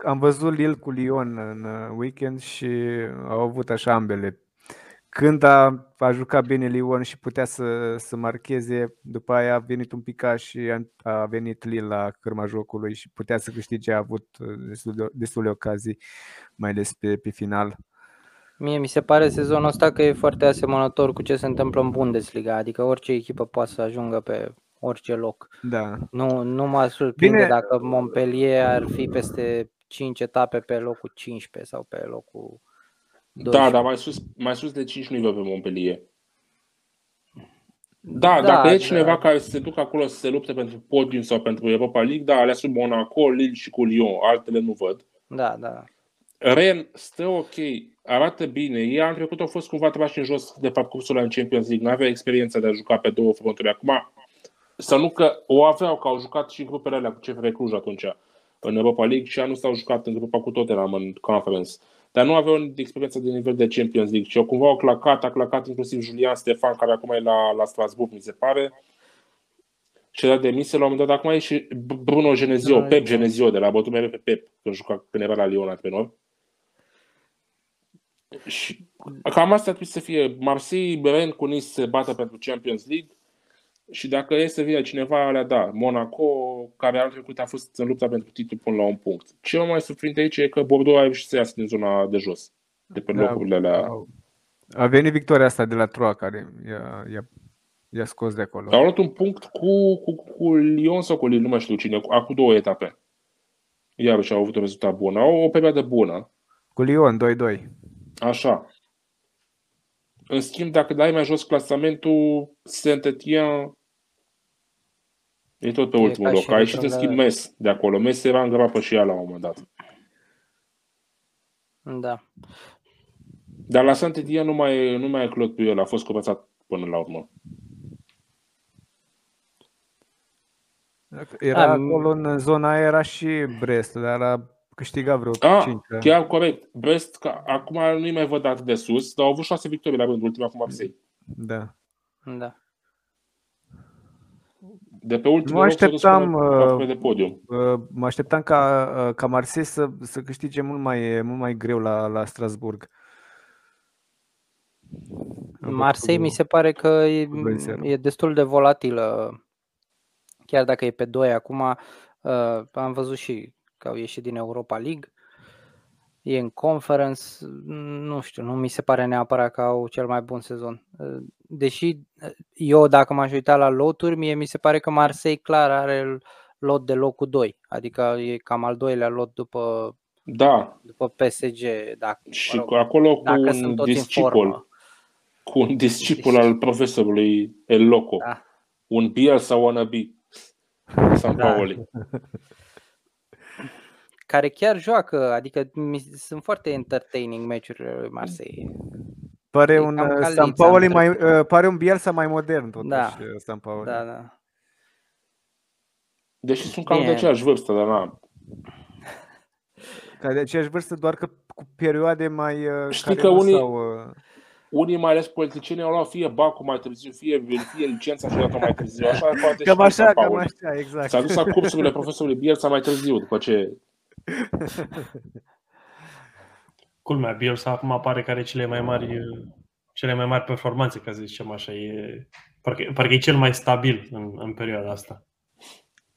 Am văzut Lille cu Lyon în weekend și au avut așa ambele. Când a jucat bine Lyon și putea să marcheze, după aia a venit un pic și a venit Lille la cârma jocului și putea să câștige, a avut destule ocazii, mai ales pe final. Mie mi se pare sezonul ăsta că e foarte asemănător cu ce se întâmplă în Bundesliga, adică orice echipă poate să ajungă pe orice loc. Da. Nu mă surprinde dacă Montpellier ar fi peste 5 etape pe locul 15 sau pe locul 12. Da, dar mai sus de 5 nu-i văd pe Montpellier. Da, dacă e cineva care se ducă acolo să se lupte pentru podium sau pentru Europa League, da, alea sunt Monaco, Lille și cu Lyon, altele nu văd. Da. Rennes stă ok, arată bine. Ei anul trecut au fost cumva trași în jos de parcursul ăla în Champions League. Nu avea experiența de a juca pe două fronturi. Acum, să nu că o aveau, că au jucat și în grupele alea cu CFR Cluj atunci în Europa League și anul s-au jucat în grupa cu Tottenham în Conference. Dar nu aveau experiența de nivel de Champions League. Și cumva a clacat inclusiv Julian Stefan, care acum e la Strasbourg, mi se pare. Și a dat demisie la un moment dat. Acum e și Bruno Genesio, Pep Genesio, de la bătut mereu pe Pep, când era la Lyon antrenor. Și cam asta trebuie să fie. Marseille, Rennes cu Nice se bată pentru Champions League. Și dacă e să vină cineva, alea da, Monaco, care anul trecut a fost în lupta pentru titlu până la un punct. Ce mă mai surprinde aici e că Bordeaux a reușit să iasă din zona de jos, de pe locurile alea. A venit victoria asta de la Troyes, care i-a scos de acolo. Au luat un punct cu Lyon sau cu Lille, nu mai știu cine, cu două etape. Iarăși au avut un rezultat bun, au o perioadă bună. Cu Lyon, 2-2. Așa. În schimb, dacă dai mai jos clasamentul, Saint-Étienne e tot pe ultimul loc. A ieșit, în schimb, Metz de acolo. Metz era în groapă și ea la un moment dat. Da. Dar la Saint-Étienne nu mai e clot pe el. A fost curățat până la urmă. Era acolo în zona aia, era și Brest, dar a câștigat vreo 5. Chiar corect. Brest, acum nu-i mai văd atât de sus, dar au avut 6 victorii la rând, ultima cu Marseille. Da. Da. De pe ultimul loc de podium. Mă așteptam ca Marseille să câștige mult mai greu la Strasbourg. Marseille mi se pare că e destul de volatilă. Chiar dacă e pe 2 acum, am văzut și că au ieșit din Europa League. E în Conference, nu știu, nu mi se pare neapărat că au cel mai bun sezon. Deși eu, dacă m-aș uita la loturi, mie mi se pare că Marseille clar are lot de locul 2. Adică e cam al doilea lot după PSG. Dacă, și acolo cu dacă un discipol. Cu un discipol al profesorului El Loco. Da. Un Bielsa wannabe. San Paoli. Da. Care chiar joacă, adică sunt foarte entertaining meciurile lui Marseille. Pare un San Paoli pare un Bielsa mai modern totuși, da. San Paoli. Da, da. Deși sunt cam de aceeași vârstă, dar n-am. Ca de aceeași vârstă, doar că cu perioade mai știi că unii, mai ales politicieni, au luat fie bacul mai târziu, fie licența și dată mai târziu. Așa, poate cam așa, exact. S-a dus la cursurile profesorului Bielsa mai târziu, după ce... Culmea, Bielsa acum pare că are cele mai mari performanțe, ca să zicem așa. Parcă e cel mai stabil în perioada asta.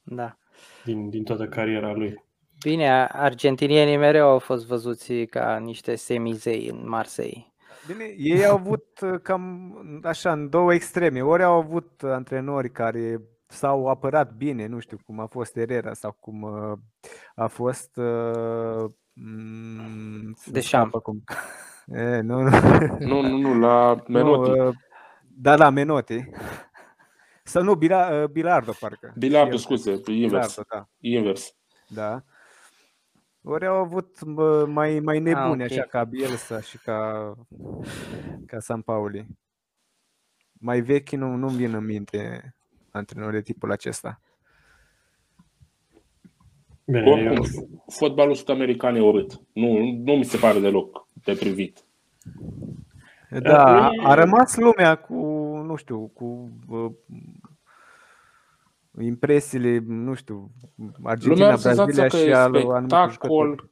Da. Din toată cariera lui. Bine, argentinienii mereu au fost văzuți ca niște semizei în Marseille. Bine, ei au avut cam așa în două extreme. Ori au avut antrenori care s-au apărat bine, nu știu cum a fost Herrera sau cum a fost Deschamps. Nu, la Menotti. Da, la Menotti. Sau nu, Bilardo parcă. Bilardo, scuze, invers. Da. Invers. Da. Ori au avut mai nebune, okay, așa ca Bielsa și ca San Paoli. Mai vechi nu-mi vin în minte antrenori de tipul acesta. Oricum, fotbalul sud-american e urât. Nu mi se pare deloc de privit. Da, a rămas lumea cu, nu știu, cu impresiile, nu știu, Argentina, Brazilia și spectacol,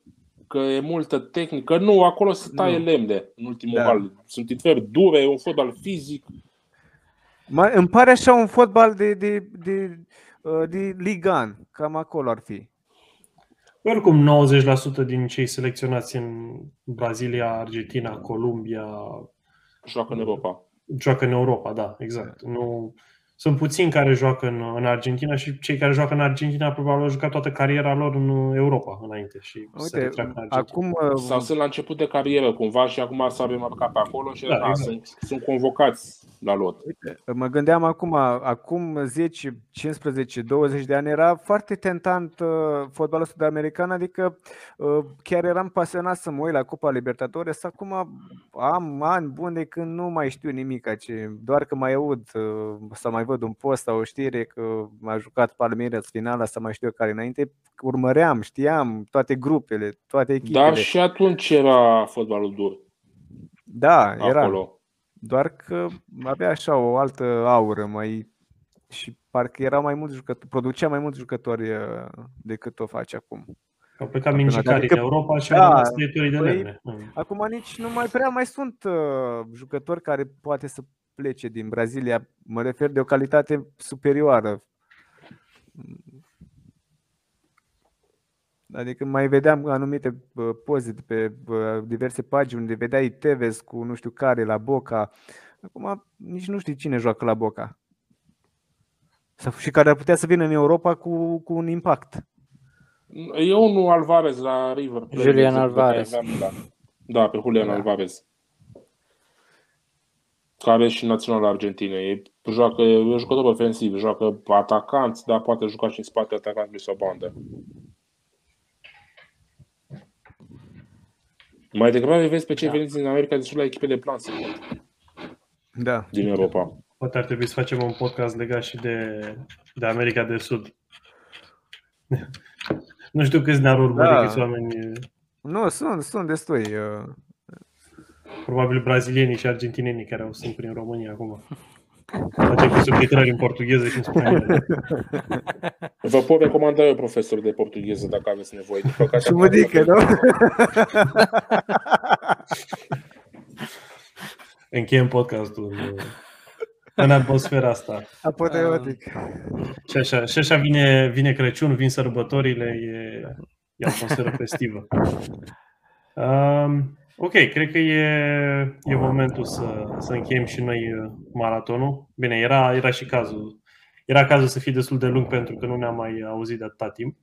că e multă tehnică. Nu, acolo se taie lemne în ultimul val. Sunt tipuri dure, e un fotbal fizic. Îmi pare așa un fotbal de ligan, cam acolo ar fi. Oricum 90% din cei selecționați în Brazilia, Argentina, Columbia joacă în Europa. Joacă în Europa, da, exact. Nu sunt puțini care joacă în Argentina și cei care joacă în Argentina probabil au jucat toată cariera lor în Europa înainte și se retrag în Argentina. Sau sunt la început de carieră cumva și acum s-au remarcat pe acolo și exact. Sunt convocați la lot. Mă gândeam acum 10, 15, 20 de ani era foarte tentant fotbalul sud-american, adică chiar eram pasionat să mă uit la Cupa Libertadores. Acum am ani buni de când nu mai știu nimic, doar că mai aud sau mai văd un post sau o știre că m-a jucat Palmeiras finala, să mai știu eu care înainte. Urmăream, știam toate grupele, toate echipele. Dar și atunci era fotbalul dur. Da, acolo era. Doar că avea așa o altă aură și parcă era mai mult jucători, producea mai mulți jucători decât o face acum. Au plecat mincicarii adică, de Europa și au rămas de lemne. Acum nici nu mai prea mai sunt jucători care poate să plece din Brazilia, mă refer de o calitate superioară. Adică mai vedeam anumite poze pe diverse pagini unde vedeai Tevez cu nu știu care la Boca. Acum nici nu știi cine joacă la Boca. Și care ar putea să vină în Europa cu un impact. Eu nu Alvarez la River. Julian Alvarez. Da, pe Julian Alvarez. Care și național Argentinei. E jucător ofensiv, joacă atacant, dar poate juca și în spate atacantului sau bandă. Mai degrabă vezi pe cei veniți din America de Sud la echipe de plan, da, din Europa. Poate ar trebui să facem un podcast legat și de America de Sud. Nu știu câți n-ar urmări, câți oameni... Nu, sunt destui. Probabil brazilienii și argentinenii care au sunt prin România acum. Facem cu subtitrări în portugheză și în spaniolă. Vă pot recomanda eu profesori de portugheză dacă aveți nevoie. Și mădică, nu? Încheiem podcastul în atmosfera asta. Apoteotic. Și așa, vine Crăciun, vin sărbătorile, e atmosferă festivă. Ok, cred că e momentul să încheiem și noi maratonul. Bine, era și cazul. Era cazul să fie destul de lung pentru că nu ne-am mai auzit de atâta timp.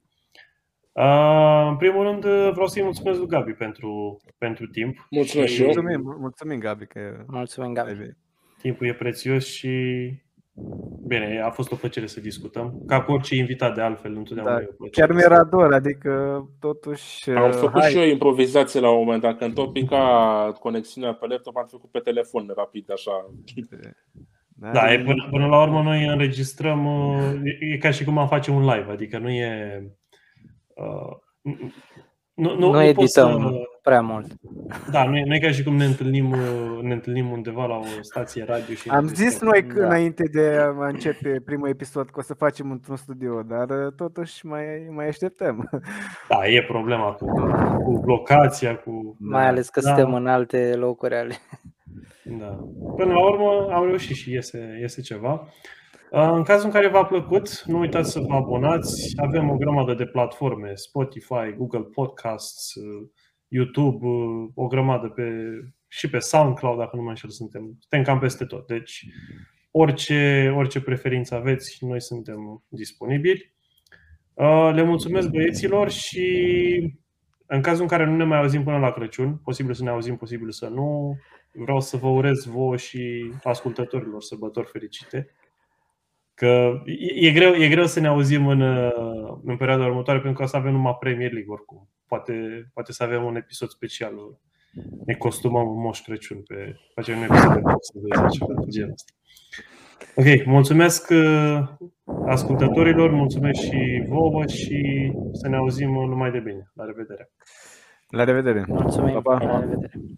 În primul rând vreau să-i mulțumesc lui Gabi pentru timp. Mulțumesc și eu. Mulțumim, Gabi. Mulțumim, Gabi. Timpul e prețios și bine, a fost o plăcere să discutăm. Ca cu orice invitat de altfel, întotdeauna e o plăcere. Chiar mi-era dor, adică totuși... Am făcut și eu improvizație la un moment, dacă în tot pica conexiunea pe laptop, am făcut pe telefon rapid, așa. Da, până la urmă noi înregistrăm, e ca și cum am face un live, adică nu e... Nu edităm prea mult. Da, nu e ca și cum ne întâlnim undeva la o stație radio și... Am zis noi că înainte de a începe primul episod că o să facem într-un studio, dar totuși mai așteptăm. Da, e problema cu locația, cu... Mai ales că suntem în alte locuri ale... Da. Până la urmă am reușit și iese ceva. În cazul în care v-a plăcut, nu uitați să vă abonați. Avem o grămadă de platforme, Spotify, Google Podcasts, YouTube, o grămadă și pe SoundCloud, dacă nu mă înșel, suntem cam peste tot. Deci orice preferință aveți, noi suntem disponibili. Le mulțumesc băieților și în cazul în care nu ne mai auzim până la Crăciun, posibil să ne auzim, posibil să nu, vreau să vă urez vouă și ascultătorilor sărbători fericite. Că e greu să ne auzim în perioada următoare pentru că o să avem numai Premier League oricum. Poate să avem un episod special. Ne costumăm în Moș Crăciun facem un episod de box, genul ăsta. Ok, mulțumesc ascultătorilor, mulțumesc și vouă și să ne auzim numai de bine. La revedere. La revedere. Mulțumim. Pa, pa. La revedere.